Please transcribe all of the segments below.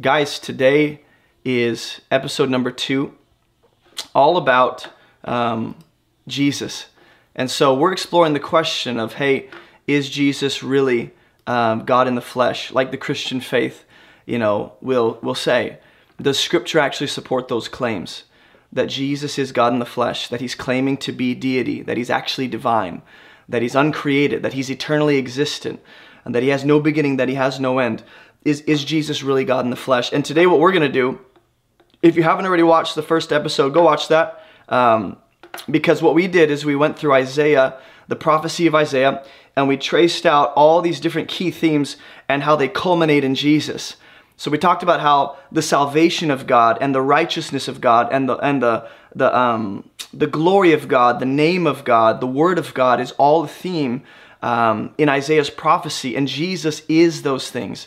Guys, today is episode number 2, all about Jesus. And so we're exploring the question of, hey, is Jesus really God in the flesh? Like the Christian faith, you know, will say, does Scripture actually support those claims? That Jesus is God in the flesh, that he's claiming to be deity, that he's actually divine, that he's uncreated, that he's eternally existent, and that he has no beginning, that he has no end. Is Jesus really God in the flesh? And today what we're going to do, if you haven't already watched the first episode, go watch that. Because what we did is we went through Isaiah, the prophecy of Isaiah, and we traced out all these different key themes and how they culminate in Jesus. So we talked about how the salvation of God and the righteousness of God and the glory of God, the name of God, the word of God is all a theme in Isaiah's prophecy, and Jesus is those things.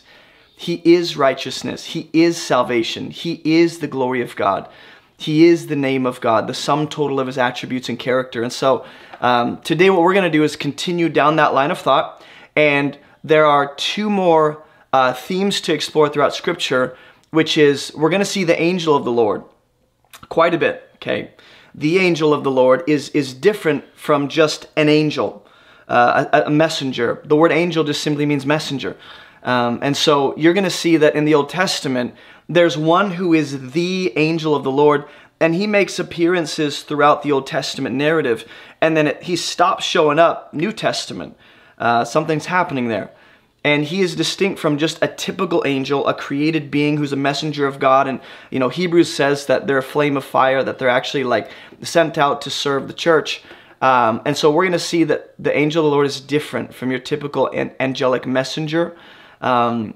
He is righteousness. He is salvation. He is the glory of God. He is the name of God, the sum total of his attributes and character. And so today what we're going to do is continue down that line of thought, and there are two more themes to explore throughout Scripture, which is we're going to see the angel of the Lord quite a bit, okay? The angel of the Lord is different from just an angel, a messenger. The word angel just simply means messenger. And so you're going to see that in the Old Testament, there's one who is the angel of the Lord, and he makes appearances throughout the Old Testament narrative, and then he stops showing up, New Testament. Something's happening there. And he is distinct from just a typical angel, a created being who's a messenger of God. And, you know, Hebrews says that they're a flame of fire, that they're actually like sent out to serve the church. And so we're going to see that the angel of the Lord is different from your typical angelic messenger. And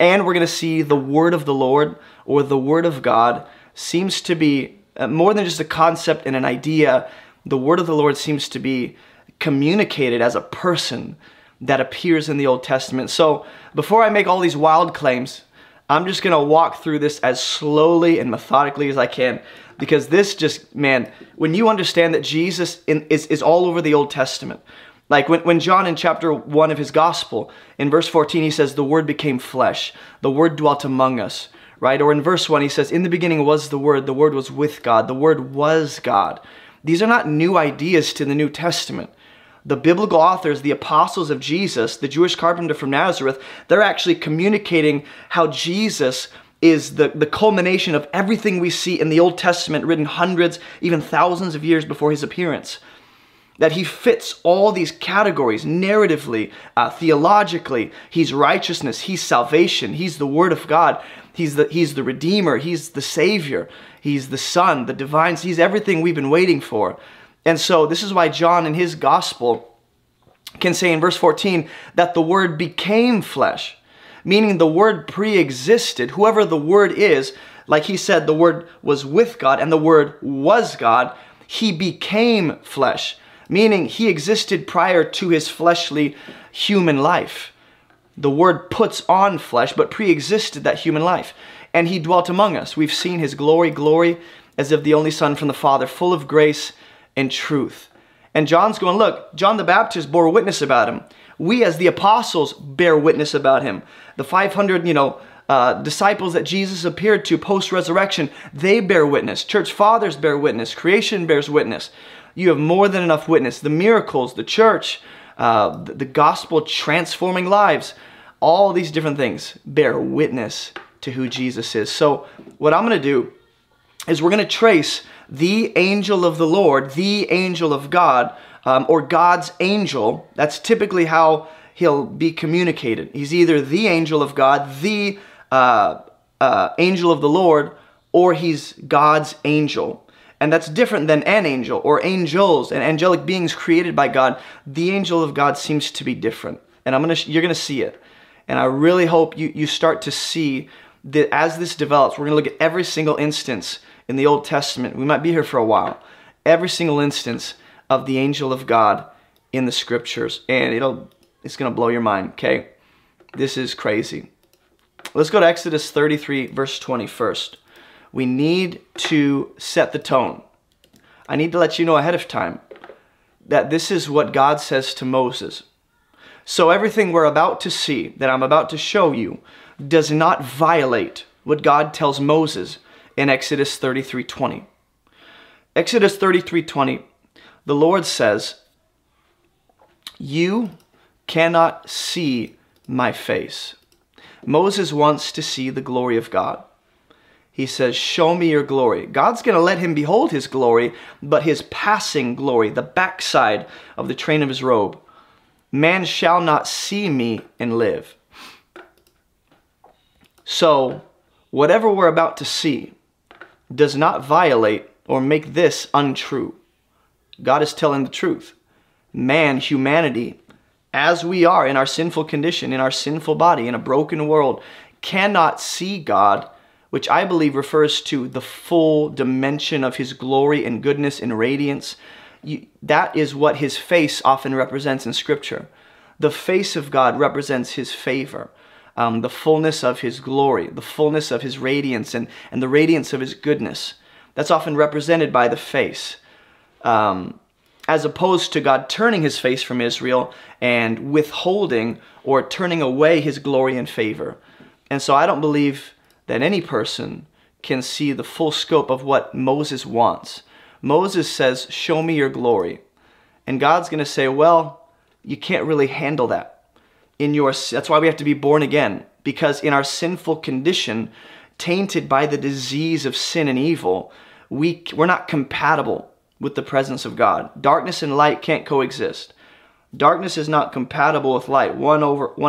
we're going to see the word of the Lord, or the word of God, seems to be more than just a concept and an idea. The word of the Lord seems to be communicated as a person that appears in the Old Testament. So before I make all these wild claims, I'm just going to walk through this as slowly and methodically as I can, because this just, man, when you understand that Jesus is all over the Old Testament. Like when John in chapter 1 of his gospel, in verse 14, he says, the word became flesh, the word dwelt among us, right? Or in verse 1, he says, in the beginning was the word was with God, the word was God. These are not new ideas to the New Testament. The biblical authors, the apostles of Jesus, the Jewish carpenter from Nazareth, they're actually communicating how Jesus is the culmination of everything we see in the Old Testament written hundreds, even thousands of years before his appearance. That he fits all these categories narratively, theologically. He's righteousness. He's salvation. He's the word of God. He's the Redeemer. He's the Savior. He's the Son, the divine. He's everything we've been waiting for. And so this is why John in his gospel can say in verse 14 that the word became flesh, meaning the word pre-existed. Whoever the word is, like he said, the word was with God and the word was God. He became flesh, meaning he existed prior to his fleshly human life. The word puts on flesh, but pre-existed that human life. And he dwelt among us. We've seen his glory, glory as of the only Son from the Father, full of grace and truth. And John's going, look, John the Baptist bore witness about him. We as the apostles bear witness about him. The 500, disciples that Jesus appeared to post-resurrection, they bear witness. Church fathers bear witness. Creation bears witness. You have more than enough witness. The miracles, the church, the gospel transforming lives, all these different things bear witness to who Jesus is. So what I'm going to do is we're going to trace the angel of the Lord, the angel of God, or God's angel. That's typically how he'll be communicated. He's either the angel of God, the angel of the Lord, or he's God's angel. And that's different than an angel or angels and angelic beings created by God. The angel of God seems to be different. And you're going to see it. And I really hope you start to see that as this develops. We're going to look at every single instance in the Old Testament. We might be here for a while. Every single instance of the angel of God in the Scriptures. And it's going to blow your mind, okay? This is crazy. Let's go to Exodus 33, verse 20 first. We need to set the tone. I need to let you know ahead of time that this is what God says to Moses. So everything we're about to see, that I'm about to show you, does not violate what God tells Moses in Exodus 33:20. Exodus 33:20, the Lord says, "You cannot see my face." Moses wants to see the glory of God. He says, "Show me your glory." God's going to let him behold his glory, but his passing glory, the backside of the train of his robe. "Man shall not see me and live." So, whatever we're about to see does not violate or make this untrue. God is telling the truth. Man, humanity, as we are in our sinful condition, in our sinful body, in a broken world, cannot see God, which I believe refers to the full dimension of his glory and goodness and radiance. That is what his face often represents in Scripture. The face of God represents his favor, the fullness of his glory, the fullness of his radiance, and the radiance of his goodness. That's often represented by the face, as opposed to God turning his face from Israel and withholding or turning away his glory and favor. And so I don't believe that any person can see the full scope of what Moses wants. Moses says, "Show me your glory." And God's going to say, "Well, you can't really handle that." That's why we have to be born again, because in our sinful condition, tainted by the disease of sin and evil, we're not compatible with the presence of God. Darkness and light can't coexist. Darkness is not compatible with light. One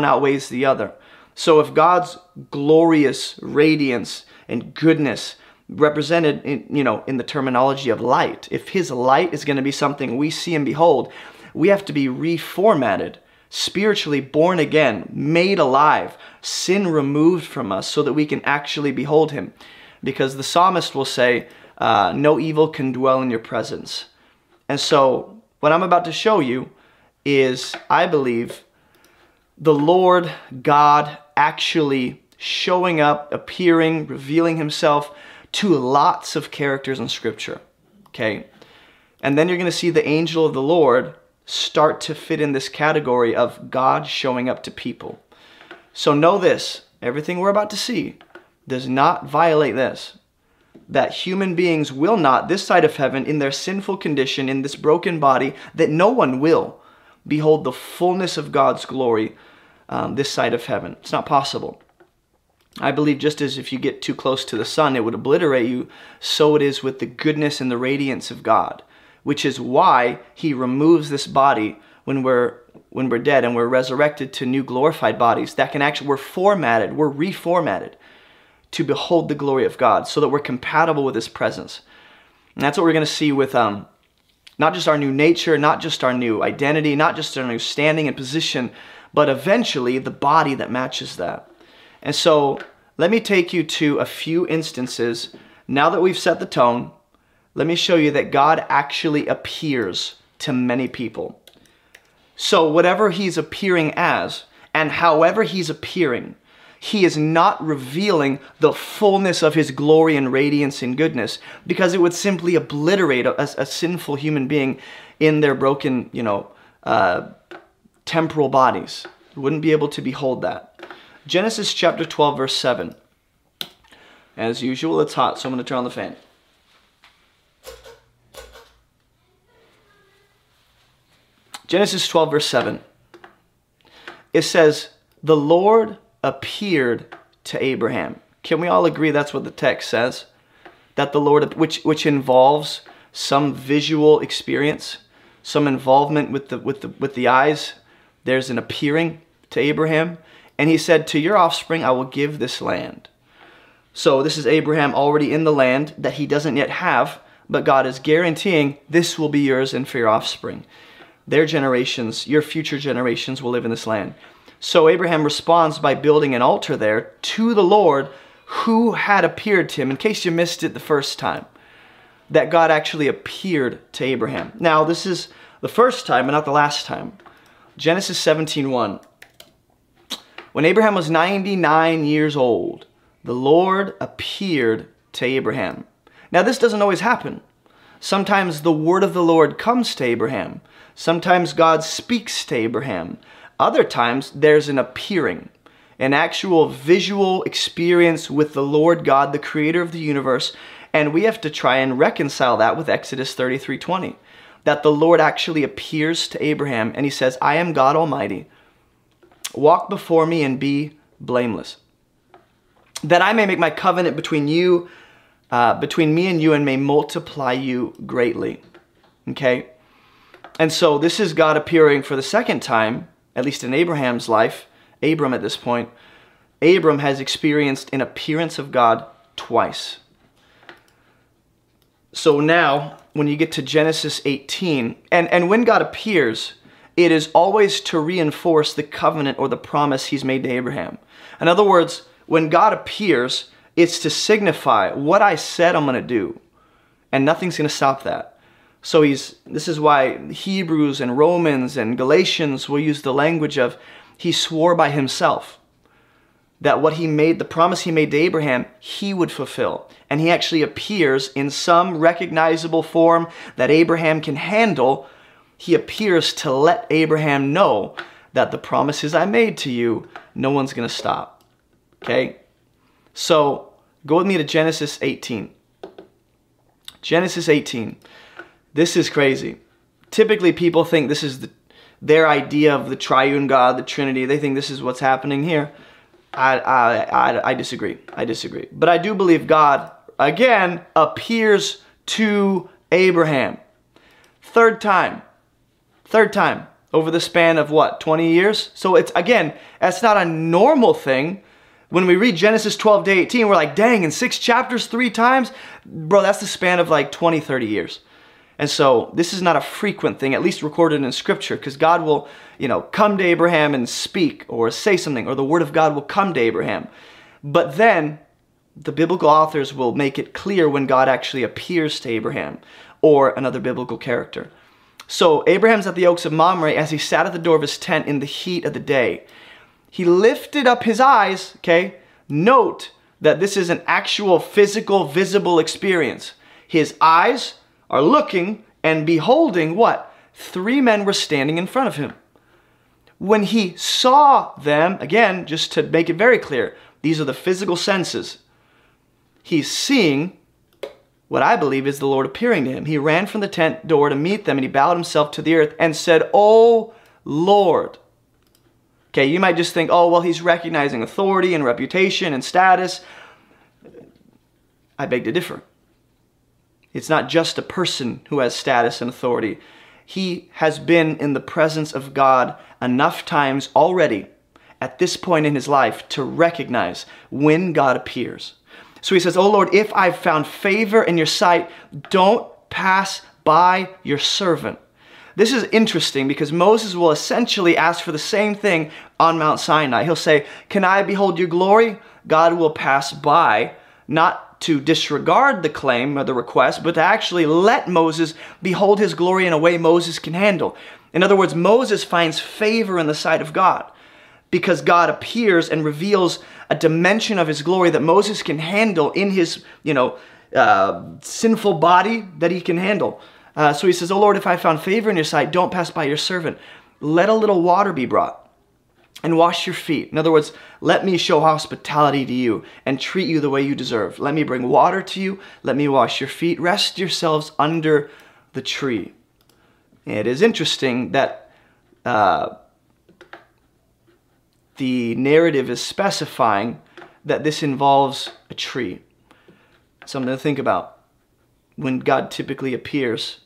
outweighs the other. So if God's glorious radiance and goodness represented in the terminology of light, if his light is going to be something we see and behold, we have to be reformatted, spiritually born again, made alive, sin removed from us so that we can actually behold him. Because the psalmist will say, "No evil can dwell in your presence." And so what I'm about to show you is, I believe, the Lord God actually showing up, appearing, revealing himself to lots of characters in Scripture, okay? And then you're going to see the angel of the Lord start to fit in this category of God showing up to people. So know this, everything we're about to see does not violate this, that human beings will not, this side of heaven, in their sinful condition, in this broken body, that no one will behold the fullness of God's glory this side of heaven. It's not possible. I believe just as if you get too close to the sun, it would obliterate you, so it is with the goodness and the radiance of God, which is why he removes this body when we're dead and we're resurrected to new glorified bodies that can actually, we're reformatted to behold the glory of God so that we're compatible with his presence. And that's what we're going to see with not just our new nature, not just our new identity, not just our new standing and position, but eventually the body that matches that. And so let me take you to a few instances. Now that we've set the tone, let me show you that God actually appears to many people. So whatever he's appearing as, and however he's appearing, he is not revealing the fullness of his glory and radiance and goodness, because it would simply obliterate a sinful human being in their broken, temporal bodies. You wouldn't be able to behold that. Genesis chapter 12, verse 7. As usual, it's hot, so I'm going to turn on the fan. Genesis 12, verse 7. It says, "The Lord appeared to Abraham." Can we all agree that's what the text says? That the Lord, which involves some visual experience, some involvement with the eyes. There's an appearing to Abraham, and he said, "To your offspring I will give this land." So this is Abraham already in the land that he doesn't yet have, but God is guaranteeing this will be yours and for your offspring. Their generations, your future generations will live in this land. So Abraham responds by building an altar there to the Lord who had appeared to him, in case you missed it the first time, that God actually appeared to Abraham. Now, this is the first time, but not the last time. Genesis 17:1. "When Abraham was 99 years old, the Lord appeared to Abraham." Now, this doesn't always happen. Sometimes the word of the Lord comes to Abraham. Sometimes God speaks to Abraham. Other times, there's an appearing. an actual visual experience with the Lord God, the creator of the universe, and we have to try and reconcile that with Exodus 33:20, that the Lord actually appears to Abraham and he says, I am God Almighty, walk before me and be blameless, that I may make my covenant between me and you, and may multiply you greatly. Okay? And so this is God appearing for the second time, at least in Abraham's life. Abram at this point, Abram has experienced an appearance of God twice. So now, when you get to Genesis 18, and when God appears, it is always to reinforce the covenant or the promise he's made to Abraham. In other words, when God appears, it's to signify what I said I'm going to do, and nothing's going to stop that. So this is why Hebrews and Romans and Galatians will use the language of he swore by himself, that what he made, the promise he made to Abraham, he would fulfill. And he actually appears in some recognizable form that Abraham can handle. He appears to let Abraham know that the promises I made to you, no one's going to stop. Okay? So go with me to Genesis 18. Genesis 18. This is crazy. Typically, people think this is their idea of the triune God, the Trinity. They think this is what's happening here. I disagree. I disagree. But I do believe God, again, appears to Abraham. Third time. Third time. Over the span of, what, 20 years? So it's, again, that's not a normal thing. When we read Genesis 12 to 18, we're like, dang, in 6 chapters, 3 times? Bro, that's the span of like 20, 30 years. And so this is not a frequent thing, at least recorded in Scripture, because God will, you know, come to Abraham and speak or say something, or the Word of God will come to Abraham. But then the biblical authors will make it clear when God actually appears to Abraham or another biblical character. So Abraham's at the oaks of Mamre as he sat at the door of his tent in the heat of the day. He lifted up his eyes, okay? Note that this is an actual physical, visible experience. His eyes are looking and beholding what? 3 men were standing in front of him. When he saw them, again, just to make it very clear, these are the physical senses. He's seeing what I believe is the Lord appearing to him. He ran from the tent door to meet them, and he bowed himself to the earth and said, "O Lord." Okay, you might just think, oh, well, he's recognizing authority and reputation and status. I beg to differ. It's not just a person who has status and authority. He has been in the presence of God enough times already at this point in his life to recognize when God appears. So he says, "Oh Lord, if I've found favor in your sight, don't pass by your servant." This is interesting because Moses will essentially ask for the same thing on Mount Sinai. He'll say, "Can I behold your glory?" God will pass by, not to disregard the claim or the request, but to actually let Moses behold his glory in a way Moses can handle. In other words, Moses finds favor in the sight of God because God appears and reveals a dimension of his glory that Moses can handle in his, sinful body that he can handle. So he says, "Oh Lord, if I found favor in your sight, don't pass by your servant. Let a little water be brought and wash your feet." In other words, let me show hospitality to you and treat you the way you deserve. Let me bring water to you. Let me wash your feet. Rest yourselves under the tree. It is interesting that the narrative is specifying that this involves a tree. Something to think about. When God typically appears,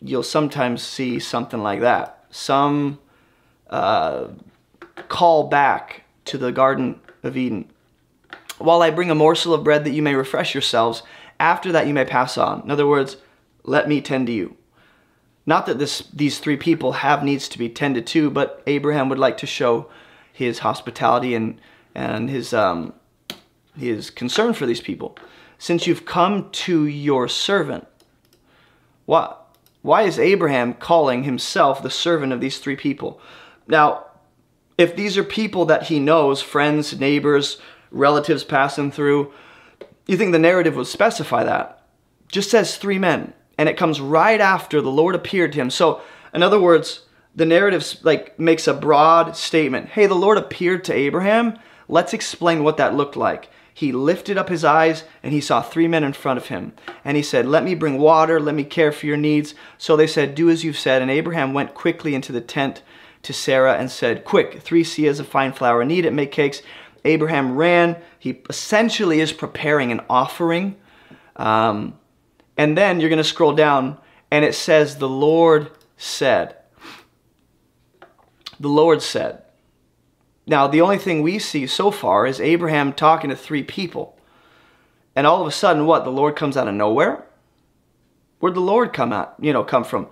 you'll sometimes see something like that. Some call back to the Garden of Eden. "While I bring a morsel of bread that you may refresh yourselves, after that you may pass on." In other words, let me tend to you. Not that these 3 people have needs to be tended to, but Abraham would like to show his hospitality and his concern for these people. "Since you've come to your servant." Why is Abraham calling himself the servant of these 3 people? Now, if these are people that he knows, friends, neighbors, relatives passing through, you think the narrative would specify that. Just says 3 men, and it comes right after the Lord appeared to him. So, in other words, the narrative like makes a broad statement. Hey, the Lord appeared to Abraham. Let's explain what that looked like. He lifted up his eyes and he saw three men in front of him. And he said, let me bring water. Let me care for your needs. So they said, do as you've said. And Abraham went quickly into the tent to Sarah and said, quick, 3 seahs of fine flour, knead it, make cakes. Abraham ran. He essentially is preparing an offering. And then you're going to scroll down and it says, the Lord said. The Lord said. Now, the only thing we see so far is Abraham talking to three people. And all of a sudden, what? The Lord comes out of nowhere? Where'd the Lord come from?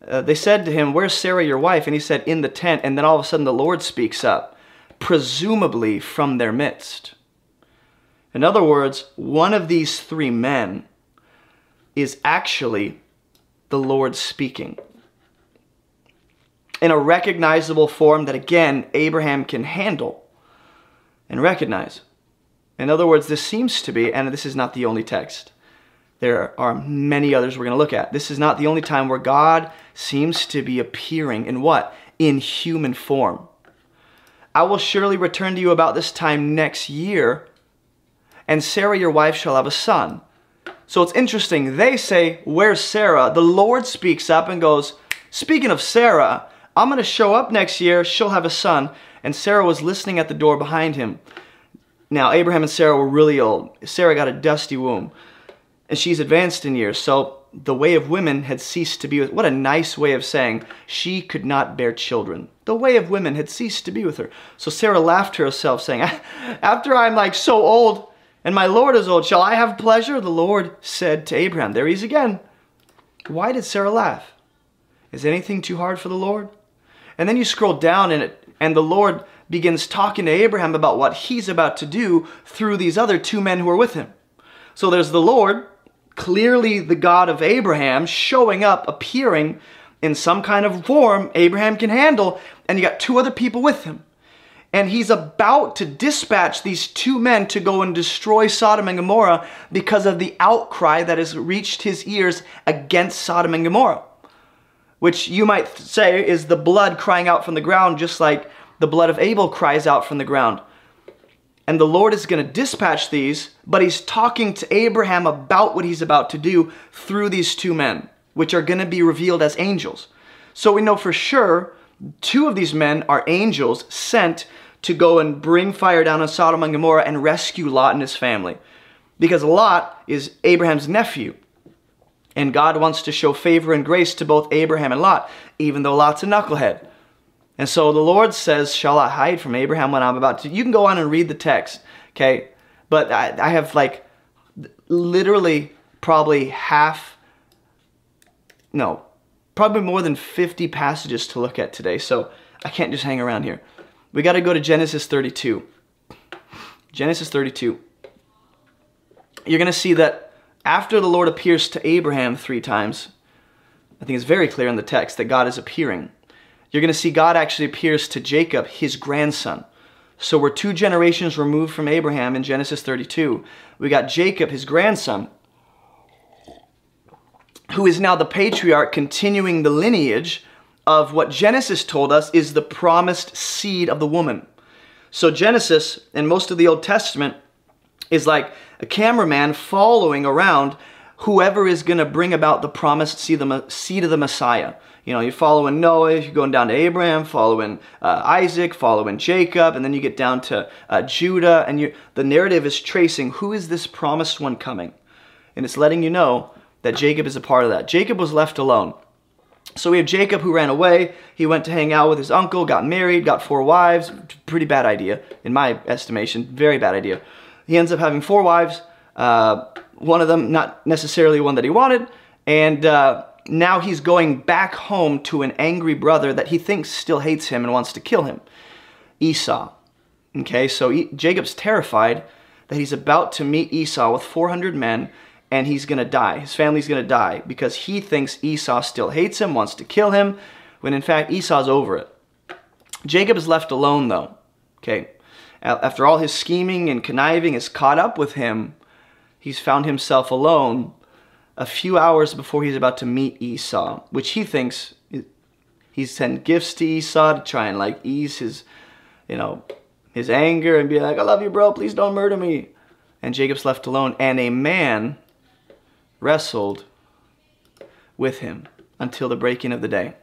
They said to him, where's Sarah, your wife? And he said, in the tent. And then all of a sudden, the Lord speaks up, presumably from their midst. In other words, one of these three men is actually the Lord speaking, in a recognizable form that, again, Abraham can handle and recognize. In other words, this seems to be, and this is not the only text. There are many others we're going to look at. This is not the only time where God seems to be appearing in what? In human form. I will surely return to you about this time next year, and Sarah, your wife, shall have a son. So it's interesting. They say, where's Sarah? The Lord speaks up and goes, speaking of Sarah, I'm going to show up next year. She'll have a son. And Sarah was listening at the door behind him. Now, Abraham and Sarah were really old. Sarah got a dusty womb. And she's advanced in years. So the way of women had ceased to be with her. What a nice way of saying she could not bear children. The way of women had ceased to be with her. So Sarah laughed to herself, saying, after I'm like so old and my Lord is old, shall I have pleasure? The Lord said to Abraham. There he is again. Why did Sarah laugh? Is anything too hard for the Lord? And then you scroll down in it, and the Lord begins talking to Abraham about what he's about to do through these other two men who are with him. So there's the Lord, clearly the God of Abraham, showing up, appearing in some kind of form Abraham can handle, and you got two other people with him. And he's about to dispatch these two men to go and destroy Sodom and Gomorrah because of the outcry that has reached his ears against Sodom and Gomorrah, which you might say is the blood crying out from the ground, just like the blood of Abel cries out from the ground. And the Lord is going to dispatch these, but he's talking to Abraham about what he's about to do through these two men, which are going to be revealed as angels. So we know for sure two of these men are angels sent to go and bring fire down on Sodom and Gomorrah and rescue Lot and his family, because Lot is Abraham's nephew. And God wants to show favor and grace to both Abraham and Lot, even though Lot's a knucklehead. And so the Lord says, shall I hide from Abraham when I'm about to? You can go on and read the text, okay? But I have like literally probably probably more than 50 passages to look at today. So I can't just hang around here. We got to go to Genesis 32. Genesis 32. You're going to see that after the Lord appears to Abraham three times, I think it's very clear in the text that God is appearing. You're going to see God actually appears to Jacob, his grandson. So we're two generations removed from Abraham in Genesis 32. We got Jacob, his grandson, who is now the patriarch, continuing the lineage of what Genesis told us is the promised seed of the woman. So Genesis and most of the Old Testament is like a cameraman following around whoever is going to bring about the promised seed of the Messiah. You know, you're following Noah, you're going down to Abraham, following Isaac, following Jacob, and then you get down to Judah, and the narrative is tracing who is this promised one coming. And it's letting you know that Jacob is a part of that. Jacob was left alone. So we have Jacob who ran away. He went to hang out with his uncle, got married, got 4 wives. Pretty bad idea, in my estimation. Very bad idea. He ends up having 4 wives, one of them not necessarily one that he wanted, and now he's going back home to an angry brother that he thinks still hates him and wants to kill him, Esau. Okay, so Jacob's terrified that he's about to meet Esau with 400 men, and he's going to die. His family's going to die because he thinks Esau still hates him, wants to kill him, when in fact Esau's over it. Jacob is left alone, though. Okay. After all his scheming and conniving is caught up with him, he's found himself alone a few hours before he's about to meet Esau, which he thinks He sent gifts to Esau to try and like ease his, you know, his anger and be like, I love you, bro, please don't murder me. And Jacob's left alone, and a man wrestled with him until the breaking of the day.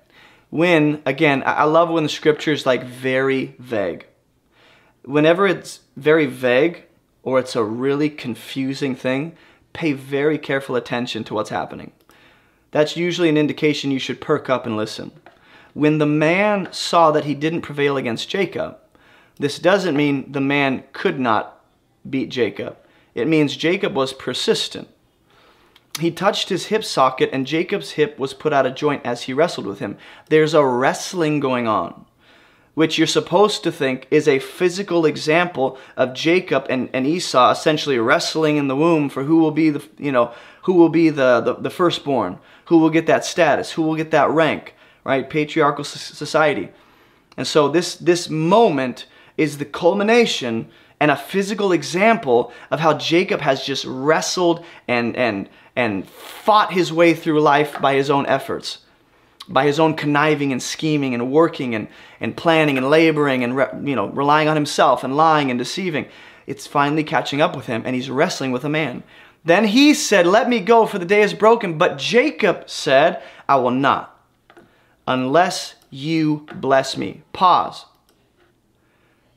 When, again, I love when the scripture is like very vague. Whenever it's very vague or it's a really confusing thing, pay very careful attention to what's happening. That's usually an indication you should perk up and listen. When the man saw that he didn't prevail against Jacob, this doesn't mean the man could not beat Jacob. It means Jacob was persistent. He touched his hip socket, and Jacob's hip was put out of joint as he wrestled with him. There's a wrestling going on, which you're supposed to think is a physical example of Jacob and Esau essentially wrestling in the womb for who will be the, you know, who will be the firstborn, who will get that status, who will get that rank, right? Patriarchal society. And so this moment is the culmination and a physical example of how Jacob has just wrestled and fought his way through life by his own efforts, by his own conniving and scheming and working and planning and laboring and relying on himself and lying and deceiving. It's finally catching up with him, and he's wrestling with a man. Then he said, let me go, for the day is broken. But Jacob said, I will not, unless you bless me. Pause.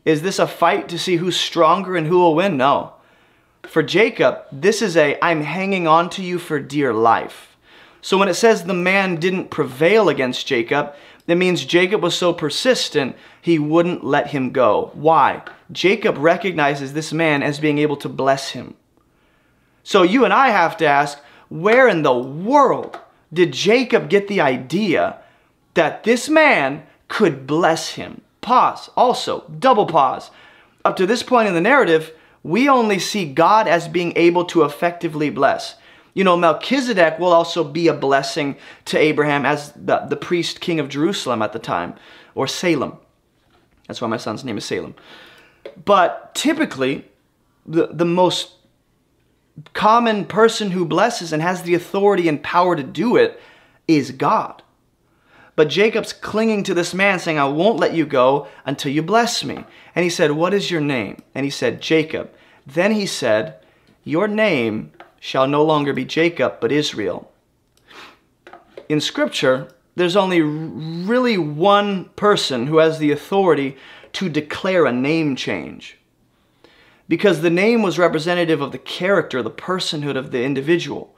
Is this a fight to see who's stronger and who will win? No. For Jacob, this is a, I'm hanging on to you for dear life. So when it says the man didn't prevail against Jacob, that means Jacob was so persistent, he wouldn't let him go. Why? Jacob recognizes this man as being able to bless him. So you and I have to ask, where in the world did Jacob get the idea that this man could bless him? Pause. Also, double pause. Up to this point in the narrative, we only see God as being able to effectively bless. You know, Melchizedek will also be a blessing to Abraham as the priest king of Jerusalem at the time, or Salem. That's why my son's name is Salem. But typically, the most common person who blesses and has the authority and power to do it is God. But Jacob's clinging to this man saying, I won't let you go until you bless me. And he said, what is your name? And he said, Jacob. Then he said, your name shall no longer be Jacob, but Israel. In Scripture, there's only really one person who has the authority to declare a name change, because the name was representative of the character, the personhood of the individual,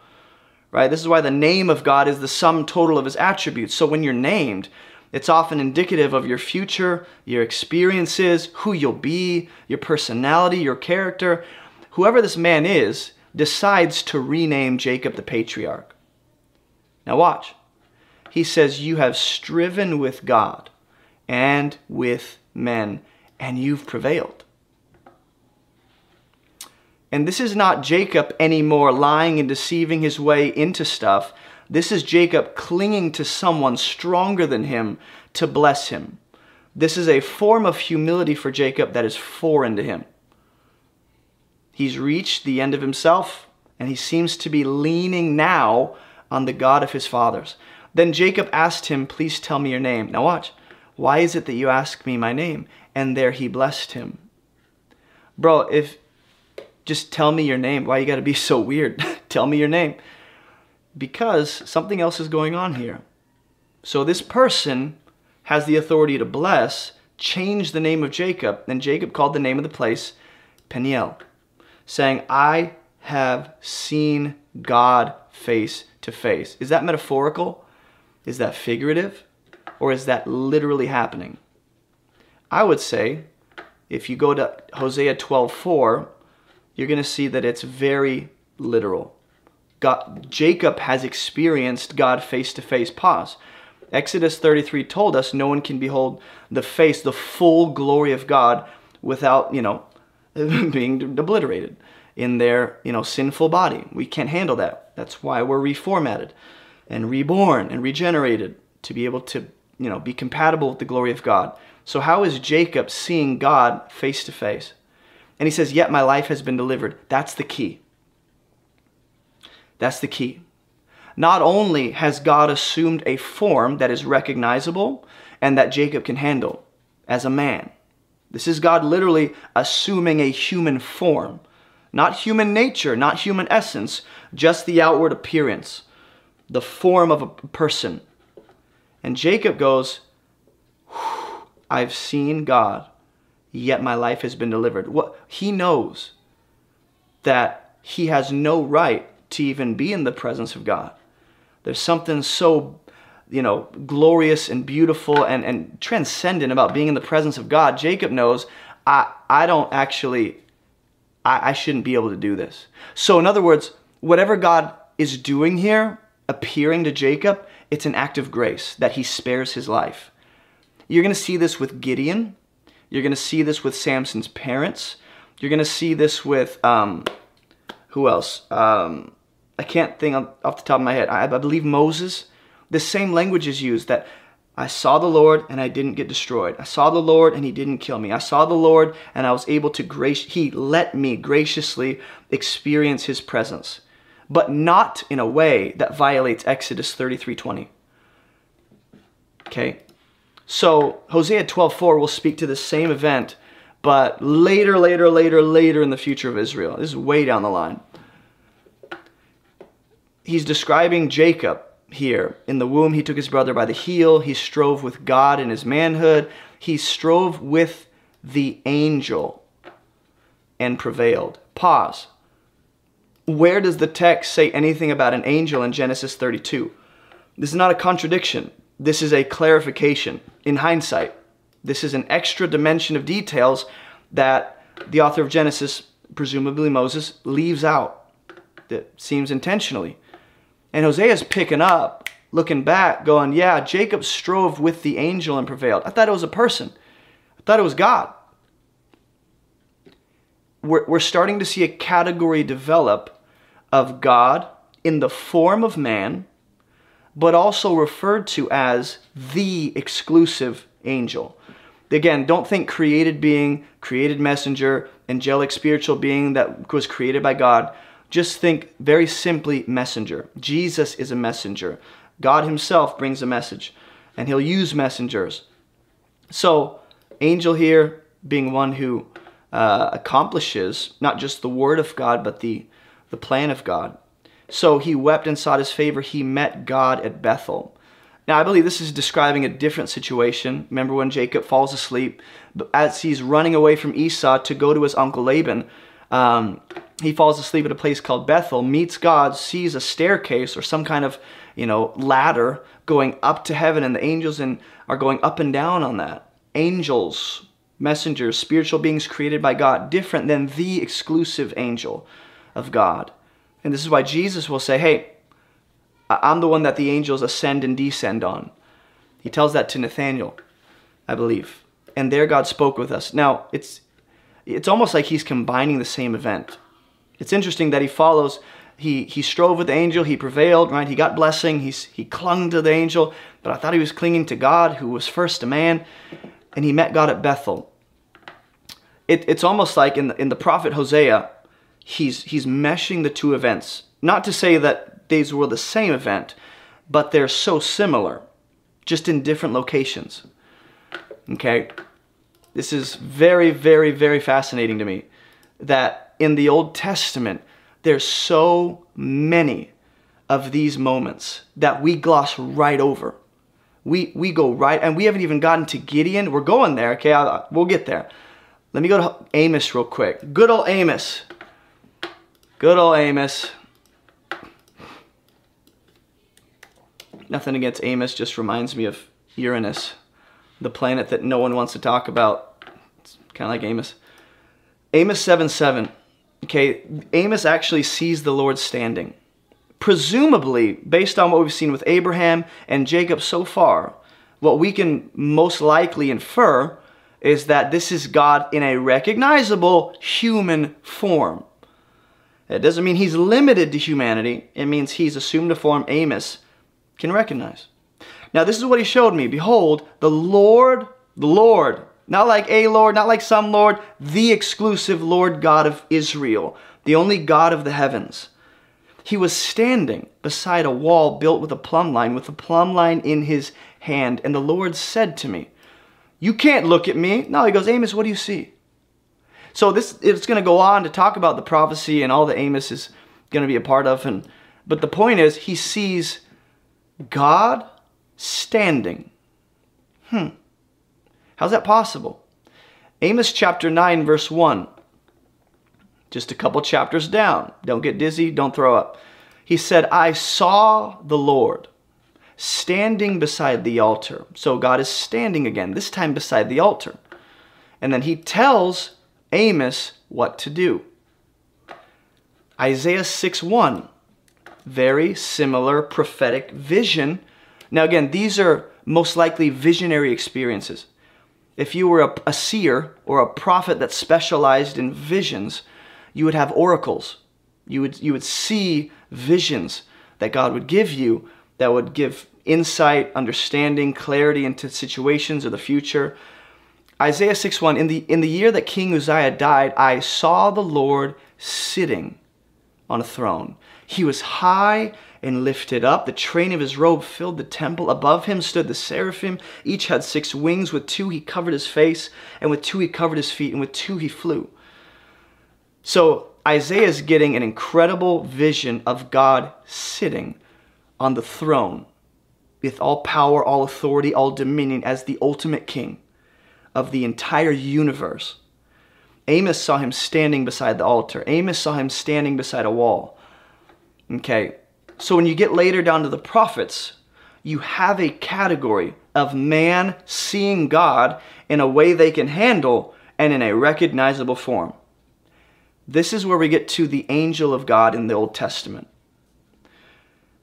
right? This is why the name of God is the sum total of his attributes. So when you're named, it's often indicative of your future, your experiences, who you'll be, your personality, your character. Whoever this man is, decides to rename Jacob the patriarch. Now watch. He says, you have striven with God and with men, and you've prevailed. And this is not Jacob anymore lying and deceiving his way into stuff. This is Jacob clinging to someone stronger than him to bless him. This is a form of humility for Jacob that is foreign to him. He's reached the end of himself, and he seems to be leaning now on the God of his fathers. Then Jacob asked him, please tell me your name. Now watch. Why is it that you ask me my name? And there he blessed him. Bro, if just tell me your name. Why you gotta be so weird? Tell me your name. Because something else is going on here. So this person has the authority to bless, change the name of Jacob. Then Jacob called the name of the place Peniel, saying, I have seen God face to face. Is that metaphorical? Is that figurative? Or is that literally happening? I would say, if you go to Hosea 12:4, you're going to see that it's very literal. Jacob has experienced God face to face. Pause. Exodus 33 told us no one can behold the face, the full glory of God without, you know, being obliterated in their, you know, sinful body. We can't handle that. That's why we're reformatted and reborn and regenerated to be able to, you know, be compatible with the glory of God. So how is Jacob seeing God face to face? And he says, yet my life has been delivered. That's the key. That's the key. Not only has God assumed a form that is recognizable and that Jacob can handle as a man. This is God literally assuming a human form. Not human nature, not human essence, just the outward appearance, the form of a person. And Jacob goes, I've seen God, yet my life has been delivered. What he knows that he has no right to even be in the presence of God. There's something so, glorious and beautiful and transcendent about being in the presence of God. Jacob knows, I shouldn't be able to do this. So in other words, whatever God is doing here, appearing to Jacob, it's an act of grace that he spares his life. You're going to see this with Gideon. You're going to see this with Samson's parents. You're going to see this with, who else? I can't think off the top of my head. I believe Moses. The same language is used that I saw the Lord and I didn't get destroyed. I saw the Lord and he didn't kill me. I saw the Lord and I was able to he let me graciously experience his presence, but not in a way that violates Exodus 33:20. Okay. So Hosea 12:4 will speak to the same event, but later in the future of Israel. This is way down the line. He's describing Jacob here. In the womb, he took his brother by the heel. He strove with God in his manhood. He strove with the angel and prevailed. Pause. Where does the text say anything about an angel in Genesis 32? This is not a contradiction. This is a clarification. In hindsight, this is an extra dimension of details that the author of Genesis, presumably Moses, leaves out. That seems intentionally. And Hosea's picking up, looking back, going, yeah, Jacob strove with the angel and prevailed. I thought it was a person. I thought it was God. We're starting to see a category develop of God in the form of man, but also referred to as the exclusive angel. Again, don't think created being, created messenger, angelic spiritual being that was created by God. Just think very simply messenger. Jesus is a messenger. God himself brings a message, and he'll use messengers. So angel here being one who accomplishes not just the word of God, but the plan of God. So he wept and sought his favor. He met God at Bethel. Now, I believe this is describing a different situation. Remember when Jacob falls asleep, as he's running away from Esau to go to his uncle Laban, he falls asleep at a place called Bethel, meets God, sees a staircase or some kind of, ladder going up to heaven, and the angels are going up and down on that. Angels, messengers, spiritual beings created by God, different than the exclusive angel of God. And this is why Jesus will say, hey, I'm the one that the angels ascend and descend on. He tells that to Nathaniel, I believe. And there God spoke with us. Now, it's almost like he's combining the same event. It's interesting that he follows. He strove with the angel. He prevailed, right? He got blessing. He clung to the angel. But I thought he was clinging to God, who was first a man. And he met God at Bethel. It's almost like in the prophet Hosea, he's meshing the two events. Not to say that these were the same event, but they're so similar, just in different locations. Okay? This is very, very, very fascinating to me, that in the Old Testament, there's so many of these moments that we gloss right over. We go right, and we haven't even gotten to Gideon. We're going there, okay? We'll get there. Let me go to Amos real quick. Good old Amos. Good old Amos. Nothing against Amos, just reminds me of Uranus, the planet that no one wants to talk about. It's kind of like Amos. Amos 7:7. Okay, Amos actually sees the Lord standing. Presumably, based on what we've seen with Abraham and Jacob so far, what we can most likely infer is that this is God in a recognizable human form. It doesn't mean he's limited to humanity. It means he's assumed a form Amos can recognize. Now, this is what he showed me. Behold, the Lord, not like a Lord, not like some Lord, the exclusive Lord God of Israel, the only God of the heavens. He was standing beside a wall built with a plumb line in his hand. And the Lord said to me, you can't look at me. No, he goes, Amos, what do you see? So this, it's going to go on to talk about the prophecy and all that Amos is going to be a part of. But the point is, he sees God standing. How's that possible? Amos chapter 9, verse 1. Just a couple chapters down. Don't get dizzy. Don't throw up. He said, I saw the Lord standing beside the altar. So God is standing again, this time beside the altar. And then he tells Amos what to do. Isaiah 6:1, very similar prophetic vision. Now again, these are most likely visionary experiences. If you were a seer or a prophet that specialized in visions, you would have oracles. You would see visions that God would give you that would give insight, understanding, clarity into situations or the future. Isaiah 6:1, in the year that King Uzziah died, I saw the Lord sitting on a throne. He was high and lifted up. The train of his robe filled the temple. Above him stood the seraphim. Each had six wings. With two he covered his face, and with two he covered his feet, and with two he flew. So Isaiah is getting an incredible vision of God sitting on the throne with all power, all authority, all dominion as the ultimate king of the entire universe. Amos saw him standing beside the altar. Amos saw him standing beside a wall. Okay, so when you get later down to the prophets, you have a category of man seeing God in a way they can handle and in a recognizable form. This is where we get to the angel of God in the Old Testament.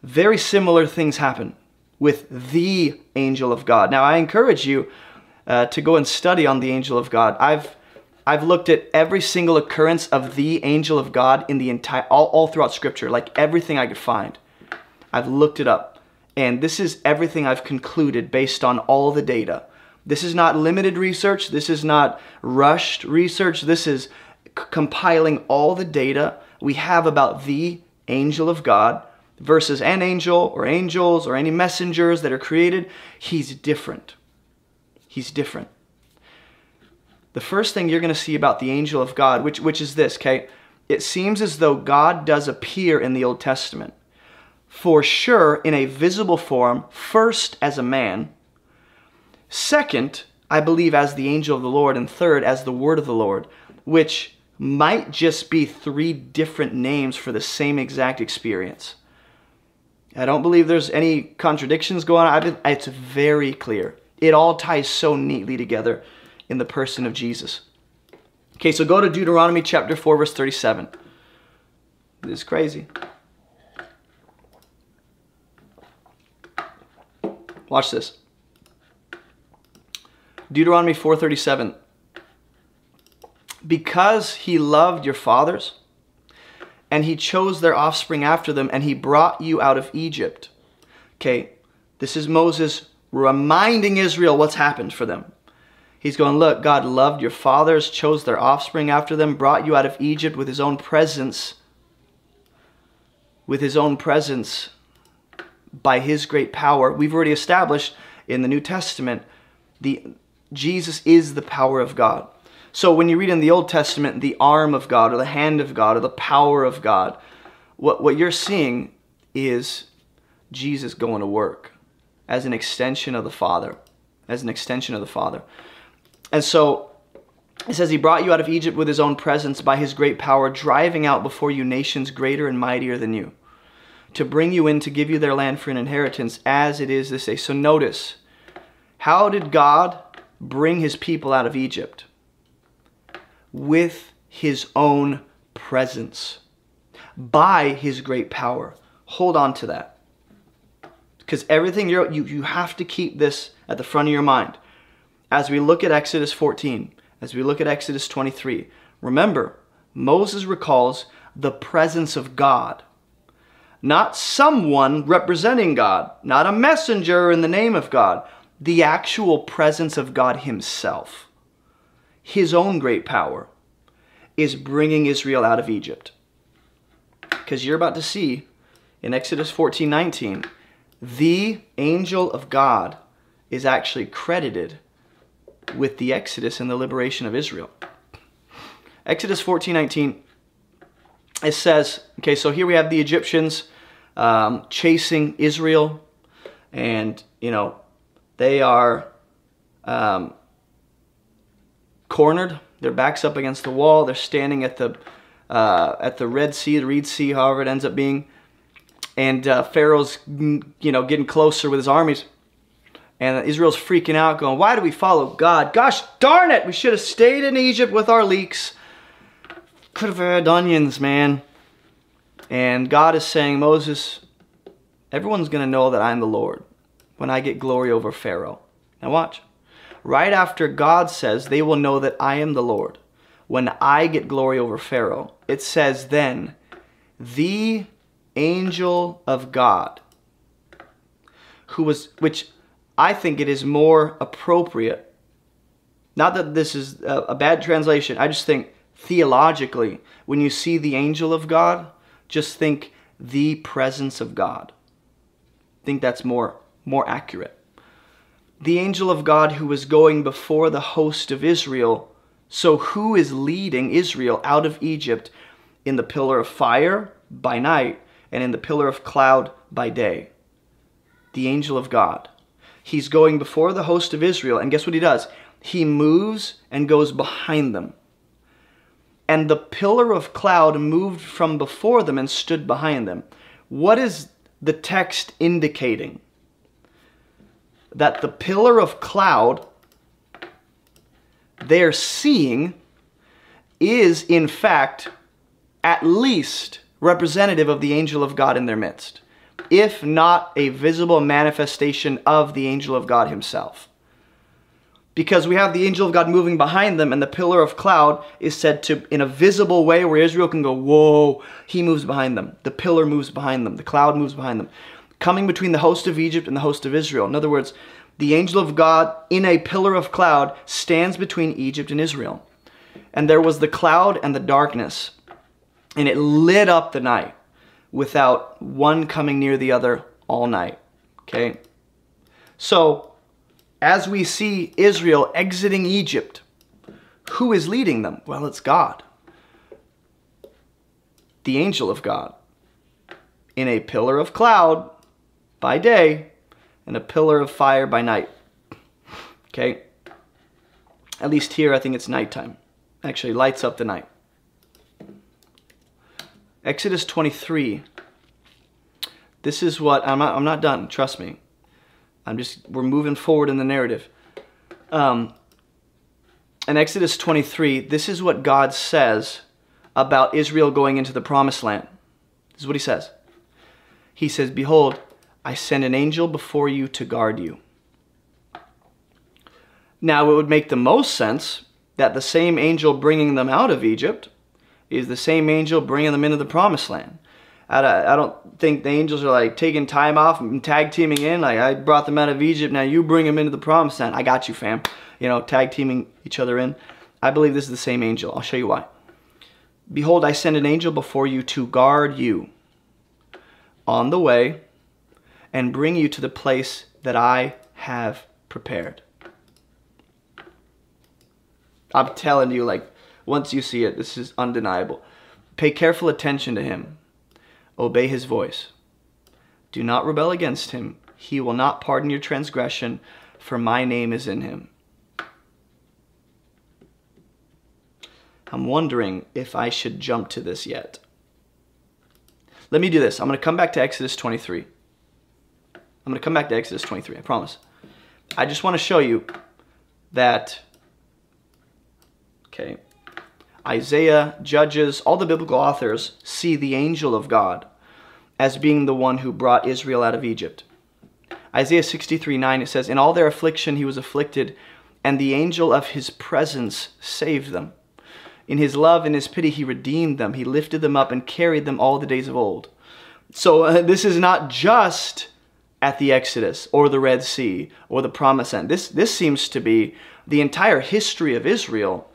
Very similar things happen with the angel of God. Now, I encourage you to go and study on the angel of God. I've looked at every single occurrence of the angel of God in the entire, all throughout Scripture, like everything I could find. I've looked it up, and this is everything I've concluded based on all the data. This is not limited research. This is not rushed research. This is compiling all the data we have about the angel of God versus an angel or angels or any messengers that are created. He's different. He's different. The first thing you're going to see about the angel of God, which is this, okay? It seems as though God does appear in the Old Testament, for sure, in a visible form, first as a man, second, I believe, as the angel of the Lord, and third, as the word of the Lord, which might just be three different names for the same exact experience. I don't believe there's any contradictions going on. It's very clear. It all ties so neatly together in the person of Jesus. Okay, so go to Deuteronomy chapter 4, verse 37. This is crazy. Watch this. Deuteronomy 4:37. Because he loved your fathers, and he chose their offspring after them, and he brought you out of Egypt. Okay, this is Moses reminding Israel what's happened for them. He's going, look, God loved your fathers, chose their offspring after them, brought you out of Egypt with his own presence, by his great power. We've already established in the New Testament, Jesus is the power of God. So when you read in the Old Testament, the arm of God or the hand of God or the power of God, what you're seeing is Jesus going to work as an extension of the Father, And so it says he brought you out of Egypt with his own presence by his great power, driving out before you nations greater and mightier than you, to bring you in to give you their land for an inheritance as it is this day. So notice, how did God bring his people out of Egypt? With his own presence, by his great power. Hold on to that. Because everything you have to keep this at the front of your mind. As we look at Exodus 14, as we look at Exodus 23, remember, Moses recalls the presence of God. Not someone representing God, not a messenger in the name of God, the actual presence of God himself. His own great power is bringing Israel out of Egypt. Because you're about to see in Exodus 14:19, the angel of God is actually credited with the Exodus and the liberation of Israel. Exodus 14:19, it says, okay, so here we have the Egyptians chasing Israel, and, you know, they are cornered, their back's up against the wall, they're standing at the Red Sea, the Reed Sea, however it ends up being, and Pharaoh's, you know, getting closer with his armies, and Israel's freaking out, going, why do we follow God? Gosh darn it, we should have stayed in Egypt with our leeks. Could have had onions, man. And God is saying, Moses, everyone's going to know that I'm the Lord when I get glory over Pharaoh. Now watch. Right after God says, they will know that I am the Lord when I get glory over Pharaoh, it says then, the angel of God, who was, which I think it is more appropriate. Not that this is a bad translation. I just think theologically, when you see the angel of God, just think the presence of God. I think that's more accurate. The angel of God who was going before the host of Israel. So who is leading Israel out of Egypt in the pillar of fire by night and in the pillar of cloud by day? The angel of God. He's going before the host of Israel. And guess what he does? He moves and goes behind them. And the pillar of cloud moved from before them and stood behind them. What is the text indicating? That the pillar of cloud they're seeing is, in fact, at least representative of the angel of God in their midst, if not a visible manifestation of the angel of God himself. Because we have the angel of God moving behind them, and the pillar of cloud is said to, in a visible way where Israel can go, whoa, he moves behind them. The pillar moves behind them. The cloud moves behind them. Coming between the host of Egypt and the host of Israel. In other words, the angel of God in a pillar of cloud stands between Egypt and Israel. And there was the cloud and the darkness, and it lit up the night without one coming near the other all night. Okay? So, as we see Israel exiting Egypt, who is leading them? Well, it's God. The angel of God. In a pillar of cloud by day and a pillar of fire by night. Okay? At least here, I think it's nighttime. Actually, lights up the night. Exodus 23. This is what, I'm not done, trust me. We're moving forward in the narrative. In Exodus 23, this is what God says about Israel going into the promised land. This is what he says. He says, behold, I send an angel before you to guard you. Now, it would make the most sense that the same angel bringing them out of Egypt is the same angel bringing them into the promised land. I don't think the angels are like taking time off and tag teaming in. Like, I brought them out of Egypt, now you bring them into the promised land. I got you, fam. You know, tag teaming each other in. I believe this is the same angel. I'll show you why. Behold, I send an angel before you to guard you on the way and bring you to the place that I have prepared. I'm telling you, like, once you see it, this is undeniable. Pay careful attention to him. Obey his voice. Do not rebel against him. He will not pardon your transgression, for my name is in him. I'm wondering if I should jump to this yet. Let me do this. I'm going to come back to Exodus 23. I'm going to come back to Exodus 23, I promise. I just want to show you that, okay, Isaiah, Judges, all the biblical authors see the angel of God as being the one who brought Israel out of Egypt. Isaiah 63:9, it says, in all their affliction he was afflicted, and the angel of his presence saved them. In his love and his pity he redeemed them. He lifted them up and carried them all the days of old. So this is not just at the Exodus or the Red Sea or the Promised Land. This seems to be the entire history of Israel.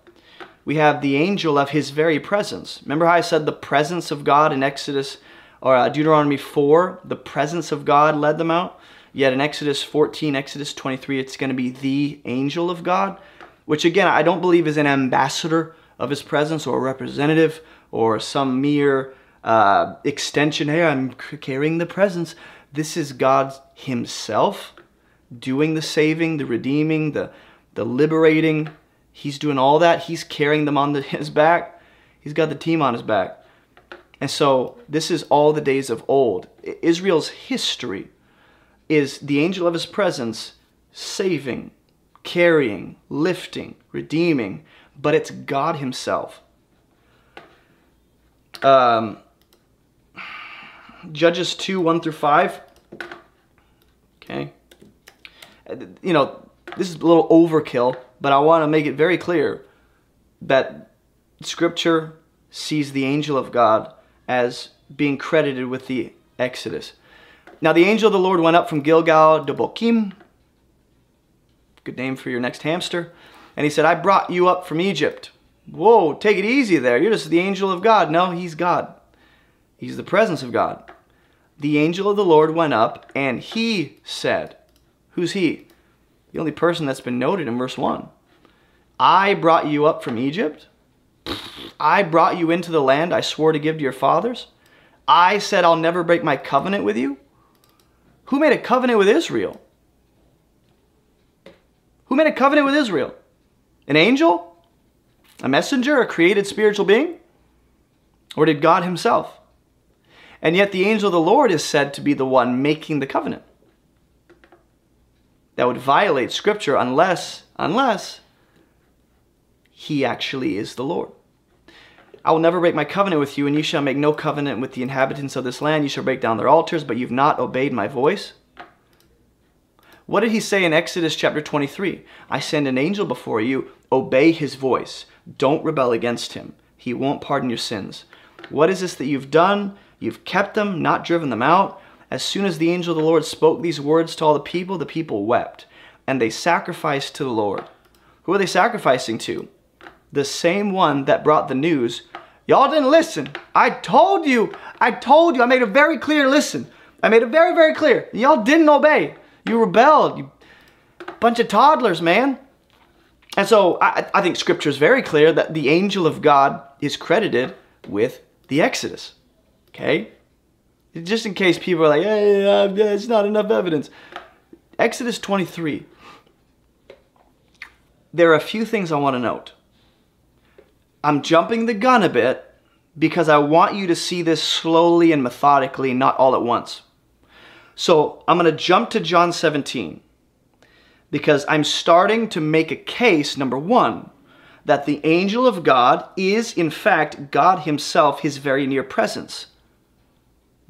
We have the angel of his very presence. Remember how I said the presence of God in Exodus or Deuteronomy 4, the presence of God led them out. Yet in Exodus 14, Exodus 23, it's going to be the angel of God, which again, I don't believe is an ambassador of his presence or a representative or some mere extension. Hey, I'm carrying the presence. This is God himself doing the saving, the redeeming, the liberating. He's doing all that. He's carrying them on his back. He's got the team on his back. And so this is all the days of old. Israel's history is the angel of his presence saving, carrying, lifting, redeeming, but it's God himself. Judges 2, 1 through 5. Okay. You know, this is a little overkill, but I want to make it very clear that Scripture sees the angel of God as being credited with the Exodus. Now, the angel of the Lord went up from Gilgal to Bochim. Good name for your next hamster. And he said, I brought you up from Egypt. Whoa, take it easy there. You're just the angel of God. No, he's God. He's the presence of God. The angel of the Lord went up and he said, who's he? The only person that's been noted in verse 1. I brought you up from Egypt. I brought you into the land I swore to give to your fathers. I said, I'll never break my covenant with you. Who made a covenant with Israel? Who made a covenant with Israel? An angel? A messenger? A created spiritual being? Or did God himself? And yet the angel of the Lord is said to be the one making the covenant. That would violate Scripture unless he actually is the Lord. I will never break my covenant with you, and you shall make no covenant with the inhabitants of this land. You shall break down their altars, but you've not obeyed my voice. What did he say in Exodus chapter 23? I send an angel before you. Obey his voice. Don't rebel against him. He won't pardon your sins. What is this that you've done? You've kept them, not driven them out. As soon as the angel of the Lord spoke these words to all the people wept, and they sacrificed to the Lord. Who are they sacrificing to? The same one that brought the news. Y'all didn't listen. I told you. I made a very clear listen. I made it very, very clear. Y'all didn't obey. You rebelled. You bunch of toddlers, man. And so I think Scripture is very clear that the angel of God is credited with the Exodus. Okay? Just in case people are like, hey, it's not enough evidence. Exodus 23. There are a few things I want to note. I'm jumping the gun a bit because I want you to see this slowly and methodically, not all at once. So I'm going to jump to John 17 because I'm starting to make a case, number one, that the angel of God is, in fact, God himself, his very near presence,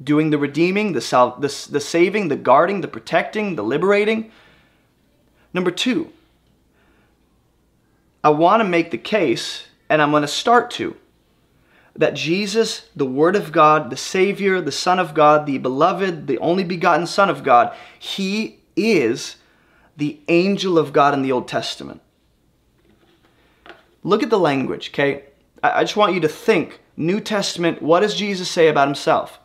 doing the redeeming, the saving, the guarding, the protecting, the liberating. Number two, I want to make the case, and I'm going to start to, that Jesus, the Word of God, the Savior, the Son of God, the Beloved, the only begotten Son of God, he is the angel of God in the Old Testament. Look at the language, okay? I just want you to think, New Testament, what does Jesus say about himself?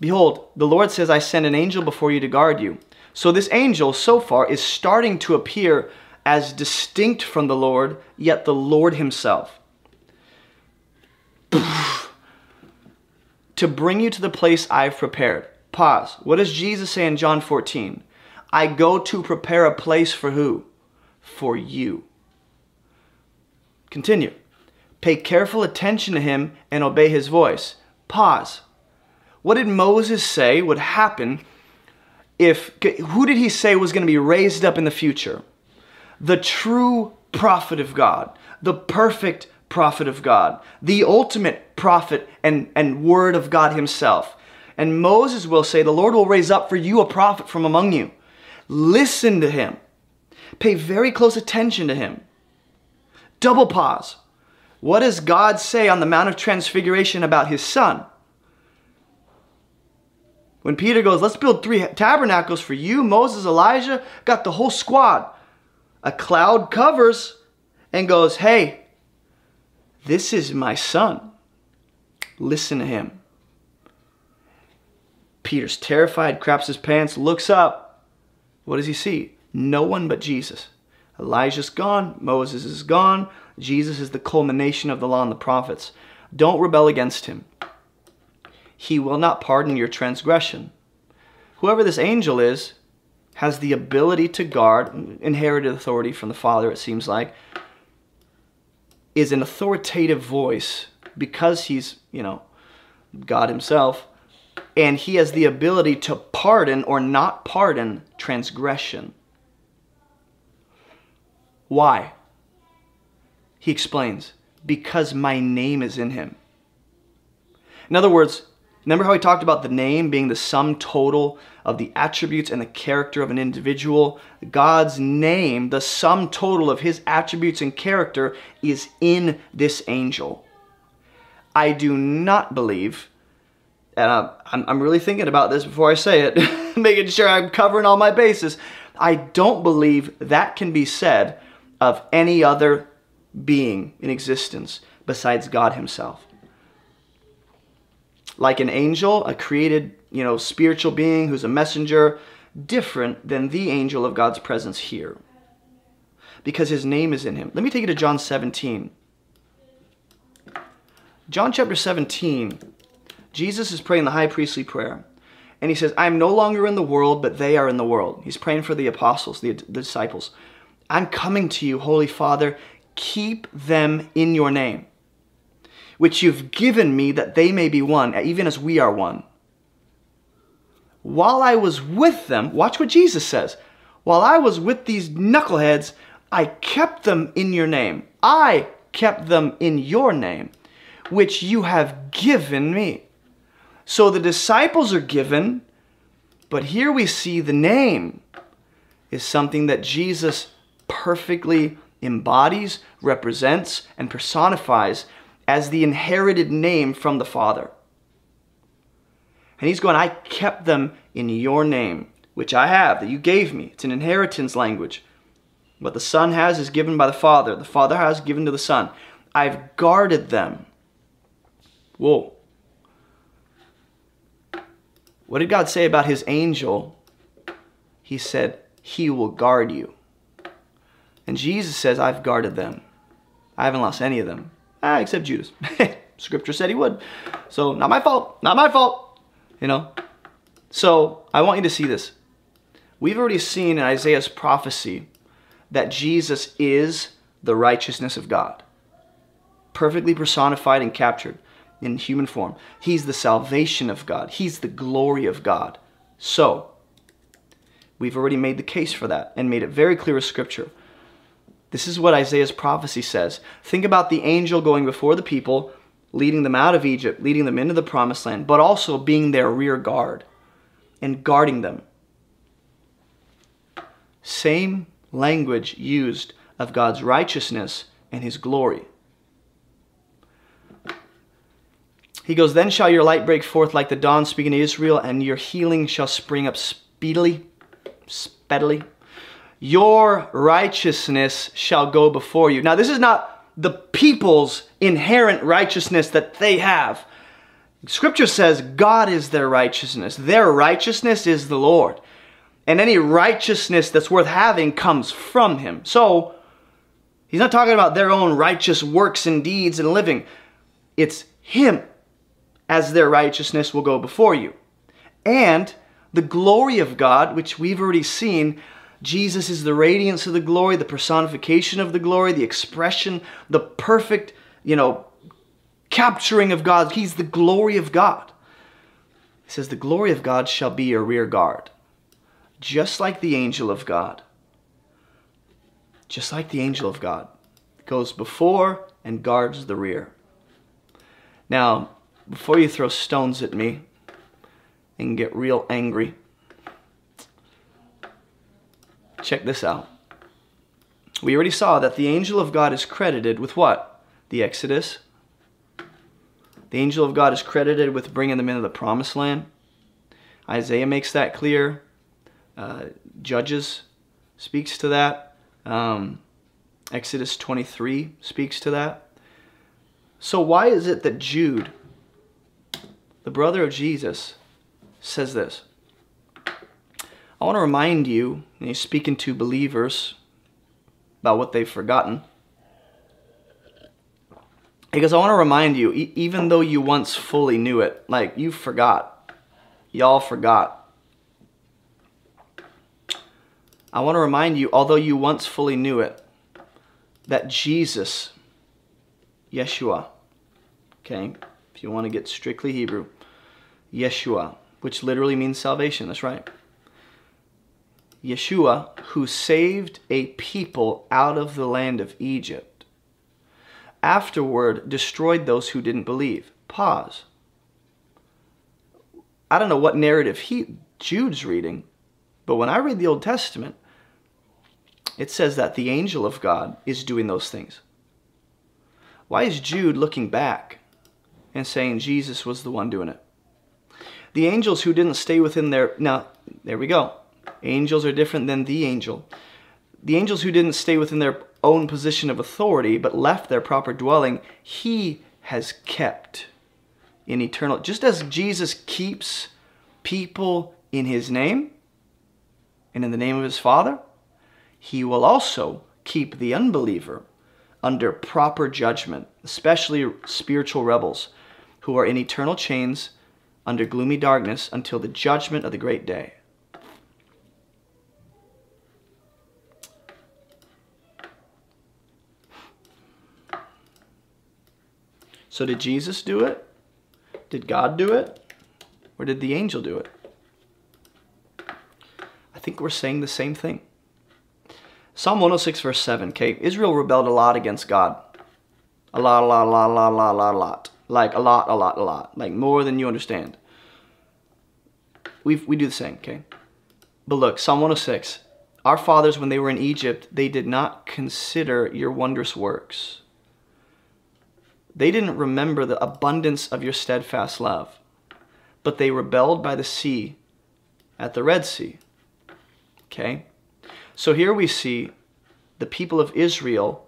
Behold, the Lord says, I send an angel before you to guard you. So this angel, so far, is starting to appear as distinct from the Lord, yet the Lord himself. To bring you to the place I've prepared. Pause. What does Jesus say in John 14? I go to prepare a place for who? For you. Continue. Pay careful attention to him and obey his voice. Pause. What did Moses say would happen if, who did he say was going to be raised up in the future? The true prophet of God, the perfect prophet of God, the ultimate prophet and word of God himself. And Moses will say, the Lord will raise up for you a prophet from among you. Listen to him. Pay very close attention to him. Double pause. What does God say on the Mount of Transfiguration about his son? When Peter goes, let's build 3 tabernacles for you, Moses, Elijah, got the whole squad. A cloud covers and goes, hey, this is my son. Listen to him. Peter's terrified, craps his pants, looks up. What does he see? No one but Jesus. Elijah's gone. Moses is gone. Jesus is the culmination of the law and the prophets. Don't rebel against him. He will not pardon your transgression. Whoever this angel is has the ability to guard, inherited authority from the Father, it seems like, is an authoritative voice because he's, God himself, and he has the ability to pardon or not pardon transgression. Why? He explains, because my name is in him. In other words, remember how he talked about the name being the sum total of the attributes and the character of an individual? God's name, the sum total of his attributes and character, is in this angel. I do not believe, and I'm really thinking about this before I say it, making sure I'm covering all my bases. I don't believe that can be said of any other being in existence besides God himself. Like an angel, a created, spiritual being who's a messenger, different than the angel of God's presence here. Because his name is in him. Let me take you to John 17. John chapter 17, Jesus is praying the high priestly prayer. And he says, I am no longer in the world, but they are in the world. He's praying for the apostles, the disciples. I'm coming to you, Holy Father, keep them in your name, which you've given me, that they may be one, even as we are one. While I was with them, watch what Jesus says. While I was with these knuckleheads, I kept them in your name. I kept them in your name, which you have given me. So the disciples are given, but here we see the name is something that Jesus perfectly embodies, represents, and personifies as the inherited name from the Father. And he's going, I kept them in your name, which I have, that you gave me. It's an inheritance language. What the Son has is given by the Father. The Father has given to the Son. I've guarded them. Whoa. What did God say about his angel? He said, he will guard you. And Jesus says, I've guarded them. I haven't lost any of them. Except Judas. Scripture said he would. So not my fault. Not my fault. So I want you to see this. We've already seen in Isaiah's prophecy that Jesus is the righteousness of God. Perfectly personified and captured in human form. He's the salvation of God. He's the glory of God. So we've already made the case for that and made it very clear with Scripture. This is what Isaiah's prophecy says. Think about the angel going before the people, leading them out of Egypt, leading them into the promised land, but also being their rear guard and guarding them. Same language used of God's righteousness and his glory. He goes, then shall your light break forth like the dawn, speaking to Israel, and your healing shall spring up speedily. Your righteousness shall go before you. Now, this is not the people's inherent righteousness that they have. Scripture says God is their righteousness. Their righteousness is the Lord. And any righteousness that's worth having comes from him. So, he's not talking about their own righteous works and deeds and living. It's him as their righteousness will go before you. And the glory of God, which we've already seen, Jesus is the radiance of the glory, the personification of the glory, the expression, the perfect, capturing of God. He's the glory of God. It says, the glory of God shall be your rear guard. Just like the angel of God. Just like the angel of God. Goes before and guards the rear. Now, before you throw stones at me and get real angry, check this out. We already saw that the angel of God is credited with what? The Exodus. The angel of God is credited with bringing them into the promised land. Isaiah makes that clear. Judges speaks to that. Exodus 23 speaks to that. So why is it that Jude, the brother of Jesus, says this. I want to remind you, and he's speaking to believers about what they've forgotten. He goes, I want to remind you, even though you once fully knew it, like you forgot, y'all forgot. I want to remind you, although you once fully knew it, that Jesus, Yeshua, okay, if you want to get strictly Hebrew, Yeshua, which literally means salvation, that's right. Yeshua, who saved a people out of the land of Egypt, afterward destroyed those who didn't believe. Pause. I don't know what narrative Jude's reading, but when I read the Old Testament, it says that the angel of God is doing those things. Why is Jude looking back and saying Jesus was the one doing it? The angels who didn't stay within their... Now, there we go. Angels are different than the angel. The angels who didn't stay within their own position of authority but left their proper dwelling, he has kept in eternal... Just as Jesus keeps people in his name, and in the name of his Father, he will also keep the unbeliever under proper judgment, especially spiritual rebels who are in eternal chains under gloomy darkness until the judgment of the great day. So did Jesus do it? Did God do it? Or did the angel do it? I think we're saying the same thing. Psalm 106 verse 7, okay? Israel rebelled a lot against God. A lot. Like a lot. Like more than you understand. We do the same, okay? But look, Psalm 106. Our fathers, when they were in Egypt, they did not consider your wondrous works. They didn't remember the abundance of your steadfast love. But they rebelled by the sea, at the Red Sea. Okay, so here we see the people of Israel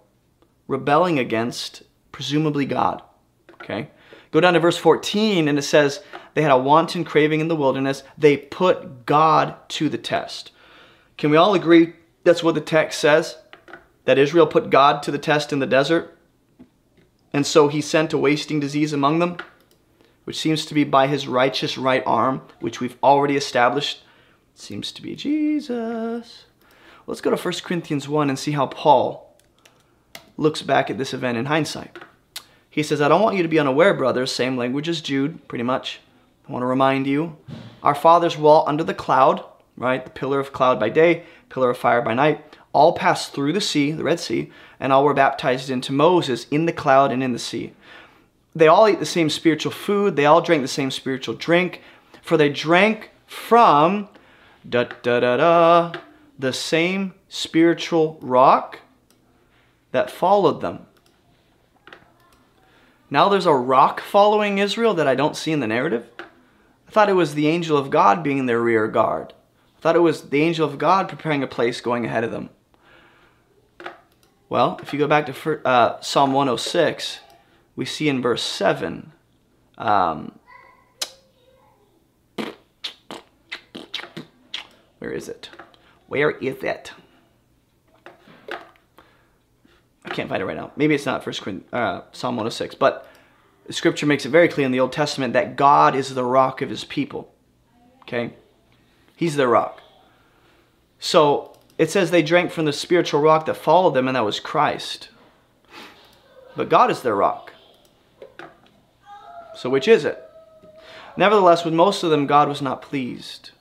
rebelling against, presumably, God. Okay, go down to verse 14 and it says, they had a wanton craving in the wilderness. They put God to the test. Can we all agree that's what the text says? That Israel put God to the test in the desert? And so he sent a wasting disease among them, which seems to be by his righteous right arm, which we've already established seems to be Jesus. Let's go to 1 Corinthians 1 and see how Paul looks back at this event in hindsight. He says, I don't want you to be unaware, brothers, same language as Jude, pretty much. I want to remind you, our fathers walked under the cloud, right? The pillar of cloud by day, pillar of fire by night. All passed through the sea, the Red Sea, and all were baptized into Moses in the cloud and in the sea. They all ate the same spiritual food. They all drank the same spiritual drink, for they drank from... the same spiritual rock that followed them. Now there's a rock following Israel that I don't see in the narrative. I thought it was the angel of God being their rear guard. I thought it was the angel of God preparing a place going ahead of them. Well, if you go back to Psalm 106, we see in verse 7... Where is it? I can't find it right now. Maybe it's not Psalm 106, but the scripture makes it very clear in the Old Testament that God is the rock of his people. Okay? He's their rock. So it says they drank from the spiritual rock that followed them, and that was Christ. But God is their rock. So which is it? Nevertheless, with most of them, God was not pleased.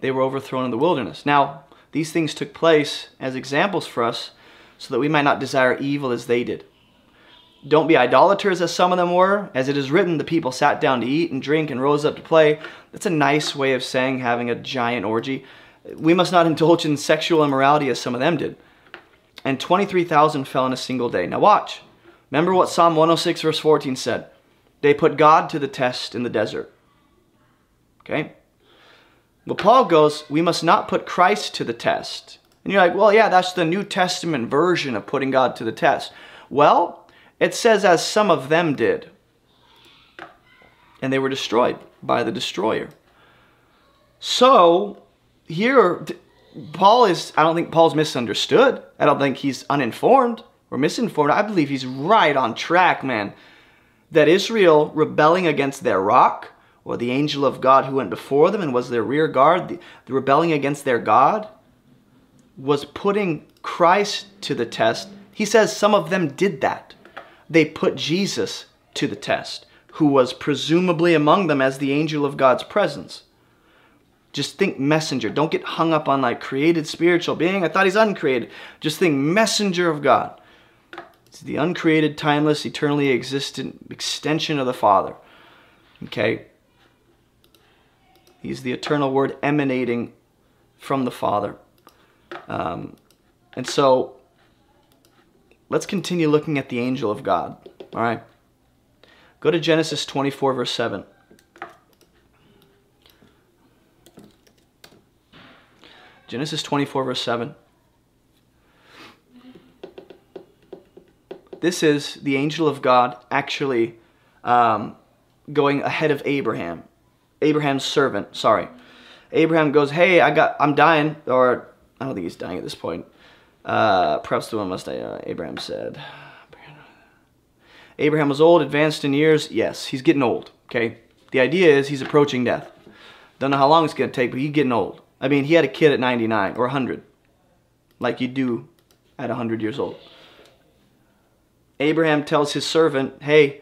They were overthrown in the wilderness. Now, these things took place as examples for us so that we might not desire evil as they did. Don't be idolaters as some of them were. As it is written, the people sat down to eat and drink and rose up to play. That's a nice way of saying having a giant orgy. We must not indulge in sexual immorality as some of them did. And 23,000 fell in a single day. Now watch. Remember what Psalm 106 verse 14 said. They put God to the test in the desert. Okay? But Paul goes, we must not put Christ to the test. And you're like, well, yeah, that's the New Testament version of putting God to the test. Well, it says as some of them did. And they were destroyed by the destroyer. So here, Paul is, I don't think Paul's misunderstood. I don't think he's uninformed or misinformed. I believe he's right on track, man. That Israel rebelling against their rock, or the angel of God who went before them and was their rear guard, the rebelling against their God, was putting Christ to the test. He says some of them did that. They put Jesus to the test, who was presumably among them as the angel of God's presence. Just think messenger. Don't get hung up on like created spiritual being. I thought he's uncreated. Just think messenger of God. It's the uncreated, timeless, eternally existent extension of the Father. Okay? He's the eternal word emanating from the Father. And so, let's continue looking at the angel of God. All right? Go to Genesis 24, verse 7. Genesis 24, verse 7. This is the angel of God actually going ahead of Abraham. Abraham's servant, sorry. Abraham goes, hey, I'm dying. Or I don't think he's dying at this point. Perhaps the one must die, Abraham said. Abraham was old, advanced in years. Yes, he's getting old, okay? The idea is he's approaching death. Don't know how long it's going to take, but he's getting old. I mean, he had a kid at 99 or 100, like you do at 100 years old. Abraham tells his servant, hey,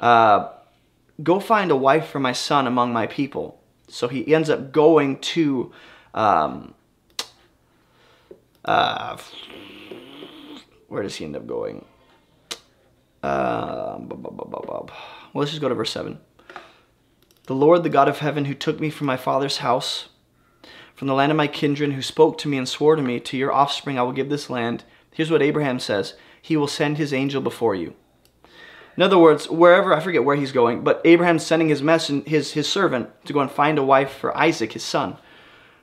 go find a wife for my son among my people. So he ends up going to where does he end up going? Well, let's just go to verse 7. The Lord, the God of heaven, who took me from my father's house, from the land of my kindred, who spoke to me and swore to me, to your offspring I will give this land. Here's what Abraham says. He will send his angel before you. In other words, wherever, I forget where he's going, but Abraham's sending his servant to go and find a wife for Isaac, his son,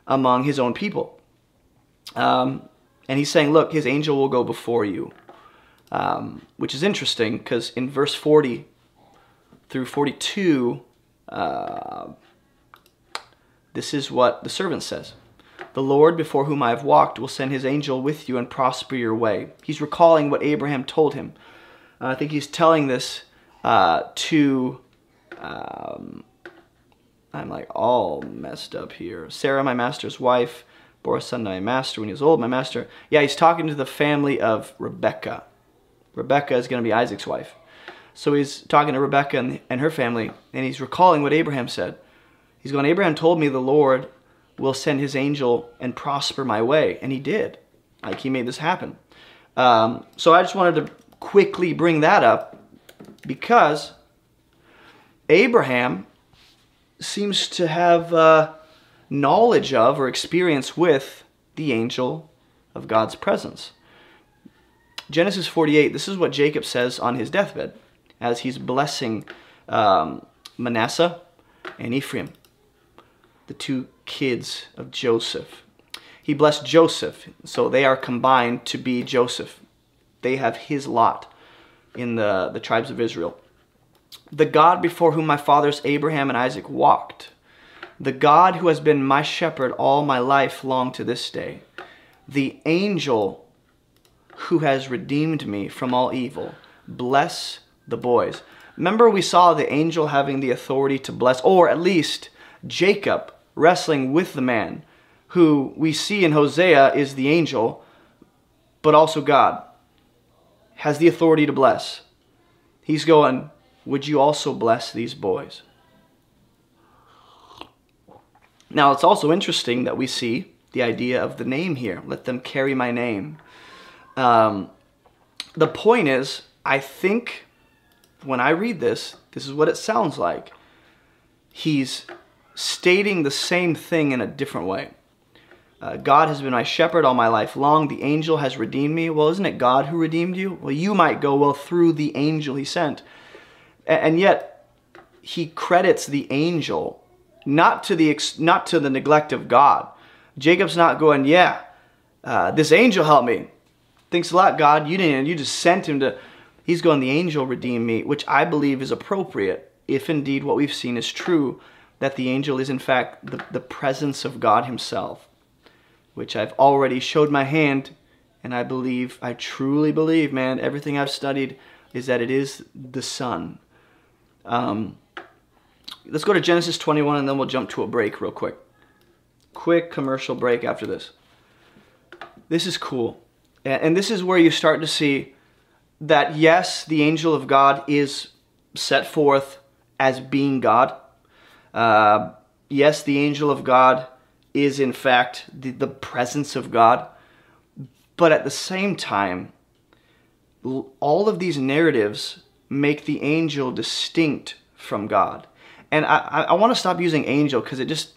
among his own people. And he's saying, look, his angel will go before you. Which is interesting, because in verse 40 through 42, this is what the servant says. The Lord, before whom I have walked, will send his angel with you and prosper your way. He's recalling what Abraham told him. I think he's telling this to, I'm like all messed up here. Sarah, my master's wife, bore a son to my master when he was old. My master, yeah, he's talking to the family of Rebekah. Rebekah is going to be Isaac's wife. So he's talking to Rebekah and her family, and he's recalling what Abraham said. He's going, Abraham told me the Lord will send his angel and prosper my way. And he did. Like, he made this happen. So I just wanted to quickly bring that up because Abraham seems to have knowledge of or experience with the angel of God's presence. Genesis 48, this is what Jacob says on his deathbed as he's blessing Manasseh and Ephraim, the two kids of Joseph. He blessed Joseph, so they are combined to be Joseph. They have his lot in the tribes of Israel. The God before whom my fathers Abraham and Isaac walked, the God who has been my shepherd all my life long to this day, the angel who has redeemed me from all evil, bless the boys. Remember, we saw the angel having the authority to bless, or at least Jacob wrestling with the man who we see in Hosea is the angel, but also God has the authority to bless. He's going, would you also bless these boys? Now, it's also interesting that we see the idea of the name here. Let them carry my name. The point is, I think when I read this, this is what it sounds like. He's stating the same thing in a different way. God has been my shepherd all my life long. The angel has redeemed me. Well, isn't it God who redeemed you? Well, you might go, well, through the angel he sent. And yet, he credits the angel, not to the neglect of God. Jacob's not going, yeah, this angel helped me. Thanks a lot, God. You just sent him to... He's going, the angel redeemed me, which I believe is appropriate, if indeed what we've seen is true. that the angel is in fact the presence of God himself, which I've already showed my hand, and I believe, I truly believe, man, everything I've studied is that it is the Son. Let's go to Genesis 21 and then we'll jump to a break real quick. Quick commercial break after this. This is cool. And this is where you start to see that, yes, the angel of God is set forth as being God. Yes, the angel of God is, in fact, the presence of God. But at the same time, all of these narratives make the angel distinct from God. And I want to stop using angel because it just,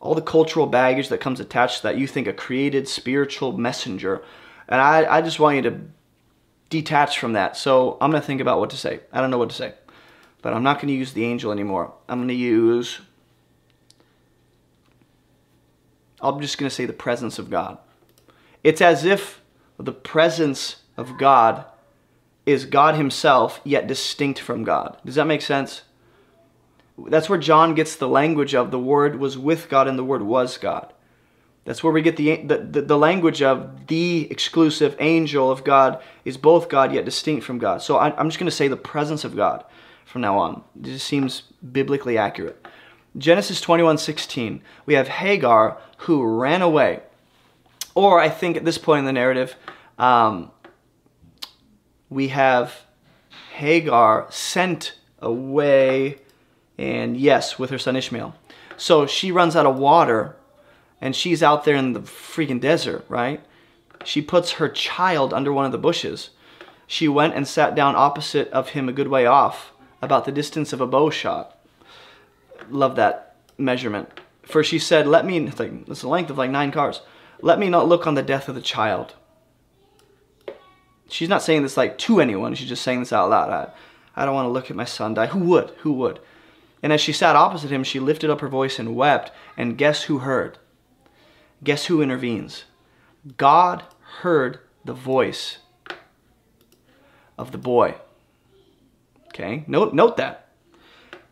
all the cultural baggage that comes attached to that, you think a created spiritual messenger. And I just want you to detach from that. So I'm going to think about what to say. I don't know what to say. But I'm not going to use the angel anymore. I'm going to use, I'm just going to say the presence of God. It's as if the presence of God is God himself, yet distinct from God. Does that make sense? That's where John gets the language of the Word was with God and the Word was God. That's where we get the language of the exclusive angel of God is both God yet distinct from God. So I'm just going to say the presence of God from now on. It just seems biblically accurate. Genesis 21:16. We have Hagar who ran away. Or I think at this point in the narrative, we have Hagar sent away, and yes, with her son Ishmael. So she runs out of water, and she's out there in the freaking desert, right? She puts her child under one of the bushes. She went and sat down opposite of him a good way off, about the distance of a bow shot. Love that measurement. For she said, let me, it's like, it's the length of like 9 cars. Let me not look on the death of the child. She's not saying this like to anyone. She's just saying this out loud. I don't want to look at my son die. Who would? Who would? And as she sat opposite him, she lifted up her voice and wept. And guess who heard? Guess who intervenes? God heard the voice of the boy. Okay, note that.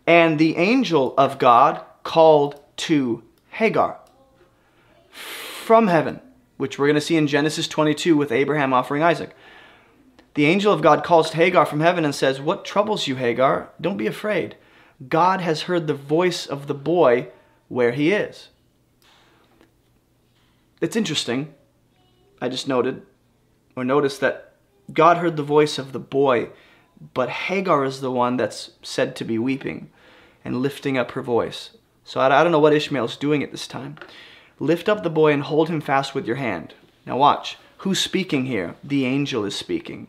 And the angel of God called to Hagar from heaven, which we're going to see in Genesis 22 with Abraham offering Isaac. The angel of God calls to Hagar from heaven and says, what troubles you, Hagar? Don't be afraid. God has heard the voice of the boy where he is. It's interesting. I just noticed that God heard the voice of the boy, but Hagar is the one that's said to be weeping and lifting up her voice. So I don't know what Ishmael's doing at this time. Lift up the boy and hold him fast with your hand. Now watch. Who's speaking here? The angel is speaking.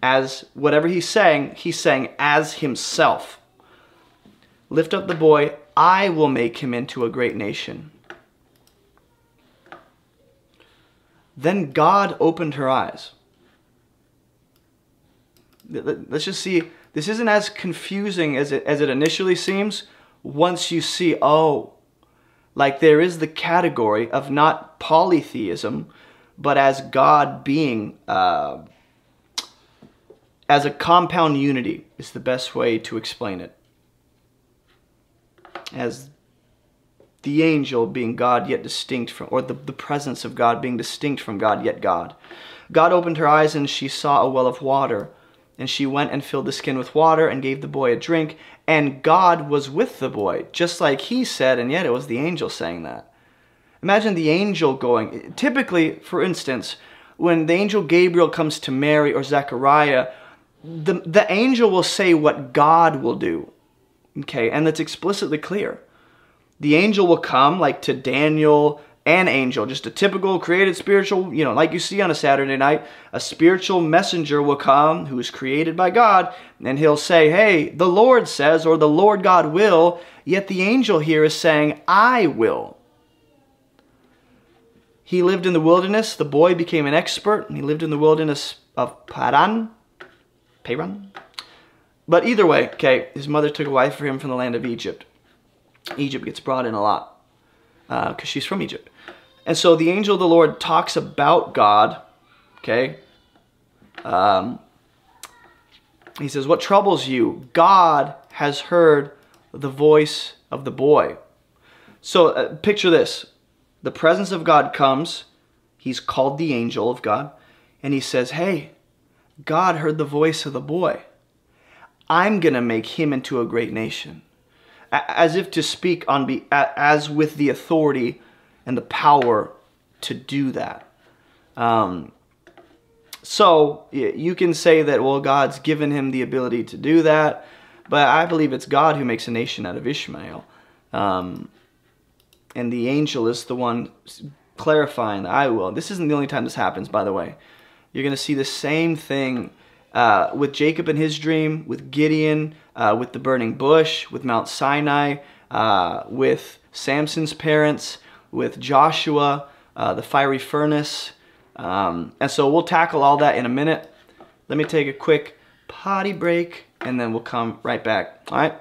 As whatever he's saying as himself. Lift up the boy. I will make him into a great nation. Then God opened her eyes. Let's just see. This isn't as confusing as it initially seems. Once you see, oh, like there is the category of not polytheism, but as God being, as a compound unity is the best way to explain it. As the angel being God yet distinct from, or the presence of God being distinct from God yet God. God opened her eyes and she saw a well of water. And she went and filled the skin with water and gave the boy a drink. And God was with the boy, just like he said, and yet it was the angel saying that. Imagine the angel going. Typically, for instance, when the angel Gabriel comes to Mary or Zechariah, the angel will say what God will do. Okay, and that's explicitly clear. The angel will come, like to Daniel, an angel, just a typical created spiritual, you know, like you see on a Saturday night, a spiritual messenger will come who is created by God, and he'll say, hey, the Lord says, or the Lord God will, yet the angel here is saying, I will. He lived in the wilderness. The boy became an expert, and he lived in the wilderness of Paran. But either way, okay, his mother took a wife for him from the land of Egypt. Egypt gets brought in a lot. Because she's from Egypt. And so the angel of the Lord talks about God, okay? He says, what troubles you? God has heard the voice of the boy. So picture this. The presence of God comes. He's called the angel of God. And he says, hey, God heard the voice of the boy. I'm going to make him into a great nation. As if to speak as with the authority and the power to do that. So you can say that, well, God's given him the ability to do that. But I believe it's God who makes a nation out of Ishmael. And the angel is the one clarifying that I will. This isn't the only time this happens, by the way. You're going to see the same thing with Jacob and his dream, with Gideon, with the burning bush, with Mount Sinai, with Samson's parents, with Joshua, the fiery furnace. And so we'll tackle all that in a minute. Let me take a quick potty break, and then we'll come right back. All right?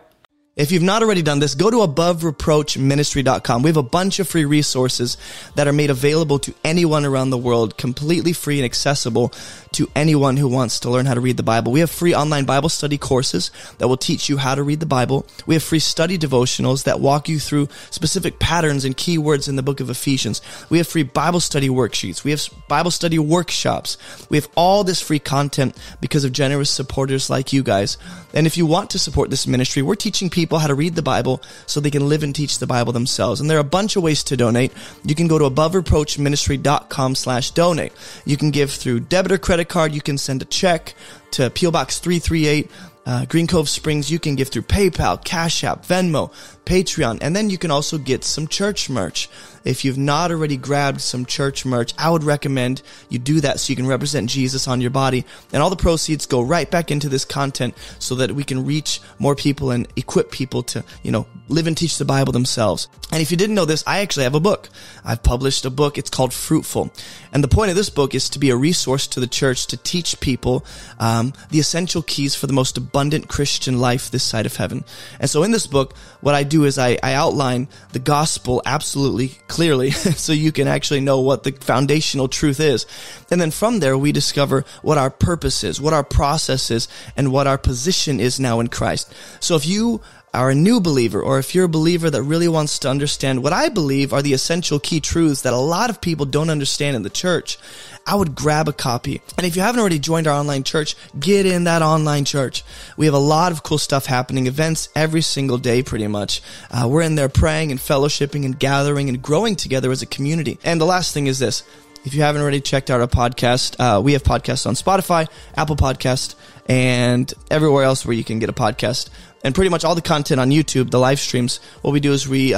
If you've not already done this, go to abovereproachministry.com. We have a bunch of free resources that are made available to anyone around the world, completely free and accessible to anyone who wants to learn how to read the Bible. We have free online Bible study courses that will teach you how to read the Bible. We have free study devotionals that walk you through specific patterns and key words in the book of Ephesians. We have free Bible study worksheets. We have Bible study workshops. We have all this free content because of generous supporters like you guys. And if you want to support this ministry, we're teaching people how to read the Bible so they can live and teach the Bible themselves. And there are a bunch of ways to donate. You can go to abovereproachministry.com/donate. You can give through debit or credit card. You can send a check to P.O. Box 338, Green Cove Springs. You can give through PayPal, Cash App, Venmo, Patreon. And then you can also get some church merch. If you've not already grabbed some church merch, I would recommend you do that so you can represent Jesus on your body. And all the proceeds go right back into this content so that we can reach more people and equip people to, you know, live and teach the Bible themselves. And if you didn't know this, I actually have a book. I've published a book. It's called Fruitful. And the point of this book is to be a resource to the church to teach people the essential keys for the most abundant Christian life this side of heaven. And so in this book, what I do is I outline the gospel absolutely clearly so you can actually know what the foundational truth is. And then from there, we discover what our purpose is, what our process is, and what our position is now in Christ. So if you are a new believer, or if you're a believer that really wants to understand what I believe are the essential key truths that a lot of people don't understand in the church, I would grab a copy. And if you haven't already joined our online church, get in that online church. We have a lot of cool stuff happening, events every single day pretty much. We're in there praying and fellowshipping and gathering and growing together as a community. And the last thing is this. If you haven't already checked out our podcast, we have podcasts on Spotify, Apple Podcast, and everywhere else where you can get a podcast. And pretty much all the content on YouTube, the live streams, what we do is we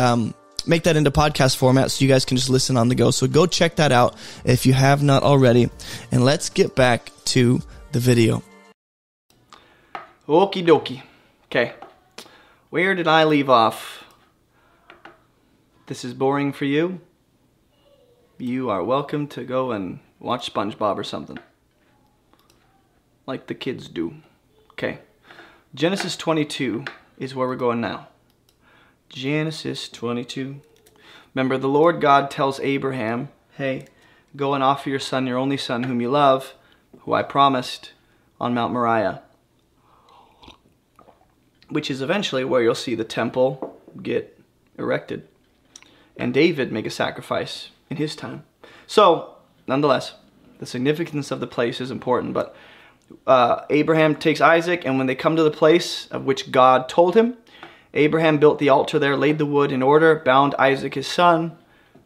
make that into podcast format so you guys can just listen on the go. So go check that out if you have not already. And let's get back to the video. Okie dokie. Okay. Where did I leave off? This is boring for you. You are welcome to go and watch SpongeBob or something. Like the kids do. Okay. Genesis 22 is where we're going now. Genesis 22. Remember, the Lord God tells Abraham, hey, go and offer your son, your only son, whom you love, who I promised, on Mount Moriah. Which is eventually where you'll see the temple get erected. And David make a sacrifice in his time. So, nonetheless, the significance of the place is important, but Abraham takes Isaac, and when they come to the place of which God told him, Abraham built the altar there, laid the wood in order, bound Isaac his son,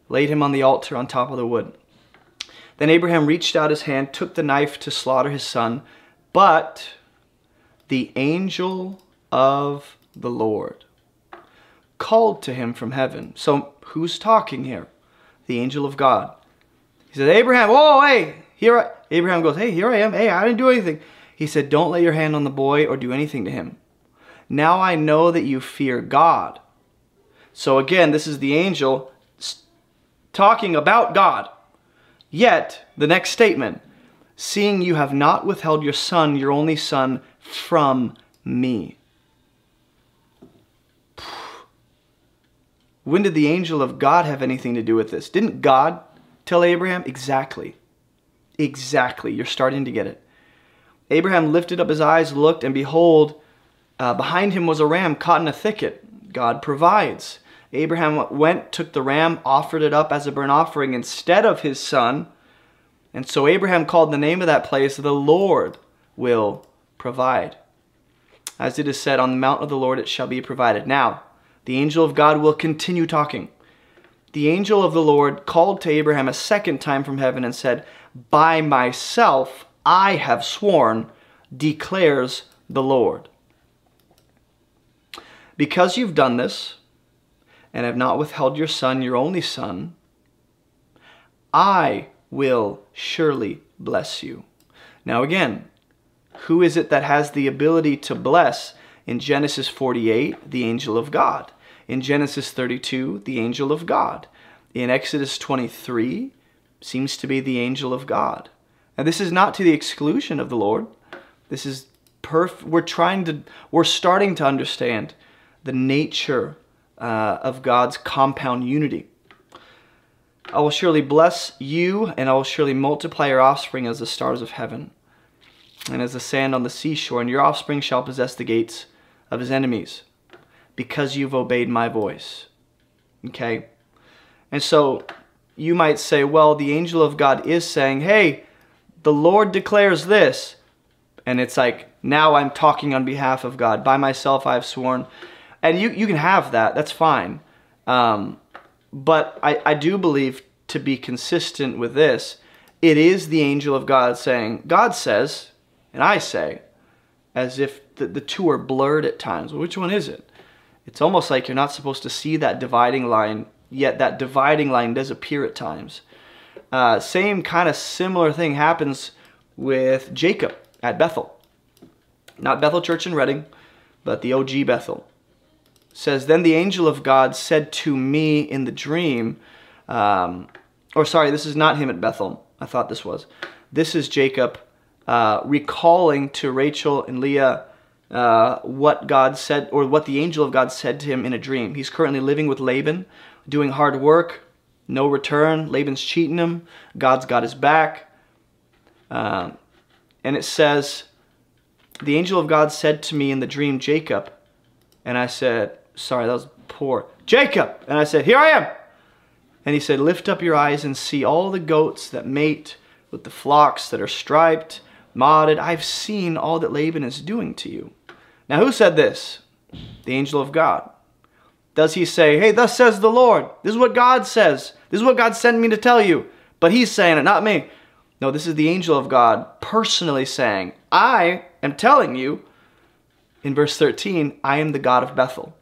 laid him on the altar on top of the wood. Then Abraham reached out his hand, took the knife to slaughter his son, but the angel of the Lord called to him from heaven. So who's talking here? The angel of God. He said, Abraham, whoa, hey, here I... Abraham goes, hey, here I am. Hey, I didn't do anything. He said, don't lay your hand on the boy or do anything to him. Now I know that you fear God. So again, this is the angel talking about God. Yet, the next statement, seeing you have not withheld your son, your only son, from me. When did the angel of God have anything to do with this? Didn't God tell Abraham? Exactly. Exactly. You're starting to get it. Abraham lifted up his eyes, looked, and behold, behind him was a ram caught in a thicket. God provides. Abraham went, took the ram, offered it up as a burnt offering instead of his son. And so Abraham called the name of that place, the Lord will provide. As it is said, on the mount of the Lord it shall be provided. Now, the angel of God will continue talking. The angel of the Lord called to Abraham a second time from heaven and said, "By myself I have sworn, declares the Lord. Because you've done this, and have not withheld your son, your only son, I will surely bless you." Now again, who is it that has the ability to bless? In Genesis 48, the angel of God. In Genesis 32, the angel of God. In Exodus 23, seems to be the angel of God. Now this is not to the exclusion of the Lord. This is we're starting to understand the nature of God's compound unity. I will surely bless you, and I will surely multiply your offspring as the stars of heaven, and as the sand on the seashore, and your offspring shall possess the gates of his enemies, because you've obeyed my voice. Okay? And so you might say, well, the angel of God is saying, hey, the Lord declares this. And it's like, now I'm talking on behalf of God. By myself I've sworn. And you can have that. That's fine. But I do believe, to be consistent with this, it is the angel of God saying, God says, and I say, as if the two are blurred at times. Well, which one is it? It's almost like you're not supposed to see that dividing line, yet that dividing line does appear at times. Same kind of similar thing happens with Jacob at Bethel. Not Bethel Church in Reading, but the OG Bethel. It says, then the angel of God said to me in the dream, or sorry, this is not him at Bethel. I thought this was. This is Jacob recalling to Rachel and Leah what God said, or what the angel of God said to him in a dream. He's currently living with Laban, doing hard work, no return. Laban's cheating him. God's got his back. And it says, the angel of God said to me in the dream, Jacob. And I said, sorry, that was poor. Jacob! And I said, here I am. And he said, lift up your eyes and see all the goats that mate with the flocks that are striped, modded. I've seen all that Laban is doing to you. Now, who said this? The angel of God. Does he say, hey, thus says the Lord. This is what God says. This is what God sent me to tell you. But he's saying it, not me. No, this is the angel of God personally saying, I am telling you, in verse 13, I am the God of Bethel.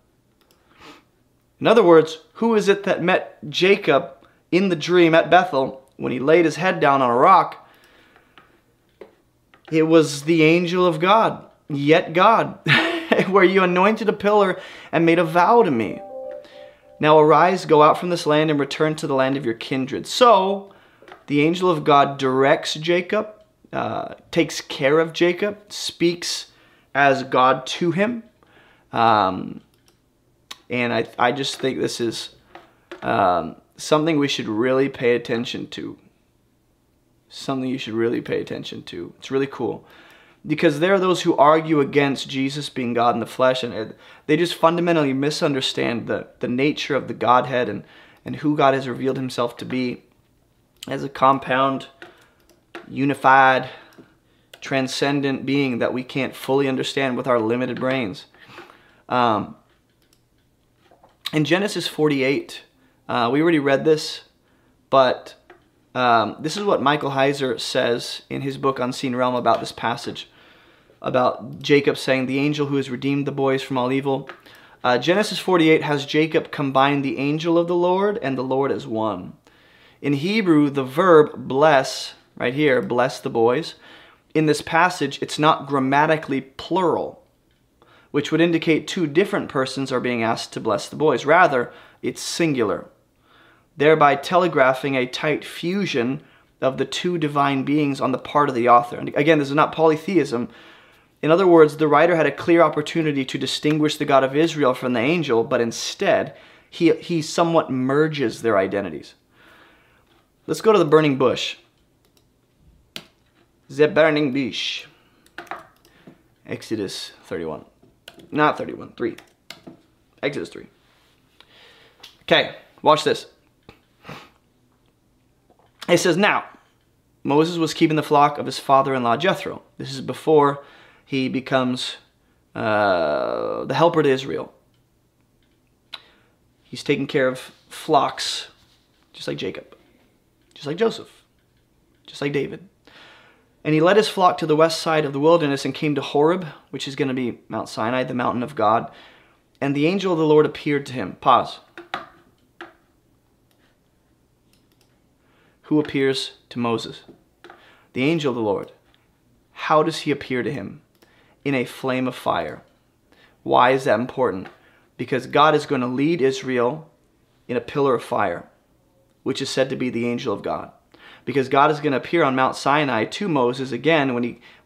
In other words, who is it that met Jacob in the dream at Bethel when he laid his head down on a rock? It was the angel of God, yet God, where you anointed a pillar and made a vow to me. Now arise, go out from this land and return to the land of your kindred. So the angel of God directs Jacob, takes care of Jacob, speaks as God to him. And I just think this is something we should really pay attention to. Something you should really pay attention to. It's really cool. Because there are those who argue against Jesus being God in the flesh, and they just fundamentally misunderstand the nature of the Godhead and who God has revealed himself to be as a compound, unified, transcendent being that we can't fully understand with our limited brains. In Genesis 48, we already read this, but this is what Michael Heiser says in his book Unseen Realm about this passage, about Jacob saying, the angel who has redeemed the boys from all evil. Genesis 48 has Jacob combine the angel of the Lord and the Lord as one. In Hebrew, the verb bless, right here, bless the boys, in this passage, it's not grammatically plural, which would indicate two different persons are being asked to bless the boys. Rather, it's singular, thereby telegraphing a tight fusion of the two divine beings on the part of the author. And again, this is not polytheism. In other words, the writer had a clear opportunity to distinguish the God of Israel from the angel, but instead, he somewhat merges their identities. Let's go to the burning bush. The burning bush. Exodus 31. Not 31, 3. Exodus 3. Okay, watch this. It says, now, Moses was keeping the flock of his father-in-law Jethro. This is before he becomes the helper to Israel. He's taking care of flocks, just like Jacob, just like Joseph, just like David. And he led his flock to the west side of the wilderness and came to Horeb, which is going to be Mount Sinai, the mountain of God. And the angel of the Lord appeared to him. Pause. Who appears to Moses? The angel of the Lord. How does he appear to him? In a flame of fire. Why is that important? Because God is going to lead Israel in a pillar of fire, which is said to be the angel of God. Because God is going to appear on Mount Sinai to Moses again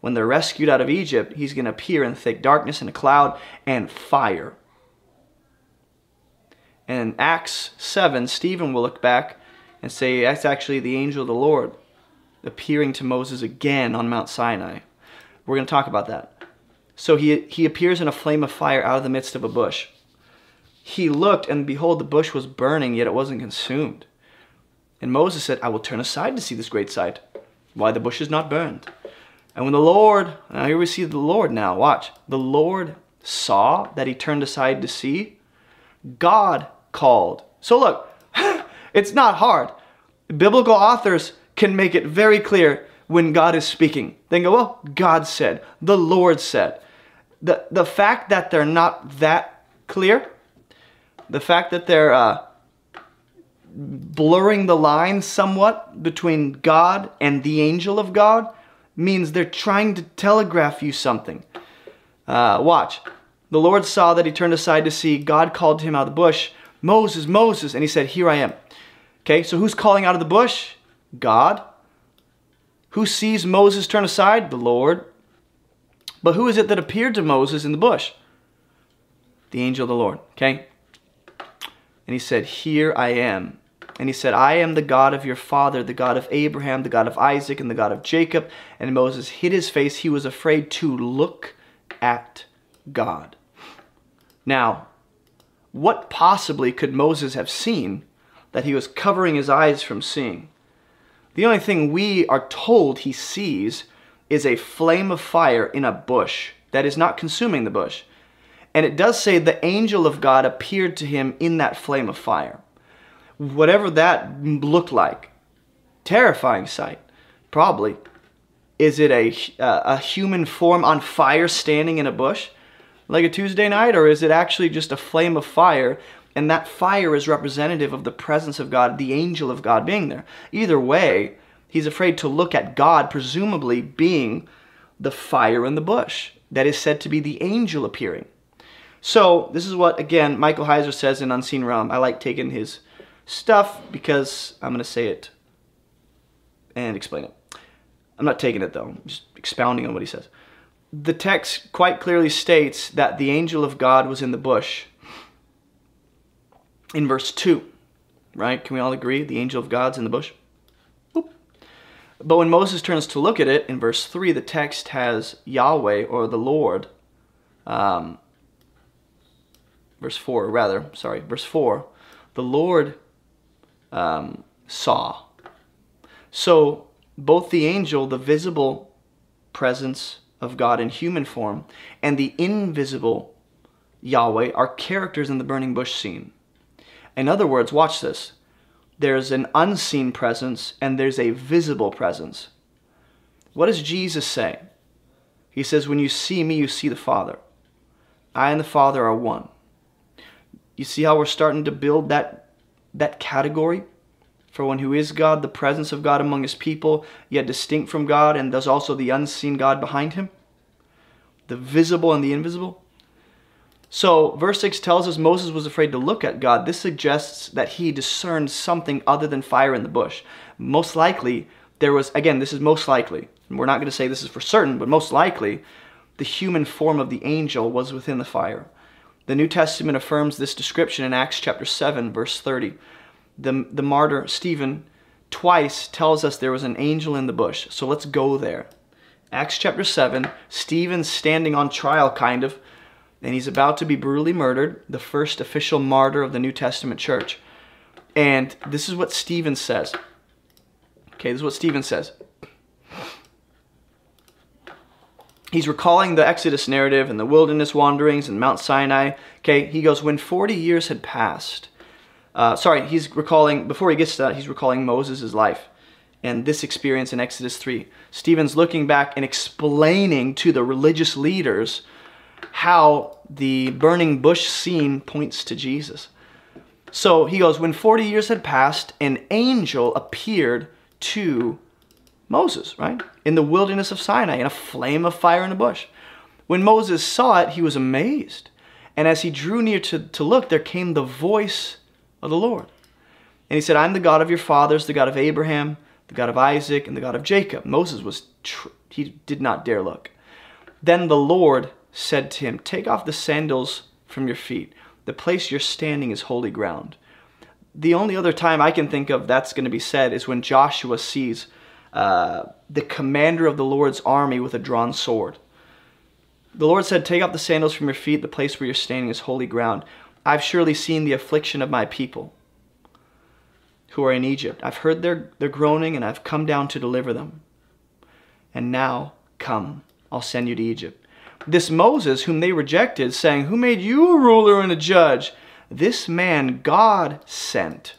when they're rescued out of Egypt. He's going to appear in thick darkness, in a cloud, and fire. And in Acts 7, Stephen will look back and say, that's actually the angel of the Lord appearing to Moses again on Mount Sinai. We're going to talk about that. So he appears in a flame of fire out of the midst of a bush. He looked, and behold, the bush was burning, yet it wasn't consumed. And Moses said, I will turn aside to see this great sight, why the bush is not burned. And when the Lord, now here we see the Lord now, watch. The Lord saw that he turned aside to see. God called. So look, it's not hard. Biblical authors can make it very clear when God is speaking. They go, well, God said, the Lord said. The fact that they're not that clear, the fact that they're blurring the line somewhat between God and the angel of God means they're trying to telegraph you something. Watch. The Lord saw that he turned aside to see. God called to him out of the bush, Moses, Moses, and he said, here I am. Okay, so who's calling out of the bush? God. Who sees Moses turn aside? The Lord. But who is it that appeared to Moses in the bush? The angel of the Lord, okay? And he said, here I am. And he said, I am the God of your father, the God of Abraham, the God of Isaac, and the God of Jacob. And Moses hid his face. He was afraid to look at God. Now, what possibly could Moses have seen that he was covering his eyes from seeing? The only thing we are told he sees is a flame of fire in a bush that is not consuming the bush. And it does say the angel of God appeared to him in that flame of fire. Whatever that looked like, terrifying sight, probably. Is it a human form on fire standing in a bush, like a Tuesday night? Or is it actually just a flame of fire, and that fire is representative of the presence of God, the angel of God being there? Either way, he's afraid to look at God, presumably being the fire in the bush that is said to be the angel appearing. So this is what, again, Michael Heiser says in Unseen Realm. I like taking his stuff because I'm going to say it and explain it. I'm not taking it, though. I'm just expounding on what he says. The text quite clearly states that the angel of God was in the bush in verse 2, right? Can we all agree the angel of God's in the bush? Boop. But when Moses turns to look at it in verse 3, the text has Yahweh, or the Lord, verse 4, the Lord saw. So both the angel, the visible presence of God in human form, and the invisible Yahweh are characters in the burning bush scene. In other words, watch this. There's an unseen presence and there's a visible presence. What does Jesus say? He says, when you see me, you see the Father. I and the Father are one. You see how we're starting to build that category for one who is God, the presence of God among his people, yet distinct from God, and there's also the unseen God behind him, the visible and the invisible. So verse 6 tells us Moses was afraid to look at God. This suggests that he discerned something other than fire in the bush. Most likely, there was, again, this is most likely, and we're not going to say this is for certain, but most likely, the human form of the angel was within the fire. The New Testament affirms this description in Acts chapter 7, verse 30. The martyr Stephen twice tells us there was an angel in the bush. So let's go there. Acts chapter 7, Stephen's standing on trial, kind of, and he's about to be brutally murdered, the first official martyr of the New Testament church. And this is what Stephen says. Okay, this is what Stephen says. He's recalling the Exodus narrative and the wilderness wanderings and Mount Sinai. Okay, he goes, when 40 years had passed, before he gets to that, he's recalling Moses' life and this experience in Exodus 3. Stephen's looking back and explaining to the religious leaders how the burning bush scene points to Jesus. So he goes, when 40 years had passed, an angel appeared to Moses, right? In the wilderness of Sinai, in a flame of fire in a bush. When Moses saw it, he was amazed. And as he drew near to look, there came the voice of the Lord. And he said, I'm the God of your fathers, the God of Abraham, the God of Isaac, and the God of Jacob. Moses he did not dare look. Then the Lord said to him, take off the sandals from your feet. The place you're standing is holy ground. The only other time I can think of that's going to be said is when Joshua sees the commander of the Lord's army with a drawn sword. The Lord said, take off the sandals from your feet. The place where you're standing is holy ground. I've surely seen the affliction of my people who are in Egypt. I've heard their groaning, and I've come down to deliver them. And now, come, I'll send you to Egypt. This Moses, whom they rejected, saying, who made you a ruler and a judge? This man God sent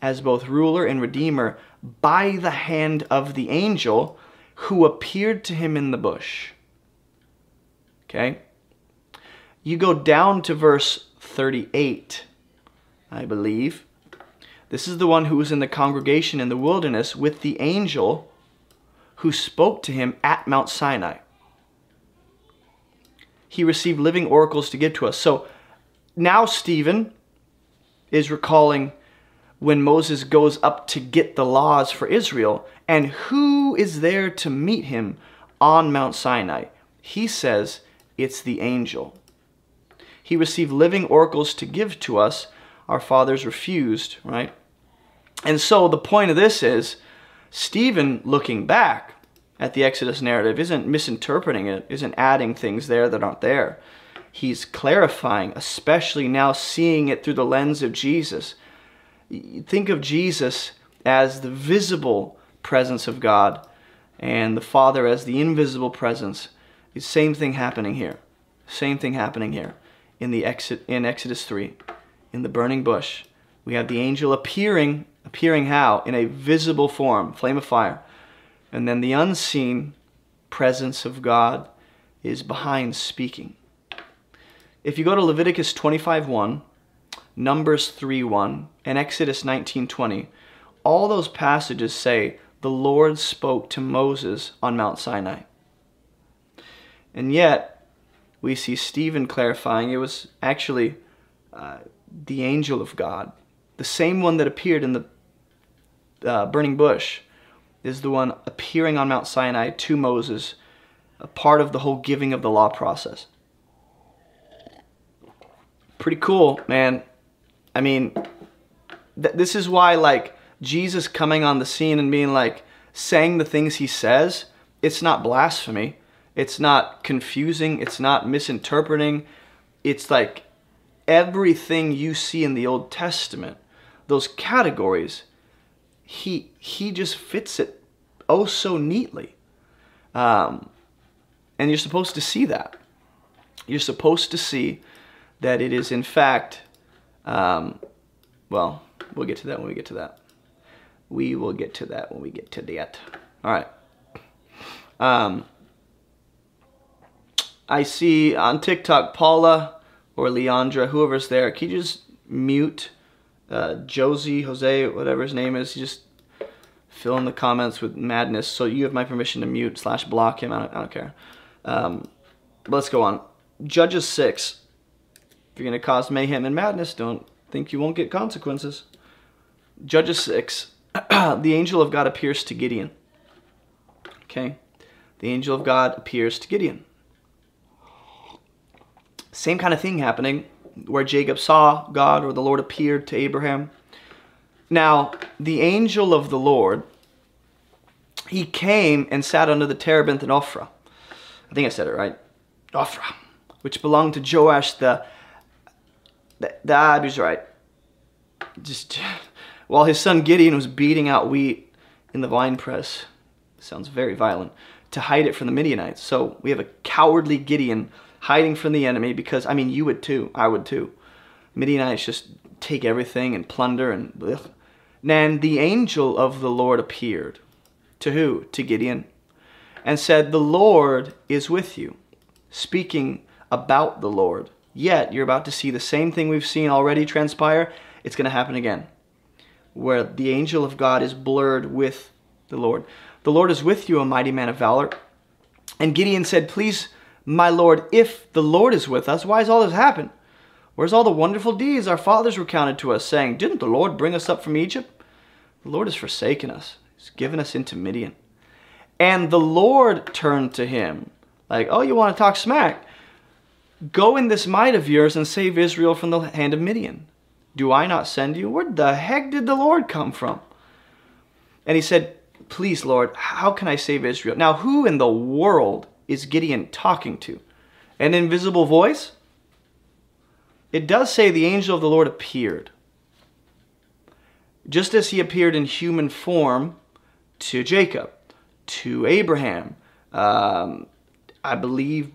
as both ruler and redeemer by the hand of the angel who appeared to him in the bush. Okay? You go down to verse 38, I believe. This is the one who was in the congregation in the wilderness with the angel who spoke to him at Mount Sinai. He received living oracles to give to us. So now Stephen is recalling when Moses goes up to get the laws for Israel, and who is there to meet him on Mount Sinai? He says it's the angel. He received living oracles to give to us. Our fathers refused, right? And so the point of this is Stephen, looking back at the Exodus narrative, isn't misinterpreting it, isn't adding things there that aren't there. He's clarifying, especially now seeing it through the lens of Jesus. Think of Jesus as the visible presence of God and the Father as the invisible presence. The same thing happening here. Same thing happening here in Exodus 3, in the burning bush. We have the angel appearing how? In a visible form, flame of fire. And then the unseen presence of God is behind speaking. If you go to Leviticus 25:1, Numbers 3:1, and Exodus 19:20, all those passages say the Lord spoke to Moses on Mount Sinai. And yet, we see Stephen clarifying it was actually the angel of God, the same one that appeared in the burning bush, is the one appearing on Mount Sinai to Moses, a part of the whole giving of the law process. Pretty cool, man. I mean, this is why, like, Jesus coming on the scene and being like, saying the things he says, it's not blasphemy. It's not confusing. It's not misinterpreting. It's like everything you see in the Old Testament, those categories, he just fits it oh so neatly. And you're supposed to see that. You're supposed to see that it is in fact, well, we'll get to that when we get to that. We will get to that when we get to that. All right. I see on TikTok, Paula or Leandra, whoever's there, can you just mute Jose, whatever his name is? You just fill in the comments with madness. So you have my permission to mute / block him. I don't care. Let's go on. Judges 6. If you're going to cause mayhem and madness, don't think you won't get consequences. Judges 6. The angel of God appears to Gideon. Okay. The angel of God appears to Gideon. Same kind of thing happening where Jacob saw God, or the Lord appeared to Abraham. Now, the angel of the Lord, he came and sat under the terebinth in Ophrah. I think I said it right. Ophrah. which belonged to Joash the Abuzrite. While his son Gideon was beating out wheat in the wine press. Sounds very violent. To hide it from the Midianites. So we have a cowardly Gideon hiding from the enemy because, I mean, you would too. I would too. Midianites just take everything and plunder and... Blech. And the angel of the Lord appeared. To who? To Gideon. And said, the Lord is with you. Speaking about the Lord. Yet you're about to see the same thing we've seen already transpire. It's going to happen again. Where the angel of God is blurred with the Lord. The Lord is with you, a mighty man of valor. And Gideon said, please, my Lord, if the Lord is with us, why has all this happened? Where's all the wonderful deeds our fathers recounted to us, saying, didn't the Lord bring us up from Egypt? The Lord has forsaken us. He's given us into Midian. And the Lord turned to him, like, oh, you want to talk smack? Go in this might of yours and save Israel from the hand of Midian. Do I not send you? Where the heck did the Lord come from? And he said, please, Lord, how can I save Israel? Now, who in the world is Gideon talking to? An invisible voice? It does say the angel of the Lord appeared. Just as he appeared in human form to Jacob, to Abraham, I believe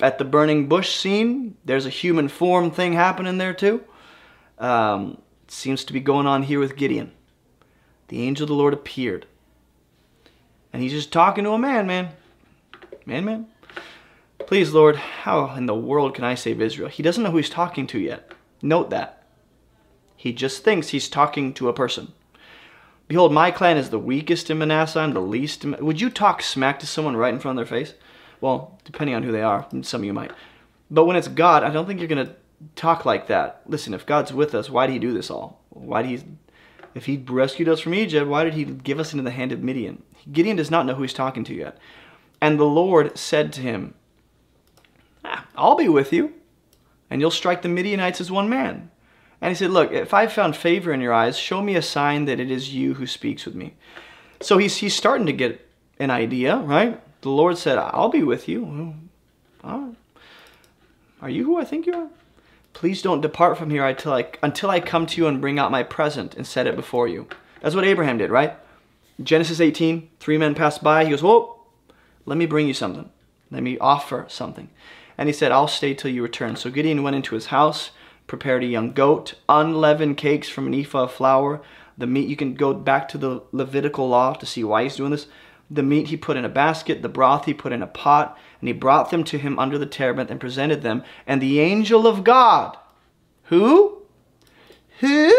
at the burning bush scene, there's a human form thing happening there too. It seems to be going on here with Gideon. The angel of the Lord appeared. And he's just talking to a man. Please, Lord, how in the world can I save Israel? He doesn't know who he's talking to yet. Note that. He just thinks he's talking to a person. Behold, my clan is the weakest in Manasseh. I'm the least. Would you talk smack to someone right in front of their face? Well, depending on who they are. Some of you might. But when it's God, I don't think you're going to talk like that. Listen, if God's with us, why did he do this all? Why did he... If he rescued us from Egypt, why did he give us into the hand of Midian? Gideon does not know who he's talking to yet. And the Lord said to him, I'll be with you, and you'll strike the Midianites as one man. And he said, look, if I've found favor in your eyes, show me a sign that it is you who speaks with me. So he's starting to get an idea, right? The Lord said, I'll be with you. Are you who I think you are? Please don't depart from here until I come to you and bring out my present and set it before you. That's what Abraham did, right? Genesis 18, 3 men passed by. He goes, whoa, let me bring you something. Let me offer something. And he said, I'll stay till you return. So Gideon went into his house, prepared a young goat, unleavened cakes from an ephah of flour. The meat, you can go back to the Levitical law to see why he's doing this. The meat he put in a basket, the broth he put in a pot, and he brought them to him under the terebinth and presented them. And the angel of God, who? Is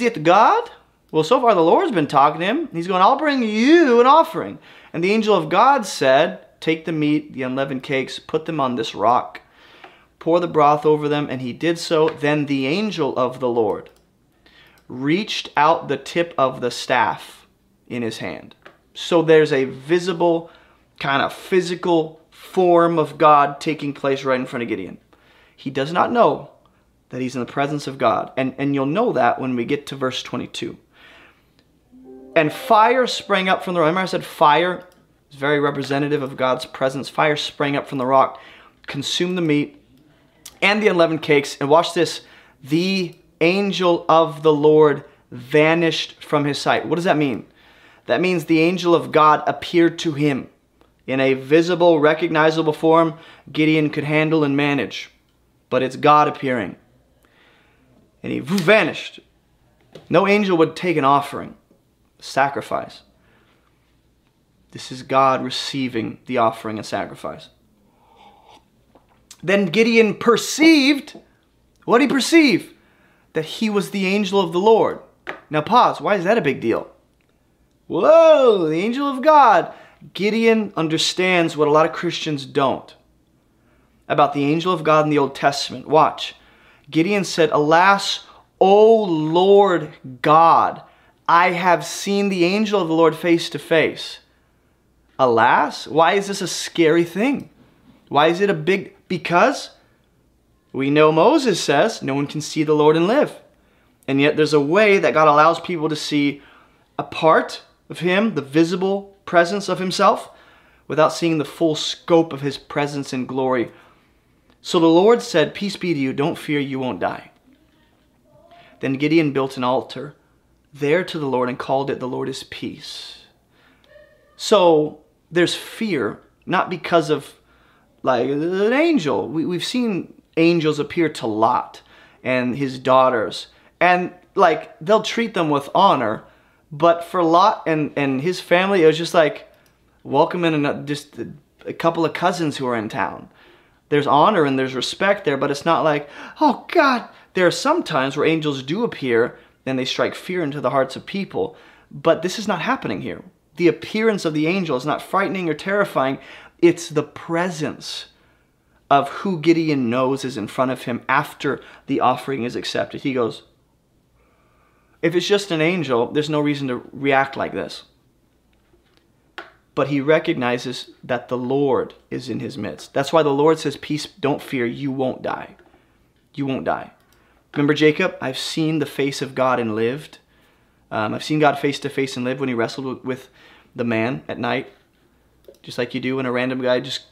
it God? Well, so far the Lord's been talking to him. He's going, I'll bring you an offering. And the angel of God said, take the meat, the unleavened cakes, put them on this rock, pour the broth over them. And he did so. Then the angel of the Lord reached out the tip of the staff in his hand. So there's a visible, kind of physical form of God taking place right in front of Gideon. He does not know that he's in the presence of God. And you'll know that when we get to verse 22. And fire sprang up from the rock. Remember I said fire is very representative of God's presence. Fire sprang up from the rock, consumed the meat and the unleavened cakes. And watch this. The angel of the Lord vanished from his sight. What does that mean? That means the angel of God appeared to him in a visible, recognizable form Gideon could handle and manage. But it's God appearing. And he vanished. No angel would take an offering, sacrifice. This is God receiving the offering and sacrifice. Then Gideon perceived, what did he perceive? That he was the angel of the Lord. Now pause, why is that a big deal? Whoa, the angel of God. Gideon understands what a lot of Christians don't about the angel of God in the Old Testament. Watch. Gideon said, alas, O Lord God, I have seen the angel of the Lord face to face. Alas, why is this a scary thing? Why is it a big, because we know Moses says no one can see the Lord and live. And yet there's a way that God allows people to see a part of him, the visible presence of himself, without seeing the full scope of his presence and glory. So the Lord said, "Peace be to you. Don't fear, you won't die." Then Gideon built an altar there to the Lord and called it, "The Lord is Peace." So there's fear, not because of like an angel. We've seen angels appear to Lot and his daughters, and like they'll treat them with honor, but for Lot and his family, it was just like welcoming just a couple of cousins who are in town. There's honor and there's respect there, but it's not like, oh God. There are some times where angels do appear and they strike fear into the hearts of people, but this is not happening here. The appearance of the angel is not frightening or terrifying. It's the presence of who Gideon knows is in front of him after the offering is accepted. He goes, if it's just an angel, there's no reason to react like this. But he recognizes that the Lord is in his midst. That's why the Lord says, "Peace, don't fear, you won't die. You won't die." Remember Jacob? I've seen the face of God and lived. I've seen God face to face and lived when he wrestled with the man at night. Just like you do when a random guy just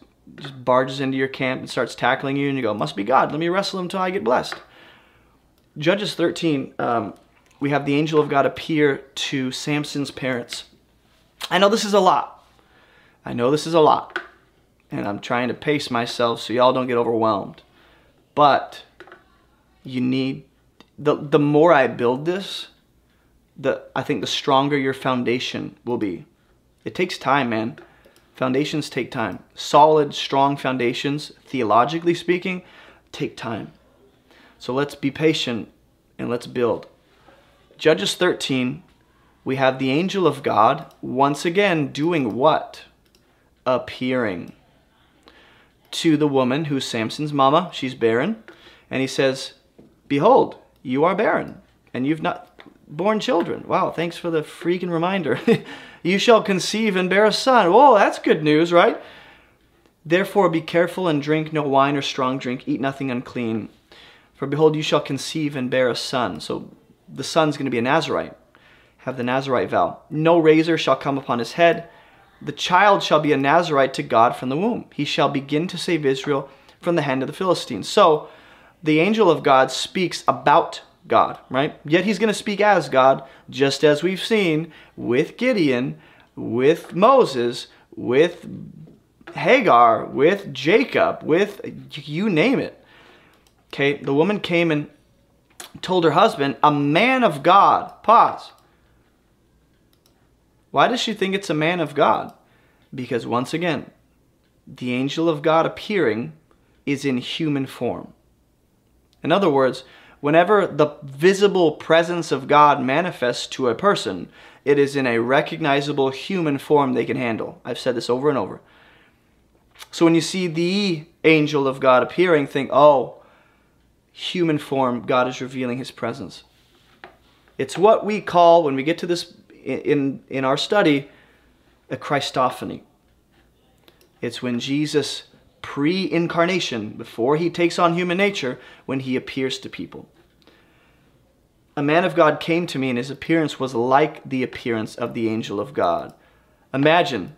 barges into your camp and starts tackling you and you go, must be God. Let me wrestle him until I get blessed. Judges 13, we have the angel of God appear to Samson's parents. I know this is a lot. I know this is a lot. And I'm trying to pace myself so y'all don't get overwhelmed. But you need, the more I build this, I think the stronger your foundation will be. It takes time, man. Foundations take time. Solid, strong foundations, theologically speaking, take time. So let's be patient and let's build. Judges 13, we have the angel of God once again doing what? Appearing to the woman who's Samson's mama. She's barren. And he says, "Behold, you are barren and you've not born children." Wow, thanks for the freaking reminder. "You shall conceive and bear a son." Whoa, that's good news, right? "Therefore be careful and drink no wine or strong drink. Eat nothing unclean. For behold, you shall conceive and bear a son." So the son's going to be a Nazirite. Have the Nazirite vow. "No razor shall come upon his head. The child shall be a Nazirite to God from the womb. He shall begin to save Israel from the hand of the Philistines." So the angel of God speaks about God, right? Yet he's going to speak as God, just as we've seen with Gideon, with Moses, with Hagar, with Jacob, with you name it. Okay, the woman came and told her husband, "A man of God." Pause. Why does she think it's a man of God? Because once again, the angel of God appearing is in human form. In other words, whenever the visible presence of God manifests to a person, it is in a recognizable human form they can handle. I've said this over and over. So when you see the angel of God appearing, think, oh, human form, God is revealing his presence. It's what we call, when we get to this in our study, a Christophany. It's when Jesus pre-incarnation, before he takes on human nature, when he appears to people. "A man of God came to me, and his appearance was like the appearance of the angel of God." Imagine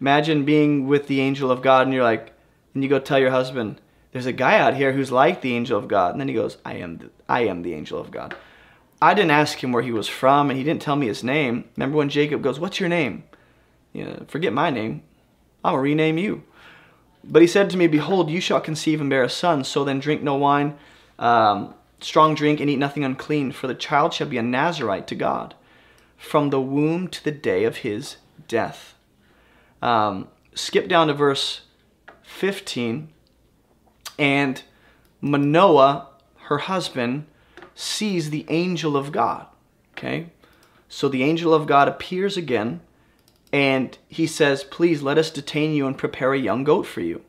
being with the angel of God, and you're like, and you go tell your husband, "There's a guy out here who's like the angel of God." And then he goes, I am the angel of God. I didn't ask him where he was from, and he didn't tell me his name. Remember when Jacob goes, "What's your name?" "You know, forget my name. I'm going to rename you." "But he said to me, behold, you shall conceive and bear a son. So then drink no wine, strong drink, and eat nothing unclean. For the child shall be a Nazirite to God from the womb to the day of his death." Skip down to verse 15. "And Manoah, her husband, sees the angel of God." Okay, so the angel of God appears again. And he says, "Please let us detain you and prepare a young goat for you."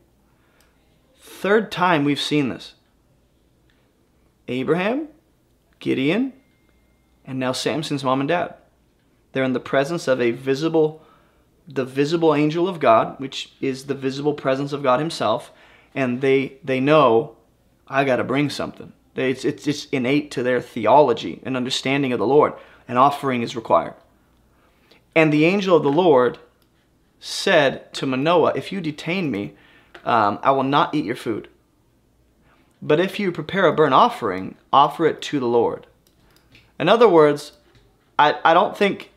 Third time we've seen this. Abraham, Gideon, and now Samson's mom and dad. They're in the presence of the visible angel of God, which is the visible presence of God himself. And they know, I got to bring something. It's innate to their theology and understanding of the Lord. An offering is required. And the angel of the Lord said to Manoah, if you detain me, I will not eat your food. But if you prepare a burnt offering, offer it to the Lord. In other words, I think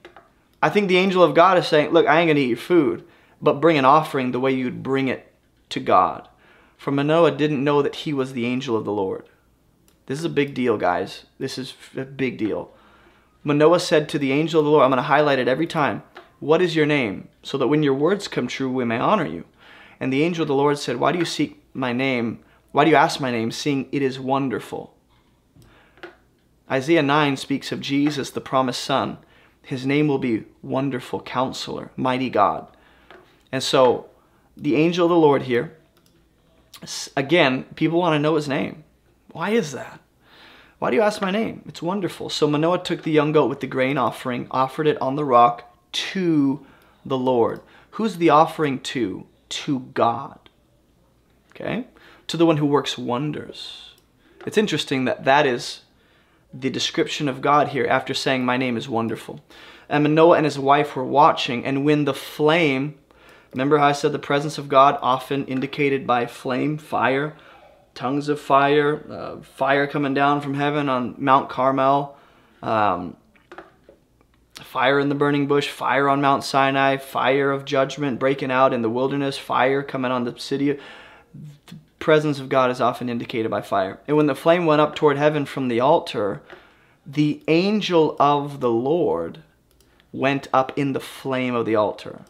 the angel of God is saying, look, I ain't going to eat your food, but bring an offering the way you'd bring it to God. For Manoah didn't know that he was the angel of the Lord. This is a big deal, guys. This is a big deal. Manoah said to the angel of the Lord, I'm going to highlight it every time, what is your name? So that when your words come true, we may honor you. And the angel of the Lord said, why do you seek my name? Why do you ask my name, seeing it is wonderful? Isaiah 9 speaks of Jesus, the promised son. His name will be Wonderful Counselor, Mighty God. And so the angel of the Lord here, again, people want to know his name. Why is that? Why do you ask my name? It's wonderful. So Manoah took the young goat with the grain offering, offered it on the rock to the Lord. Who's the offering to? To God. Okay? To the one who works wonders. It's interesting that that is the description of God here after saying, my name is wonderful. And Manoah and his wife were watching, and when the flame, remember how I said the presence of God often indicated by flame, fire, tongues of fire, fire coming down from heaven on Mount Carmel, fire in the burning bush, fire on Mount Sinai, fire of judgment breaking out in the wilderness, fire coming on the city. The presence of God is often indicated by fire. And when the flame went up toward heaven from the altar, the angel of the Lord went up in the flame of the altar.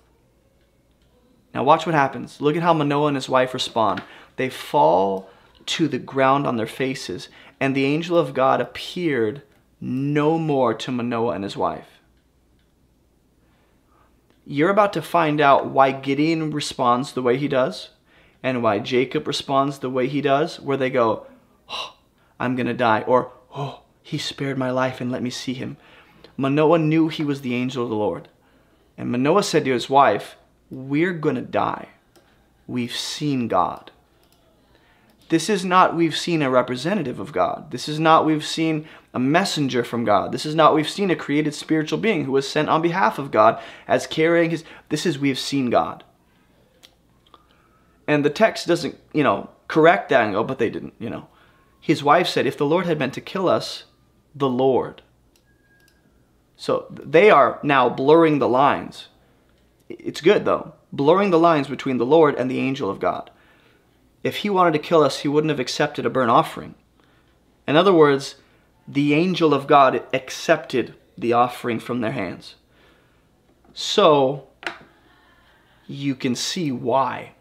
Now watch what happens. Look at how Manoah and his wife respond. They fall to the ground on their faces, and the angel of God appeared no more to Manoah and his wife. You're about to find out why Gideon responds the way he does, and why Jacob responds the way he does, where they go, oh, I'm going to die, or, oh, he spared my life and let me see him. Manoah knew he was the angel of the Lord. And Manoah said to his wife, we're going to die. We've seen God. This is not we've seen a representative of God. This is not we've seen a messenger from God. This is not we've seen a created spiritual being who was sent on behalf of God as carrying his... This is we've seen God. And the text doesn't, you know, correct that and go, but they didn't, you know. His wife said, if the Lord had meant to kill us, the Lord. So they are now blurring the lines. It's good, though. Blurring the lines between the Lord and the angel of God. If he wanted to kill us, he wouldn't have accepted a burnt offering. In other words, the angel of God accepted the offering from their hands. So, you can see why.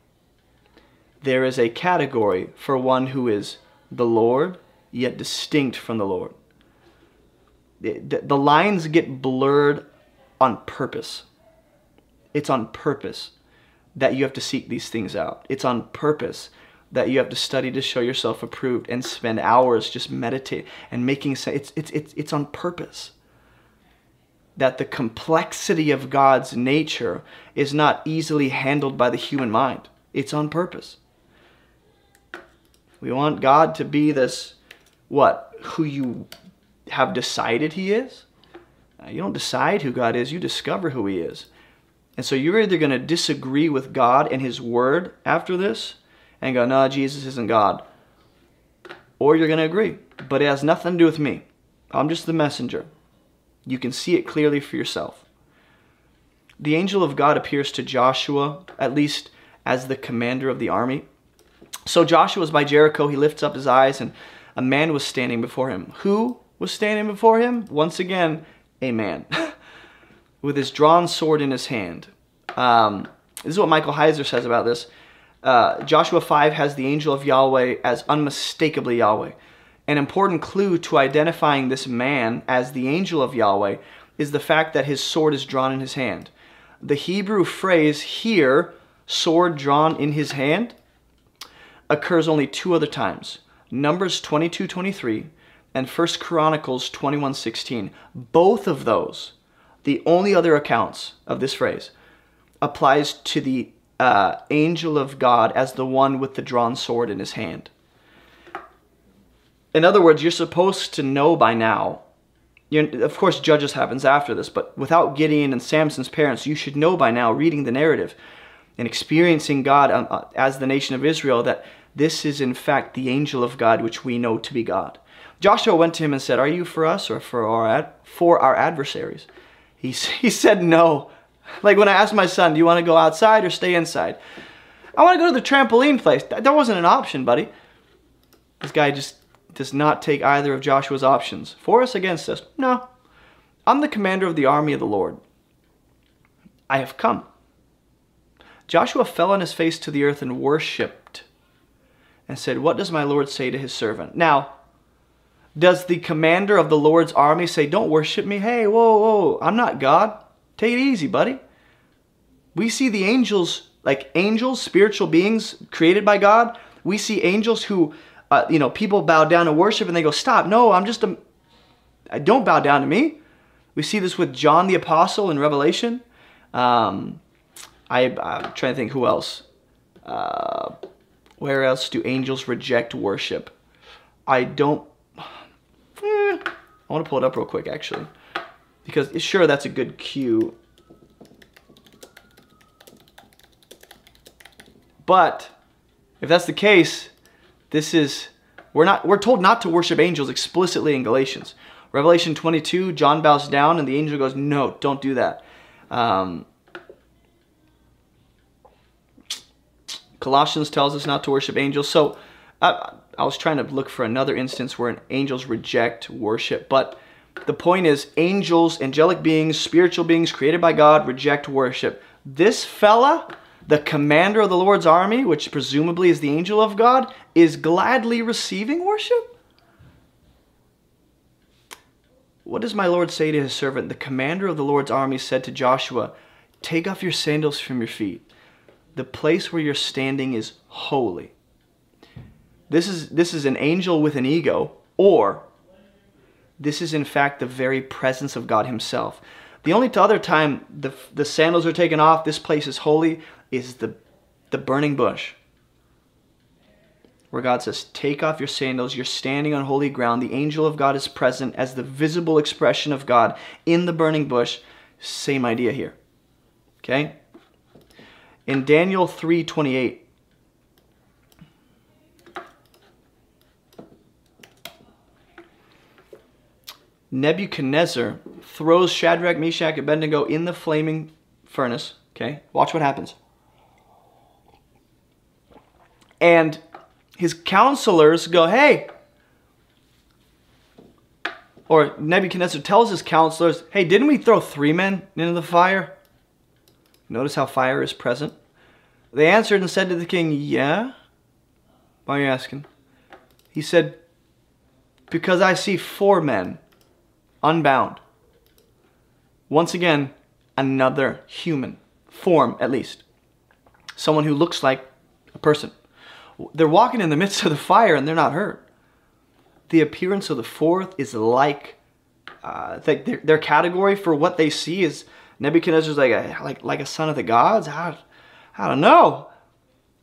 There is a category for one who is the Lord, yet distinct from the Lord. The lines get blurred on purpose. It's on purpose that you have to seek these things out. It's on purpose that you have to study to show yourself approved and spend hours just meditate and making sense. It's on purpose that the complexity of God's nature is not easily handled by the human mind. It's on purpose. We want God to be this, what, who you have decided he is? You don't decide who God is, you discover who he is. And so you're either going to disagree with God and his word after this and go, no, Jesus isn't God. Or you're going to agree. But it has nothing to do with me. I'm just the messenger. You can see it clearly for yourself. The angel of God appears to Joshua, at least as the commander of the army. So Joshua is by Jericho. He lifts up his eyes and a man was standing before him. Who was standing before him? Once again, a man. With his drawn sword in his hand. This is what Michael Heiser says about this. Joshua 5 has the angel of Yahweh as unmistakably Yahweh. An important clue to identifying this man as the angel of Yahweh is the fact that his sword is drawn in his hand. The Hebrew phrase here, sword drawn in his hand, occurs only two other times. Numbers 22:23 and 1 Chronicles 21:16. Both of those, the only other accounts of this phrase, applies to the angel of God as the one with the drawn sword in his hand. In other words, you're supposed to know by now Of course, Judges happens after this, but without Gideon and Samson's parents, you should know by now, reading the narrative and experiencing God as the nation of Israel, that this is in fact the angel of God, which we know to be God. Joshua went to him and said, "Are you for us or for our adversaries?" He said no. Like when I asked my son, "Do you want to go outside or stay inside?" "I want to go to the trampoline place." That wasn't an option, buddy. This guy just does not take either of Joshua's options. For us, against us? No. "I'm the commander of the army of the Lord. I have come." Joshua fell on his face to the earth and worshipped and said, "What does my Lord say to his servant?" Now, does the commander of the Lord's army say, "Don't worship me"? Hey, whoa, whoa, I'm not God. Take it easy, buddy. We see the angels, like angels, spiritual beings created by God. We see angels who... people bow down and worship, and they go, "Stop, no, don't bow down to me." We see this with John the Apostle in Revelation. I'm trying to think who else. Where else do angels reject worship? I want to pull it up real quick, actually. Because, sure, that's a good cue. But, if that's the case... We're told not to worship angels explicitly in Galatians. Revelation 22, John bows down and the angel goes, "No, don't do that." Colossians tells us not to worship angels. So I was trying to look for another instance where angels reject worship. But the point is, angels, angelic beings, spiritual beings created by God reject worship. This fella... the commander of the Lord's army, which presumably is the angel of God, is gladly receiving worship? "What does my Lord say to his servant? The commander of the Lord's army said to Joshua, 'Take off your sandals from your feet. The place where you're standing is holy.'" This is an angel with an ego, or this is in fact the very presence of God himself. The only other time the sandals are taken off, "This place is holy," is the burning bush, where God says, "Take off your sandals, you're standing on holy ground." The angel of God is present as the visible expression of God in the burning bush. Same idea here, okay? In Daniel 3:28, Nebuchadnezzar throws Shadrach, Meshach, and Abednego in the flaming furnace, okay? Watch what happens. And his counselors go, "Hey," or Nebuchadnezzar tells his counselors, "Hey, didn't we throw 3 men into the fire?" Notice how fire is present. "They answered and said to the king," "Yeah? Why are you asking?" He said, "Because I see 4 men unbound." Once again, another human form, at least. Someone who looks like a person. They're walking in the midst of the fire and they're not hurt. The appearance of the fourth is like, their category for what they see is, Nebuchadnezzar's like a son of the gods? I don't know.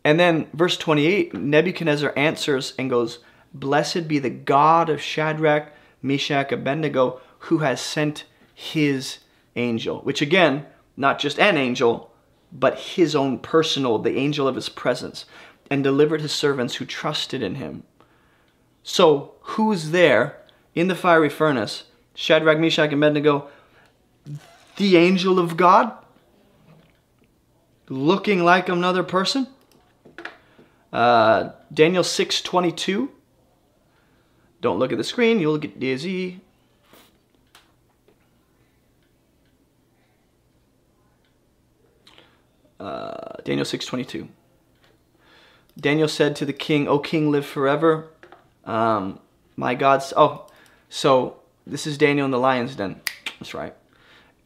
And then verse 28, Nebuchadnezzar answers and goes, "Blessed be the God of Shadrach, Meshach, Abednego, who has sent his angel," which again, not just an angel, but his own personal, the angel of his presence, "and delivered his servants who trusted in him." So who's there in the fiery furnace? Shadrach, Meshach, and Abednego, the angel of God, looking like another person. Daniel 6:22. Don't look at the screen, you'll get dizzy. Daniel 6:22. Daniel said to the king, "O king, live forever. My God's..." Oh, so this is Daniel in the lion's den. That's right.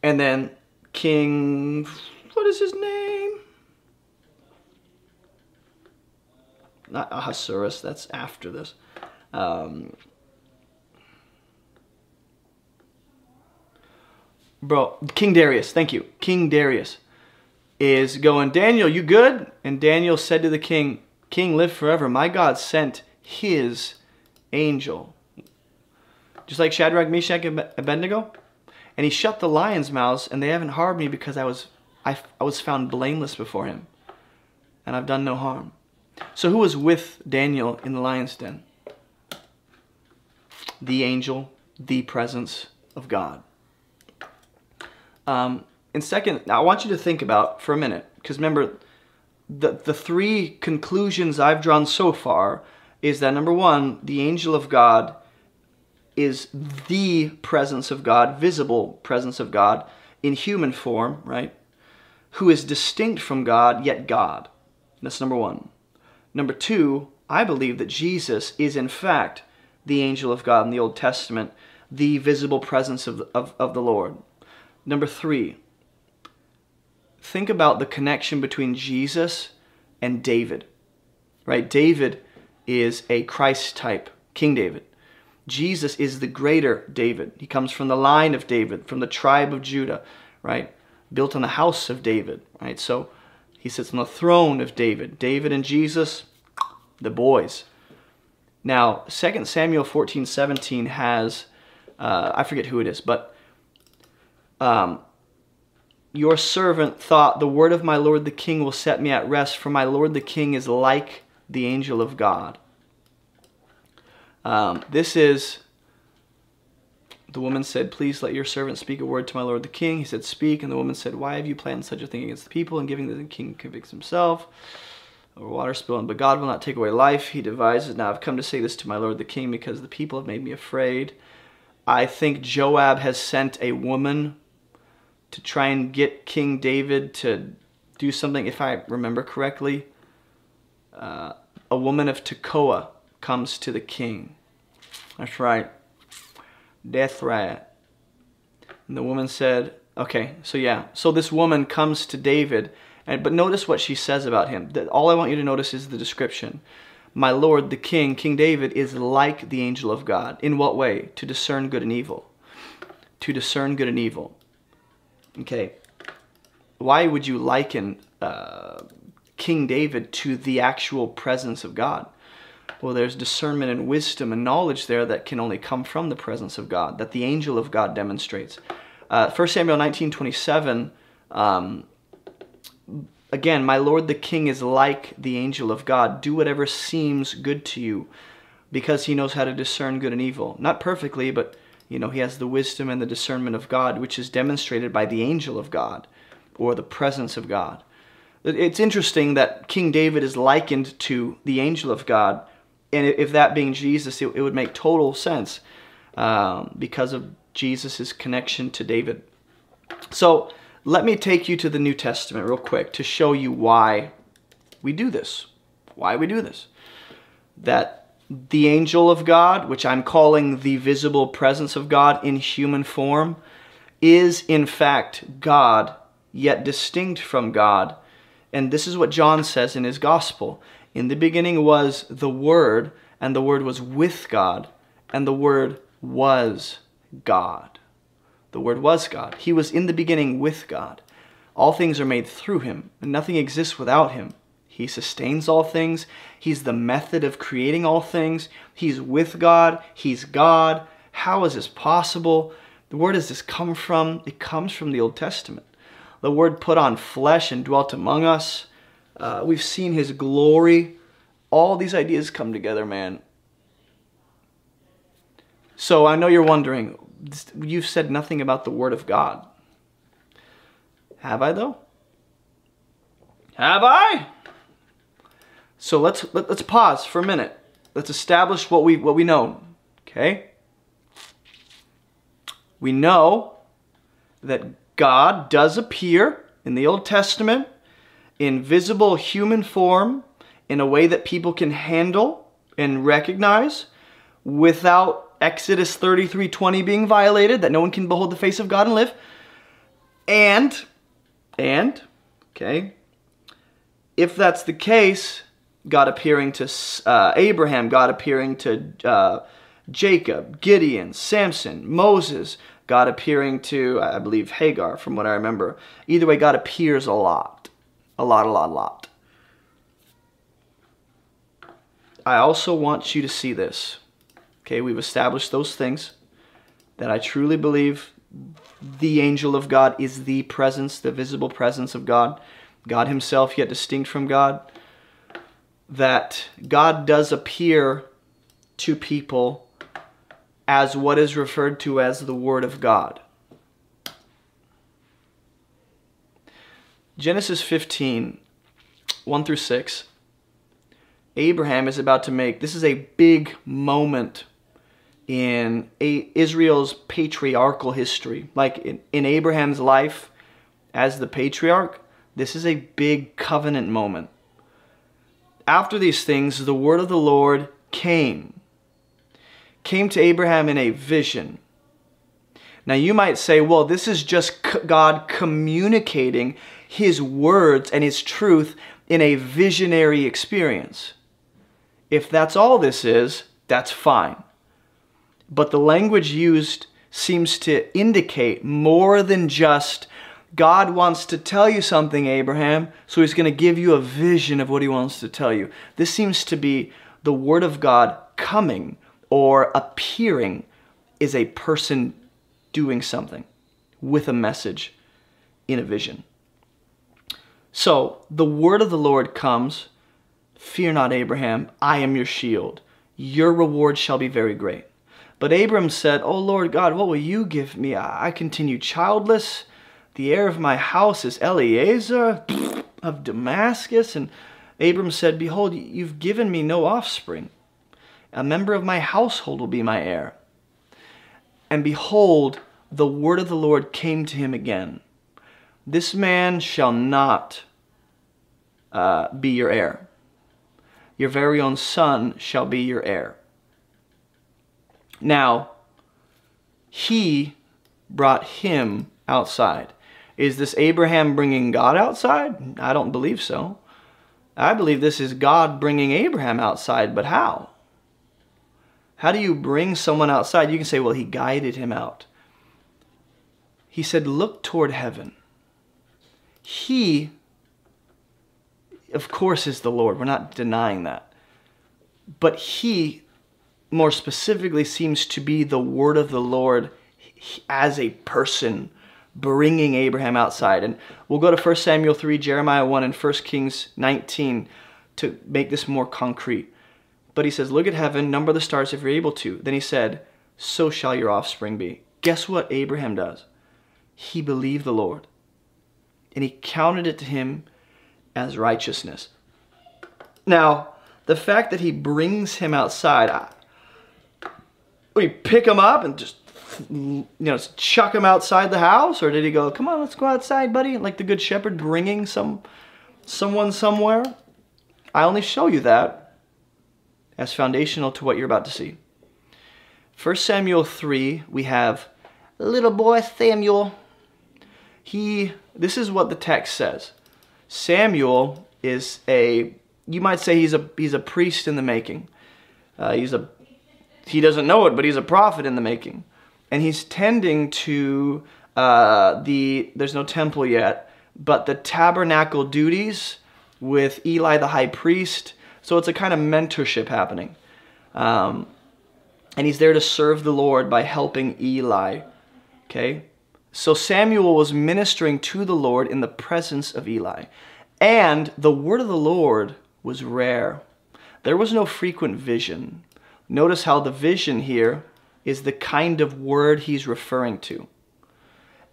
And then King... what is his name? Not Ahasuerus, that's after this. King Darius, thank you. King Darius is going, "Daniel, you good?" And Daniel said to the king, "King, live forever. My God sent his angel." just like Shadrach, Meshach, and Abednego. And he shut the lions' mouths, and they haven't harmed me because I was found blameless before him, and I've done no harm. So who was with Daniel in the lion's den? The angel, the presence of God. And second, I want you to think about for a minute, because remember, the three conclusions I've drawn so far is that, number one, the angel of God is the presence of God, visible presence of God, in human form, right? Who is distinct from God, yet God. That's number one. Number two, I believe that Jesus is, in fact, the angel of God in the Old Testament, the visible presence of the Lord. Number three, think about the connection between Jesus and David, right? David is a Christ type, King David. Jesus is the greater David. He comes from the line of David, from the tribe of Judah, right? Built on the house of David, right? So he sits on the throne of David. David and Jesus, the boys. Now, 2 Samuel 14:17 has, I forget who it is, but your servant thought, the word of my Lord the king will set me at rest, for my Lord the king is like the angel of God. This is, the woman said, please let your servant speak a word to my Lord the king. He said, speak. And the woman said, why have you planned such a thing against the people? And giving the king convicts himself over water spilling. But God will not take away life. He devises. Now I've come to say this to my Lord the king because the people have made me afraid. I think Joab has sent a woman to try and get King David to do something. If I remember correctly, a woman of Tekoa comes to the king. That's right. Death riot. And the woman said, okay, so yeah. So this woman comes to David, but notice what she says about him. All I want you to notice is the description. My Lord, the king, King David, is like the angel of God. In what way? To discern good and evil. To discern good and evil. Okay. Why would you liken King David to the actual presence of God? Well, there's discernment and wisdom and knowledge there that can only come from the presence of God, that the angel of God demonstrates. 1 Samuel 19:27, again, my Lord the king is like the angel of God. Do whatever seems good to you, because he knows how to discern good and evil. Not perfectly, but you know, he has the wisdom and the discernment of God, which is demonstrated by the angel of God or the presence of God. It's interesting that King David is likened to the angel of God. And if that being Jesus, it would make total sense because of Jesus' connection to David. So let me take you to the New Testament real quick to show you why we do this. Why we do this. That the angel of God, which I'm calling the visible presence of God in human form, is in fact God, yet distinct from God. And this is what John says in his gospel. In the beginning was the Word, and the Word was with God, and the Word was God. The Word was God. He was in the beginning with God. All things are made through him, and nothing exists without him. He sustains all things. He's the method of creating all things. He's with God. He's God. How is this possible? Where does this come from? It comes from the Old Testament. The Word put on flesh and dwelt among us. We've seen his glory. All these ideas come together, man. So I know you're wondering, you've said nothing about the Word of God. Have I, though? Have I? So let's pause for a minute. Let's establish what we know, okay? We know that God does appear in the Old Testament in visible human form in a way that people can handle and recognize without Exodus 33:20 being violated, that no one can behold the face of God and live. And, okay, if that's the case, God appearing to Abraham, God appearing to Jacob, Gideon, Samson, Moses, God appearing to, I believe, Hagar, from what I remember. Either way, God appears a lot. A lot. I also want you to see this. Okay, we've established those things. that I truly believe the angel of God is the presence, the visible presence of God, God himself yet distinct from God, that God does appear to people as what is referred to as the Word of God. Genesis 15, 1 through 6, Abraham is about to make, this is a big moment in Israel's patriarchal history. Like in Abraham's life as the patriarch, this is a big covenant moment. After these things, the word of the Lord came to Abraham in a vision. Now you might say, well, this is just God communicating his words and his truth in a visionary experience. If that's all this is, that's fine. But the language used seems to indicate more than just God wants to tell you something, Abraham, so he's going to give you a vision of what he wants to tell you. This seems to be the word of God coming or appearing is a person doing something with a message in a vision. So the word of the Lord comes, fear not, Abraham, I am your shield. Your reward shall be very great. But Abram said, O Lord God, what will you give me? I continue childless. The heir of my house is Eliezer of Damascus. And Abram said, behold, you've given me no offspring. A member of my household will be my heir. And behold, the word of the Lord came to him again. This man shall not be your heir. Your very own son shall be your heir. Now, he brought him outside. Is this Abraham bringing God outside? I don't believe so. I believe this is God bringing Abraham outside, but how? How do you bring someone outside? You can say, well, he guided him out. He said, look toward heaven. He, of course, is the Lord. We're not denying that. But he, more specifically, seems to be the word of the Lord as a person bringing Abraham outside. And we'll go to 1 Samuel 3, Jeremiah 1, and 1 Kings 19 to make this more concrete. But he says, look at heaven, number the stars if you're able to. Then he said, so shall your offspring be. Guess what Abraham does? He believed the Lord, and he counted it to him as righteousness. Now, the fact that he brings him outside, we pick him up and just, you know, chuck him outside the house? Or did he go, come on, let's go outside, buddy? Like the good shepherd bringing someone somewhere? I only show you that as foundational to what you're about to see. 1 Samuel 3, we have little boy Samuel. This is what the text says. Samuel is you might say he's a priest in the making. He doesn't know it, but he's a prophet in the making. And he's tending to there's no temple yet, but the tabernacle duties with Eli the high priest. So it's a kind of mentorship happening. And he's there to serve the Lord by helping Eli. Okay? So Samuel was ministering to the Lord in the presence of Eli. And the word of the Lord was rare. There was no frequent vision. Notice how the vision here is the kind of word he's referring to.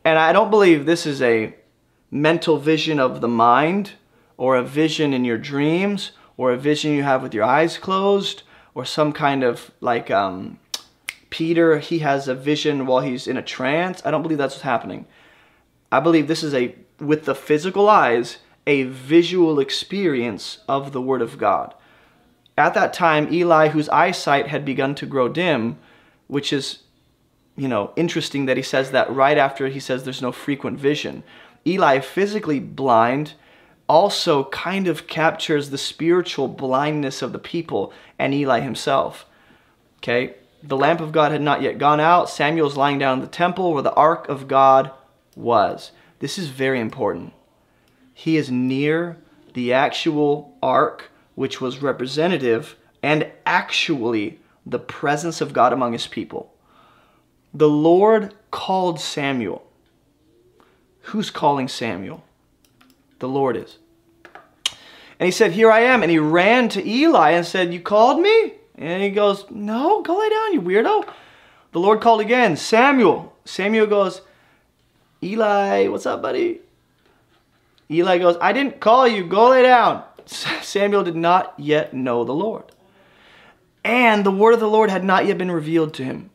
And I don't believe this is a mental vision of the mind or a vision in your dreams, or a vision you have with your eyes closed, or some kind of, like Peter, he has a vision while he's in a trance. I don't believe that's what's happening. I believe this is with the physical eyes, a visual experience of the Word of God. At that time, Eli, whose eyesight had begun to grow dim, which is, you know, interesting that he says that right after he says there's no frequent vision. Eli, physically blind, also kind of captures the spiritual blindness of the people and Eli himself. Okay, the lamp of God had not yet gone out. Samuel's lying down in the temple where the ark of God was. This is very important. He is near the actual ark, which was representative and actually the presence of God among his people. The Lord called Samuel. Who's calling Samuel? The Lord is. And he said, here I am. And he ran to Eli and said, you called me? And he goes, no, go lay down, you weirdo. The Lord called again, Samuel. Samuel goes, Eli, what's up, buddy? Eli goes, I didn't call you, go lay down. Samuel did not yet know the Lord. And the word of the Lord had not yet been revealed to him.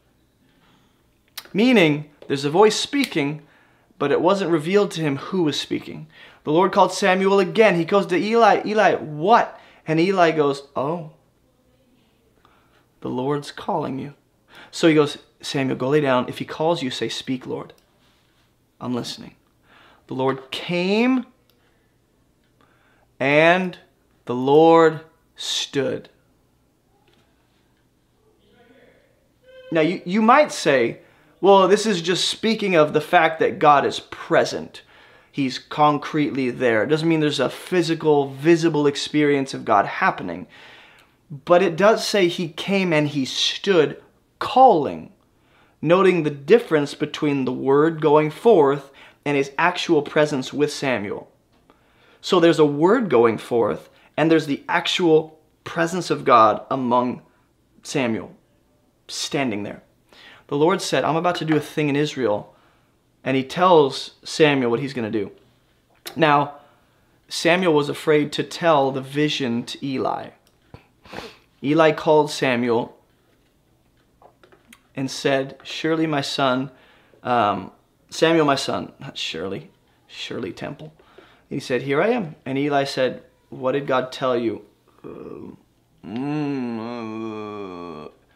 Meaning, there's a voice speaking, but it wasn't revealed to him who was speaking. The Lord called Samuel again. He goes to Eli, Eli, what? And Eli goes, oh, the Lord's calling you. So he goes, Samuel, go lay down. If he calls you, say, speak, Lord. I'm listening. The Lord came and the Lord stood. Now, you might say, well, this is just speaking of the fact that God is present. He's concretely there. It doesn't mean there's a physical, visible experience of God happening. But it does say he came and he stood calling, noting the difference between the word going forth and his actual presence with Samuel. So there's a word going forth, and there's the actual presence of God among Samuel, standing there. The Lord said, I'm about to do a thing in Israel. And he tells Samuel what he's going to do. Now, Samuel was afraid to tell the vision to Eli. Eli called Samuel and said, surely my son, Samuel my son, not Shirley, Shirley Temple. And he said, here I am. And Eli said, what did God tell you?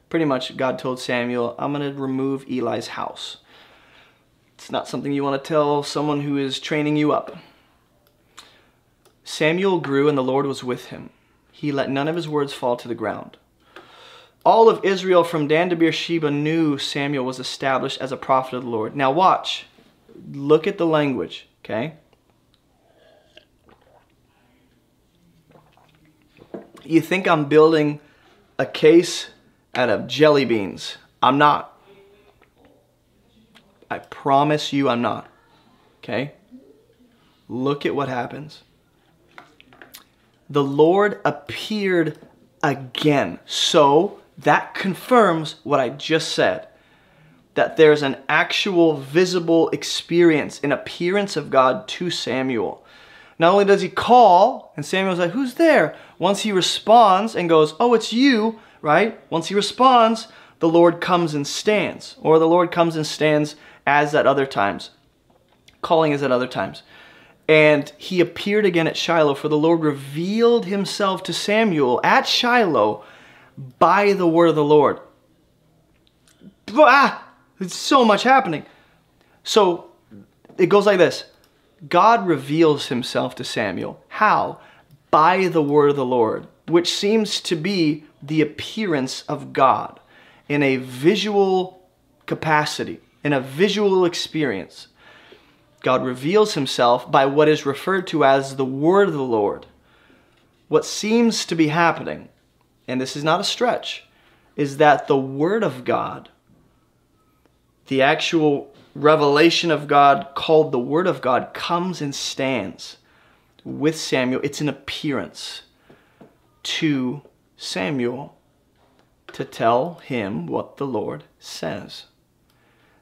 Pretty much, God told Samuel, I'm going to remove Eli's house. It's not something you want to tell someone who is training you up. Samuel grew and the Lord was with him. He let none of his words fall to the ground. All of Israel from Dan to Beersheba knew Samuel was established as a prophet of the Lord. Now watch. Look at the language, okay? You think I'm building a case out of jelly beans. I'm not. I promise you I'm not. Okay? Look at what happens. The Lord appeared again. So that confirms what I just said. That there's an actual visible experience, an appearance of God to Samuel. Not only does he call, and Samuel's like, who's there? Once he responds and goes, oh, it's you, right? Once he responds, the Lord comes and stands, or the Lord comes and stands as at other times. Calling as at other times. And he appeared again at Shiloh, for the Lord revealed himself to Samuel at Shiloh by the word of the Lord. Ah, there's so much happening. So it goes like this. God reveals himself to Samuel. How? By the word of the Lord, which seems to be the appearance of God in a visual capacity, in a visual experience. God reveals himself by what is referred to as the word of the Lord. What seems to be happening, and this is not a stretch, is that the word of God, the actual revelation of God called the word of God, comes and stands with Samuel. It's an appearance to Samuel to tell him what the Lord says.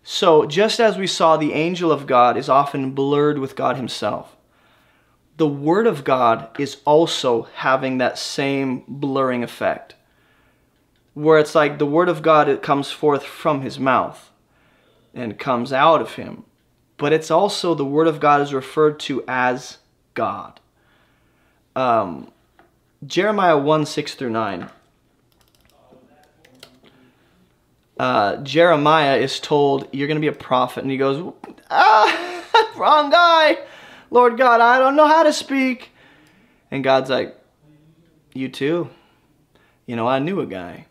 So just as we saw, the angel of God is often blurred with God himself. The word of God is also having that same blurring effect, where it's like the word of God, it comes forth from his mouth and comes out of him. But it's also the word of God is referred to as God. Jeremiah 1:6-9. Jeremiah is told, you're going to be a prophet. And he goes, ah, wrong guy. Lord God, I don't know how to speak. And God's like, you too? You know, I knew a guy.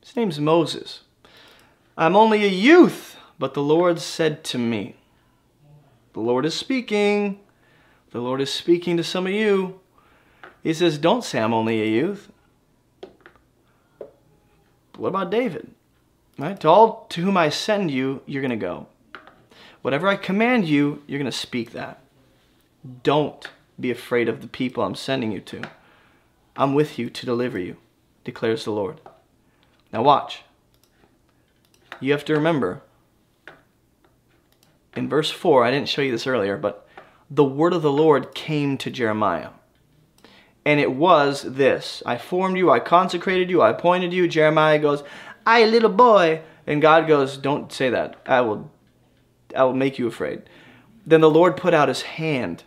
His name's Moses. I'm only a youth, but the Lord said to me. The Lord is speaking. The Lord is speaking to some of you. He says, don't say I'm only a youth. What about David? Right? To all to whom I send you, you're going to go. Whatever I command you, you're going to speak that. Don't be afraid of the people I'm sending you to. I'm with you to deliver you, declares the Lord. Now watch. You have to remember, in verse 4, I didn't show you this earlier, but the word of the Lord came to Jeremiah. And it was this: I formed you, I consecrated you, I appointed you. Jeremiah goes, I, little boy. And God goes, don't say that. I will make you afraid. Then the Lord put out his hand.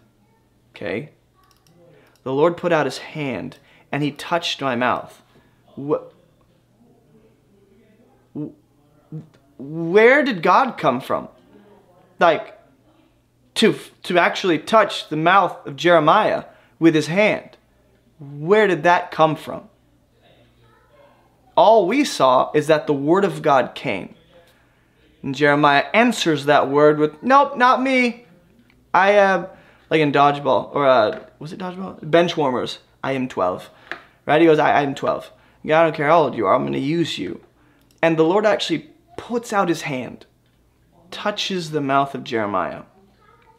Okay? The Lord put out his hand, and he touched my mouth. Where did God come from? Like, to actually touch the mouth of Jeremiah with his hand. Where did that come from? All we saw is that the word of God came. And Jeremiah answers that word with, nope, not me. I am, like in dodgeball, or was it dodgeball? Bench warmers. I am 12. Right? He goes, I am 12. God, I don't care how old you are. I'm going to use you. And the Lord actually puts out his hand, touches the mouth of Jeremiah.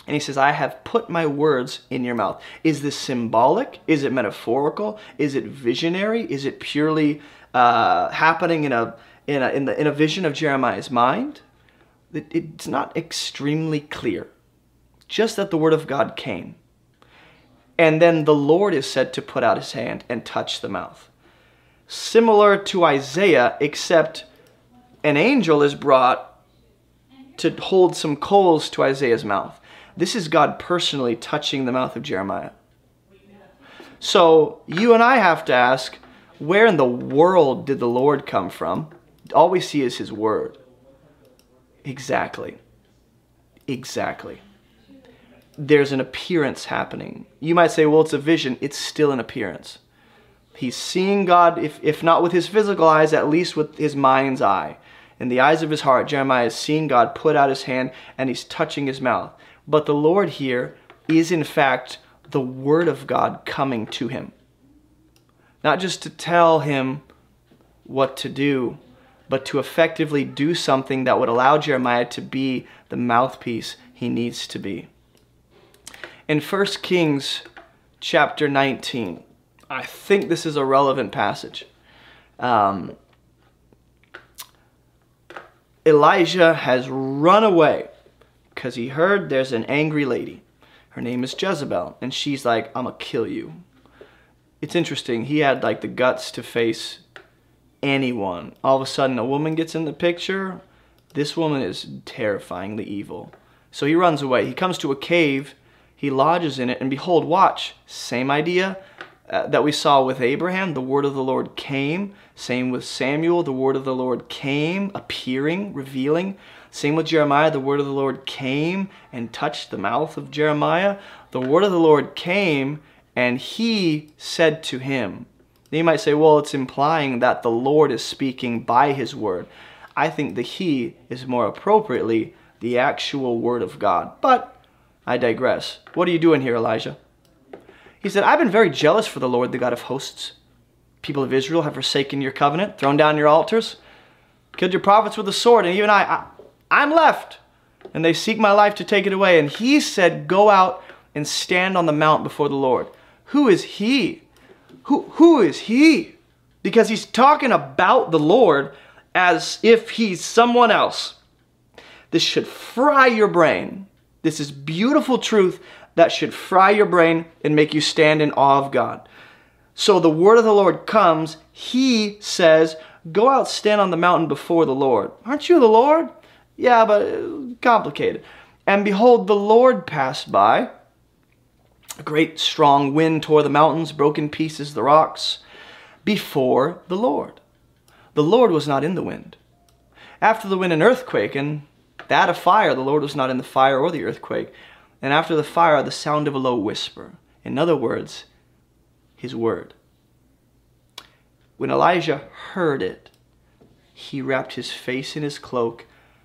And he says, I have put my words in your mouth. Is this symbolic? Is it metaphorical? Is it visionary? Is it purely happening in a vision of Jeremiah's mind? It's not extremely clear. Just that the word of God came. And then the Lord is said to put out his hand and touch the mouth. Similar to Isaiah, except an angel is brought to hold some coals to Isaiah's mouth. This is God personally touching the mouth of Jeremiah. So you and I have to ask, where in the world did the Lord come from? All we see is his word. Exactly. Exactly. There's an appearance happening. You might say, well, it's a vision. It's still an appearance. He's seeing God, if not with his physical eyes, at least with his mind's eye. In the eyes of his heart, Jeremiah is seeing God put out his hand, and he's touching his mouth. But the Lord here is, in fact, the word of God coming to him. Not just to tell him what to do, but to effectively do something that would allow Jeremiah to be the mouthpiece he needs to be. In 1 Kings chapter 19, I think this is a relevant passage. Elijah has run away because he heard there's an angry lady. Her name is Jezebel, and she's like, I'm gonna kill you. It's interesting. He had like the guts to face anyone. All of a sudden, a woman gets in the picture. This woman is terrifyingly evil. So he runs away. He comes to a cave. He lodges in it, and behold, watch. Same idea that we saw with Abraham. The word of the Lord came. Same with Samuel. The word of the Lord came, appearing, revealing. Same with Jeremiah. The word of the Lord came and touched the mouth of Jeremiah. The word of the Lord came, and he said to him. Now you might say, well, it's implying that the Lord is speaking by his word. I think the he is more appropriately the actual word of God. But I digress. What are you doing here, Elijah? He said, I've been very jealous for the Lord, the God of hosts. People of Israel have forsaken your covenant, thrown down your altars, killed your prophets with the sword, and even I'm left. And they seek my life to take it away. And he said, go out and stand on the mount before the Lord. Who is he? Who is he? Because he's talking about the Lord as if he's someone else. This should fry your brain. This is beautiful truth that should fry your brain and make you stand in awe of God. So the word of the Lord comes. He says, go out, stand on the mountain before the Lord. Aren't you the Lord? Yeah, but complicated. And behold, the Lord passed by. A great strong wind tore the mountains, broke in pieces the rocks before the Lord. The Lord was not in the wind. After the wind, an earthquake, and that a fire. The Lord was not in the fire or the earthquake. And after the fire, the sound of a low whisper. In other words, his word. When Elijah heard it, he wrapped his face in his cloak,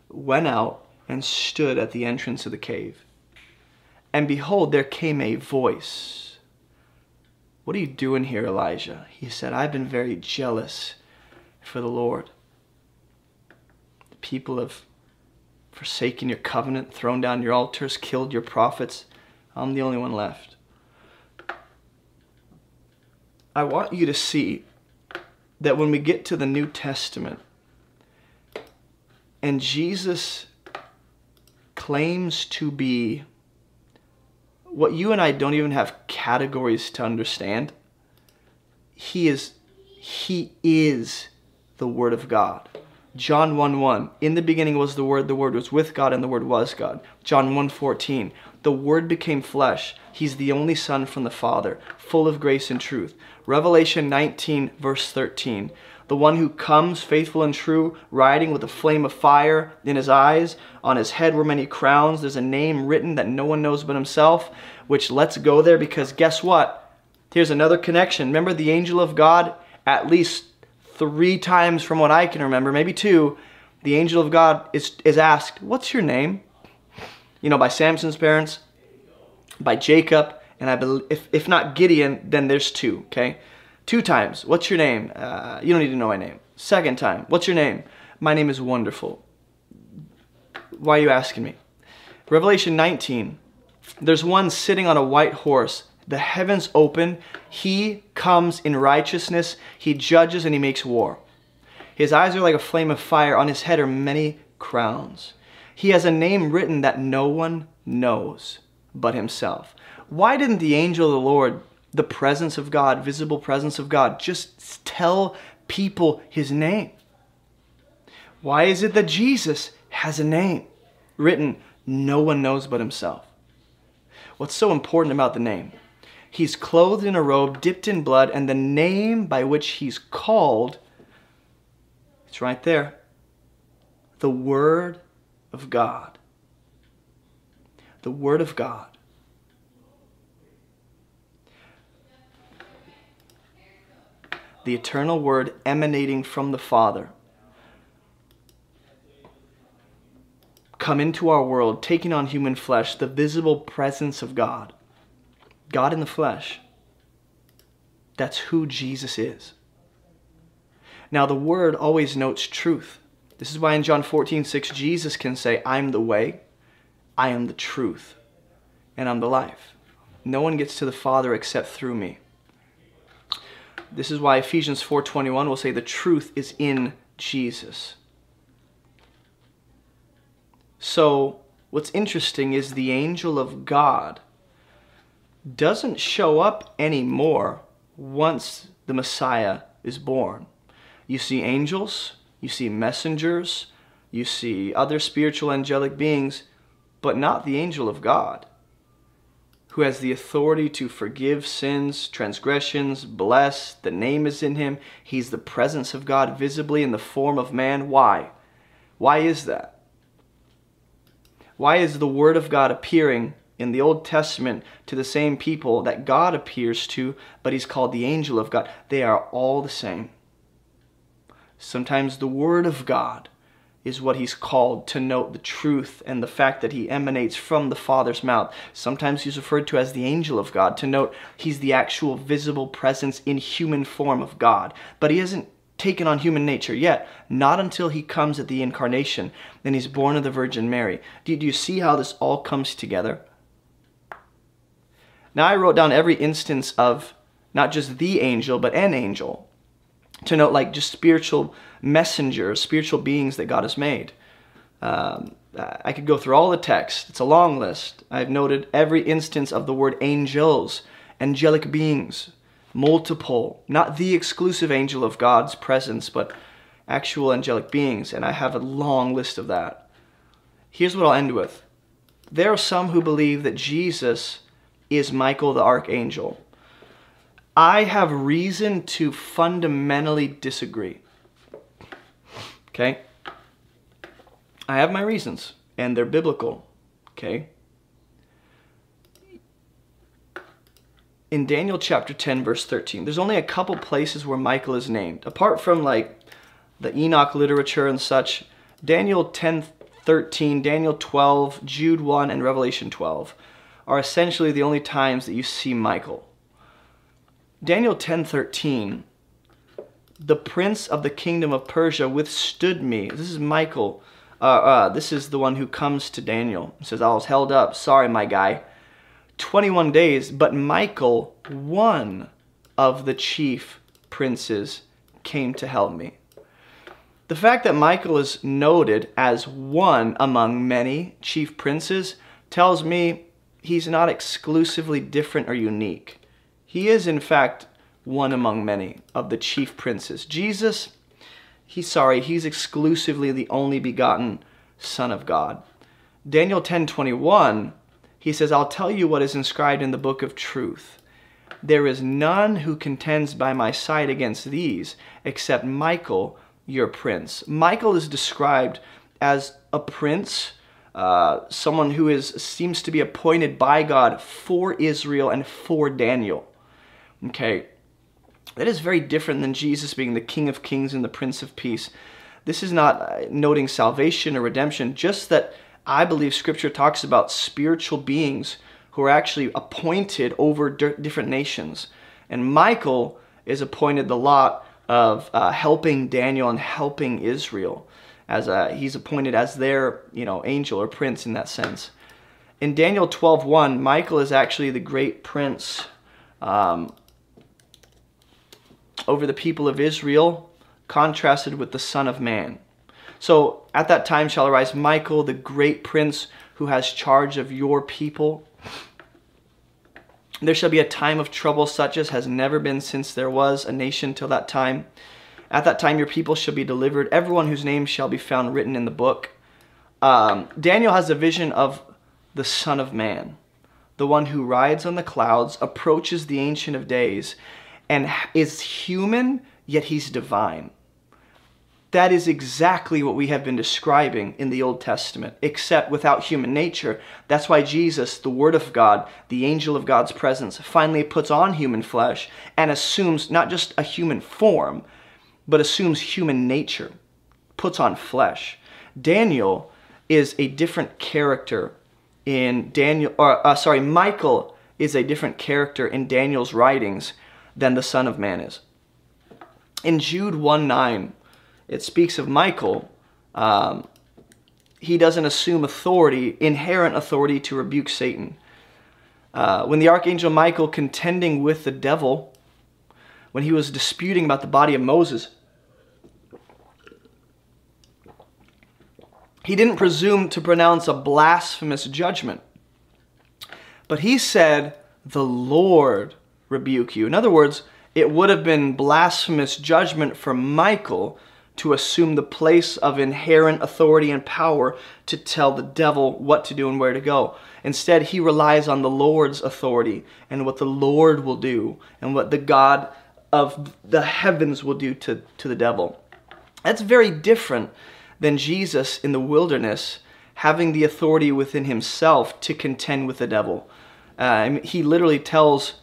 went out, and stood at the entrance of the cave. And behold, there came a voice. What are you doing here, Elijah? He said, I've been very jealous for the Lord. people have forsaken your covenant, thrown down your altars, killed your prophets. I'm the only one left. I want you to see that when we get to the New Testament and Jesus claims to be what you and I don't even have categories to understand, he is the Word of God. John 1:1, in the beginning was the Word was with God, and the Word was God. John 1:14, the Word became flesh. He's the only Son from the Father, full of grace and truth. Revelation 19:13, the one who comes, faithful and true, riding with a flame of fire in his eyes. On his head were many crowns. There's a name written that no one knows but himself, which let's go there because guess what? Here's another connection. Remember the angel of God, at least 3 times from what I can remember, maybe 2, the angel of God is asked, what's your name? You know, by Samson's parents, by Jacob, and I believe, if not Gideon, then there's 2, okay? 2 times, what's your name? You don't need to know my name. 2nd time, what's your name? My name is Wonderful. Why are you asking me? Revelation 19, there's one sitting on a white horse, the heavens open, he comes in righteousness, he judges and he makes war. His eyes are like a flame of fire, on his head are many crowns. He has a name written that no one knows but himself. Why didn't the angel of the Lord, the presence of God, visible presence of God, just tell people his name? Why is it that Jesus has a name written no one knows but himself? What's so important about the name? He's clothed in a robe, dipped in blood, and the name by which he's called, it's right there, the Word of God. The Word of God. The eternal Word emanating from the Father, come into our world, taking on human flesh, the visible presence of God, God in the flesh. That's who Jesus is. Now the Word always notes truth. This is why in John 14:6, Jesus can say, I'm the way, I am the truth, and I'm the life. No one gets to the Father except through me. This is why Ephesians 4:21 will say the truth is in Jesus. So what's interesting is the angel of God doesn't show up anymore once the Messiah is born. You see angels, you see messengers, you see other spiritual angelic beings, but not the angel of God, who has the authority to forgive sins, transgressions, bless. The name is in him. He's the presence of God visibly in the form of man. Why? Why is that? Why is the Word of God appearing in the Old Testament to the same people that God appears to, but he's called the angel of God? They are all the same. Sometimes the Word of God is what he's called to note the truth and the fact that he emanates from the Father's mouth. Sometimes he's referred to as the angel of God to note he's the actual visible presence in human form of God. But he hasn't taken on human nature yet, not until he comes at the incarnation and he's born of the Virgin Mary. Do you see how this all comes together? Now I wrote down every instance of not just the angel, but an angel, to note like just spiritual messengers, spiritual beings that God has made. I could go through all the text. It's a long list. I've noted every instance of the word angels, angelic beings, multiple, not the exclusive angel of God's presence, but actual angelic beings. And I have a long list of that. Here's what I'll end with. There are some who believe that Jesus is Michael the archangel. I have reason to fundamentally disagree, okay? I have my reasons, and they're biblical, okay? In Daniel chapter 10, verse 13, there's only a couple places where Michael is named. Apart from, like, the Enoch literature and such, Daniel 10, 13, Daniel 12, Jude 1, and Revelation 12 are essentially the only times that you see Michael. Daniel 10:13, the prince of the kingdom of Persia withstood me. This is Michael This is the one who comes to Daniel. He says, I was held up. Sorry, my guy. 21 days, but Michael, one of the chief princes, came to help me. The fact that Michael is noted as one among many chief princes tells me he's not exclusively different or unique. He is, in fact, one among many of the chief princes. Jesus, he's exclusively the only begotten Son of God. Daniel 10:21, he says, I'll tell you what is inscribed in the book of truth. There is none who contends by my side against these except Michael, your prince. Michael is described as a prince, someone who seems to be appointed by God for Israel and for Daniel. Okay, that is very different than Jesus being the King of Kings and the Prince of Peace. This is not noting salvation or redemption, just that I believe Scripture talks about spiritual beings who are actually appointed over different nations. And Michael is appointed the lot of helping Daniel and helping Israel, as he's appointed as their angel or prince in that sense. In Daniel 12:1, Michael is actually the great prince over the people of Israel, contrasted with the Son of Man. So at that time shall arise Michael, the great prince who has charge of your people. There shall be a time of trouble such as has never been since there was a nation till that time. At that time your people shall be delivered, everyone whose name shall be found written in the book. Daniel has a vision of the Son of Man, the one who rides on the clouds, approaches the Ancient of Days, and is human, yet he's divine. That is exactly what we have been describing in the Old Testament, except without human nature. That's why Jesus, the Word of God, the angel of God's presence, finally puts on human flesh and assumes not just a human form, but assumes human nature, puts on flesh. Daniel is a different character in Daniel, Michael is a different character in Daniel's writings than the Son of Man is. In Jude 1:9, it speaks of Michael. He doesn't assume authority, inherent authority, to rebuke Satan. When the archangel Michael, contending with the devil, when he was disputing about the body of Moses, he didn't presume to pronounce a blasphemous judgment, but he said, "The Lord rebuke you." In other words, it would have been blasphemous judgment for Michael to assume the place of inherent authority and power to tell the devil what to do and where to go. Instead, he relies on the Lord's authority and what the Lord will do and what the God of the heavens will do to the devil. That's very different than Jesus in the wilderness having the authority within himself to contend with the devil. He literally tells,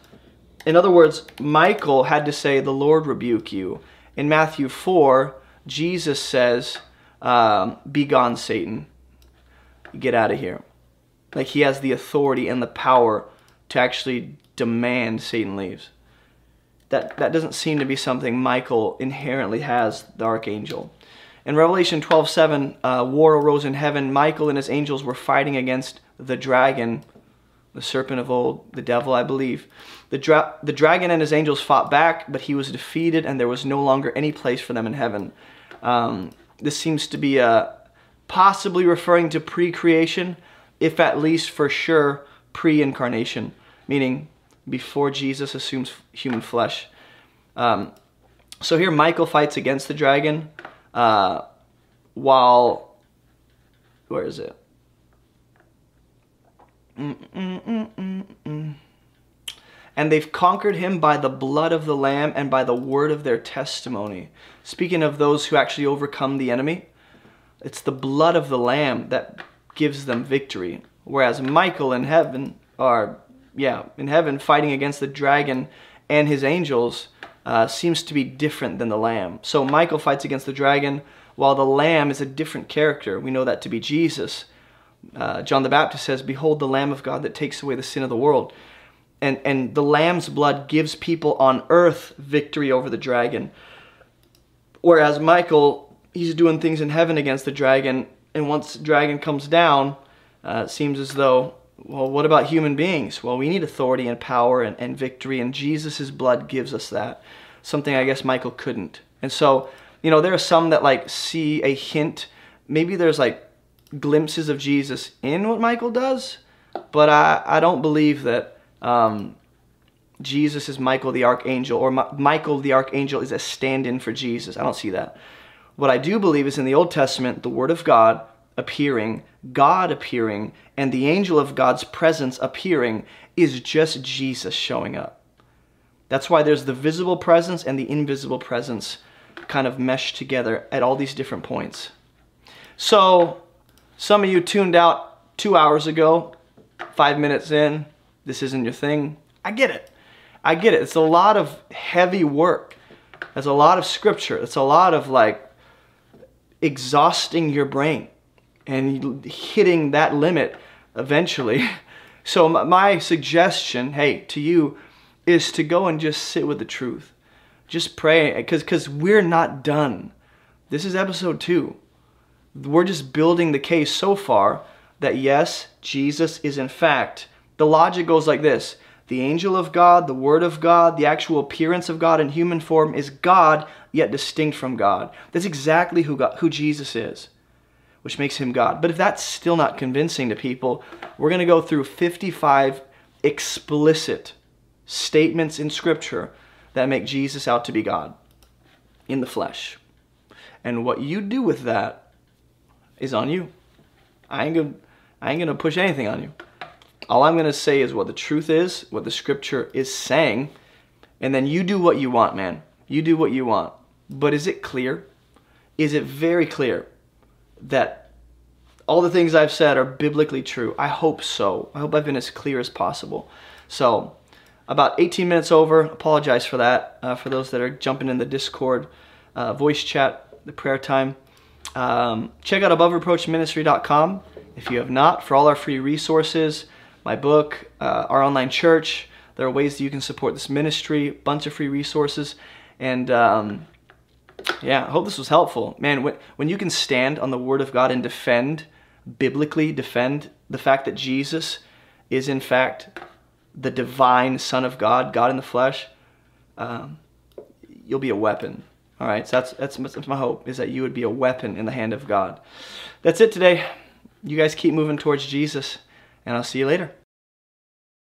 in other words, Michael had to say, "The Lord rebuke you." In Matthew 4, Jesus says, "Be gone, Satan. Get out of here." Like, he has the authority and the power to actually demand Satan leaves. That doesn't seem to be something Michael inherently has, the archangel. In Revelation 12:7, war arose in heaven. Michael and his angels were fighting against the dragon, the serpent of old, the devil, I believe. The dragon and his angels fought back, but he was defeated, and there was no longer any place for them in heaven. This seems to be possibly referring to pre-creation, if at least for sure pre-incarnation, meaning before Jesus assumes human flesh. So here Michael fights against the dragon, while... Where is it? And they've conquered him by the blood of the Lamb and by the word of their testimony. Speaking of those who actually overcome the enemy, it's the blood of the Lamb that gives them victory. Whereas Michael in heaven fighting against the dragon and his angels seems to be different than the Lamb. So Michael fights against the dragon, while the Lamb is a different character. We know that to be Jesus. John the Baptist says, "Behold the Lamb of God that takes away the sin of the world." And the Lamb's blood gives people on earth victory over the dragon. Whereas Michael, he's doing things in heaven against the dragon, And once the dragon comes down, it seems as though, well, what about human beings? Well, we need authority and power and victory, and Jesus' blood gives us that. Something I guess Michael couldn't. And so, you know, there are some that like see a hint. Maybe there's like glimpses of Jesus in what Michael does, but I don't believe that Jesus is Michael the Archangel, or Michael the Archangel is a stand-in for Jesus. I don't see that. What I do believe is in the Old Testament, the Word of God appearing, God appearing, and the angel of God's presence appearing is just Jesus showing up. That's why there's the visible presence and the invisible presence kind of meshed together at all these different points. So some of you tuned out 2 hours ago, 5 minutes in, this isn't your thing. I get it. I get it. It's a lot of heavy work. That's a lot of scripture. It's a lot of like exhausting your brain and hitting that limit eventually. So my suggestion, hey, to you is to go and just sit with the truth. Just pray, because we're not done. This is episode 2. We're just building the case so far that yes, Jesus is in fact. The logic goes like this. The angel of God, the Word of God, the actual appearance of God in human form is God, yet distinct from God. That's exactly who Jesus is, which makes him God. But if that's still not convincing to people, we're going to go through 55 explicit statements in Scripture that make Jesus out to be God in the flesh. And what you do with that is on you. I ain't gonna push anything on you. All I'm going to say is what the truth is, what the scripture is saying, and then you do what you want, man. You do what you want. But is it clear? Is it very clear that all the things I've said are biblically true? I hope so. I hope I've been as clear as possible. So about 18 minutes over. Apologize for that. For those that are jumping in the Discord, voice chat, the prayer time. Check out abovereproachministry.com if you have not, for all our free resources. My book, our online church. There are ways that you can support this ministry, bunch of free resources. And yeah, I hope this was helpful. Man, when you can stand on the Word of God and defend, biblically defend, the fact that Jesus is in fact the divine Son of God, God in the flesh, you'll be a weapon. All right, so that's my hope, is that you would be a weapon in the hand of God. That's it today. You guys keep moving towards Jesus. And I'll see you later.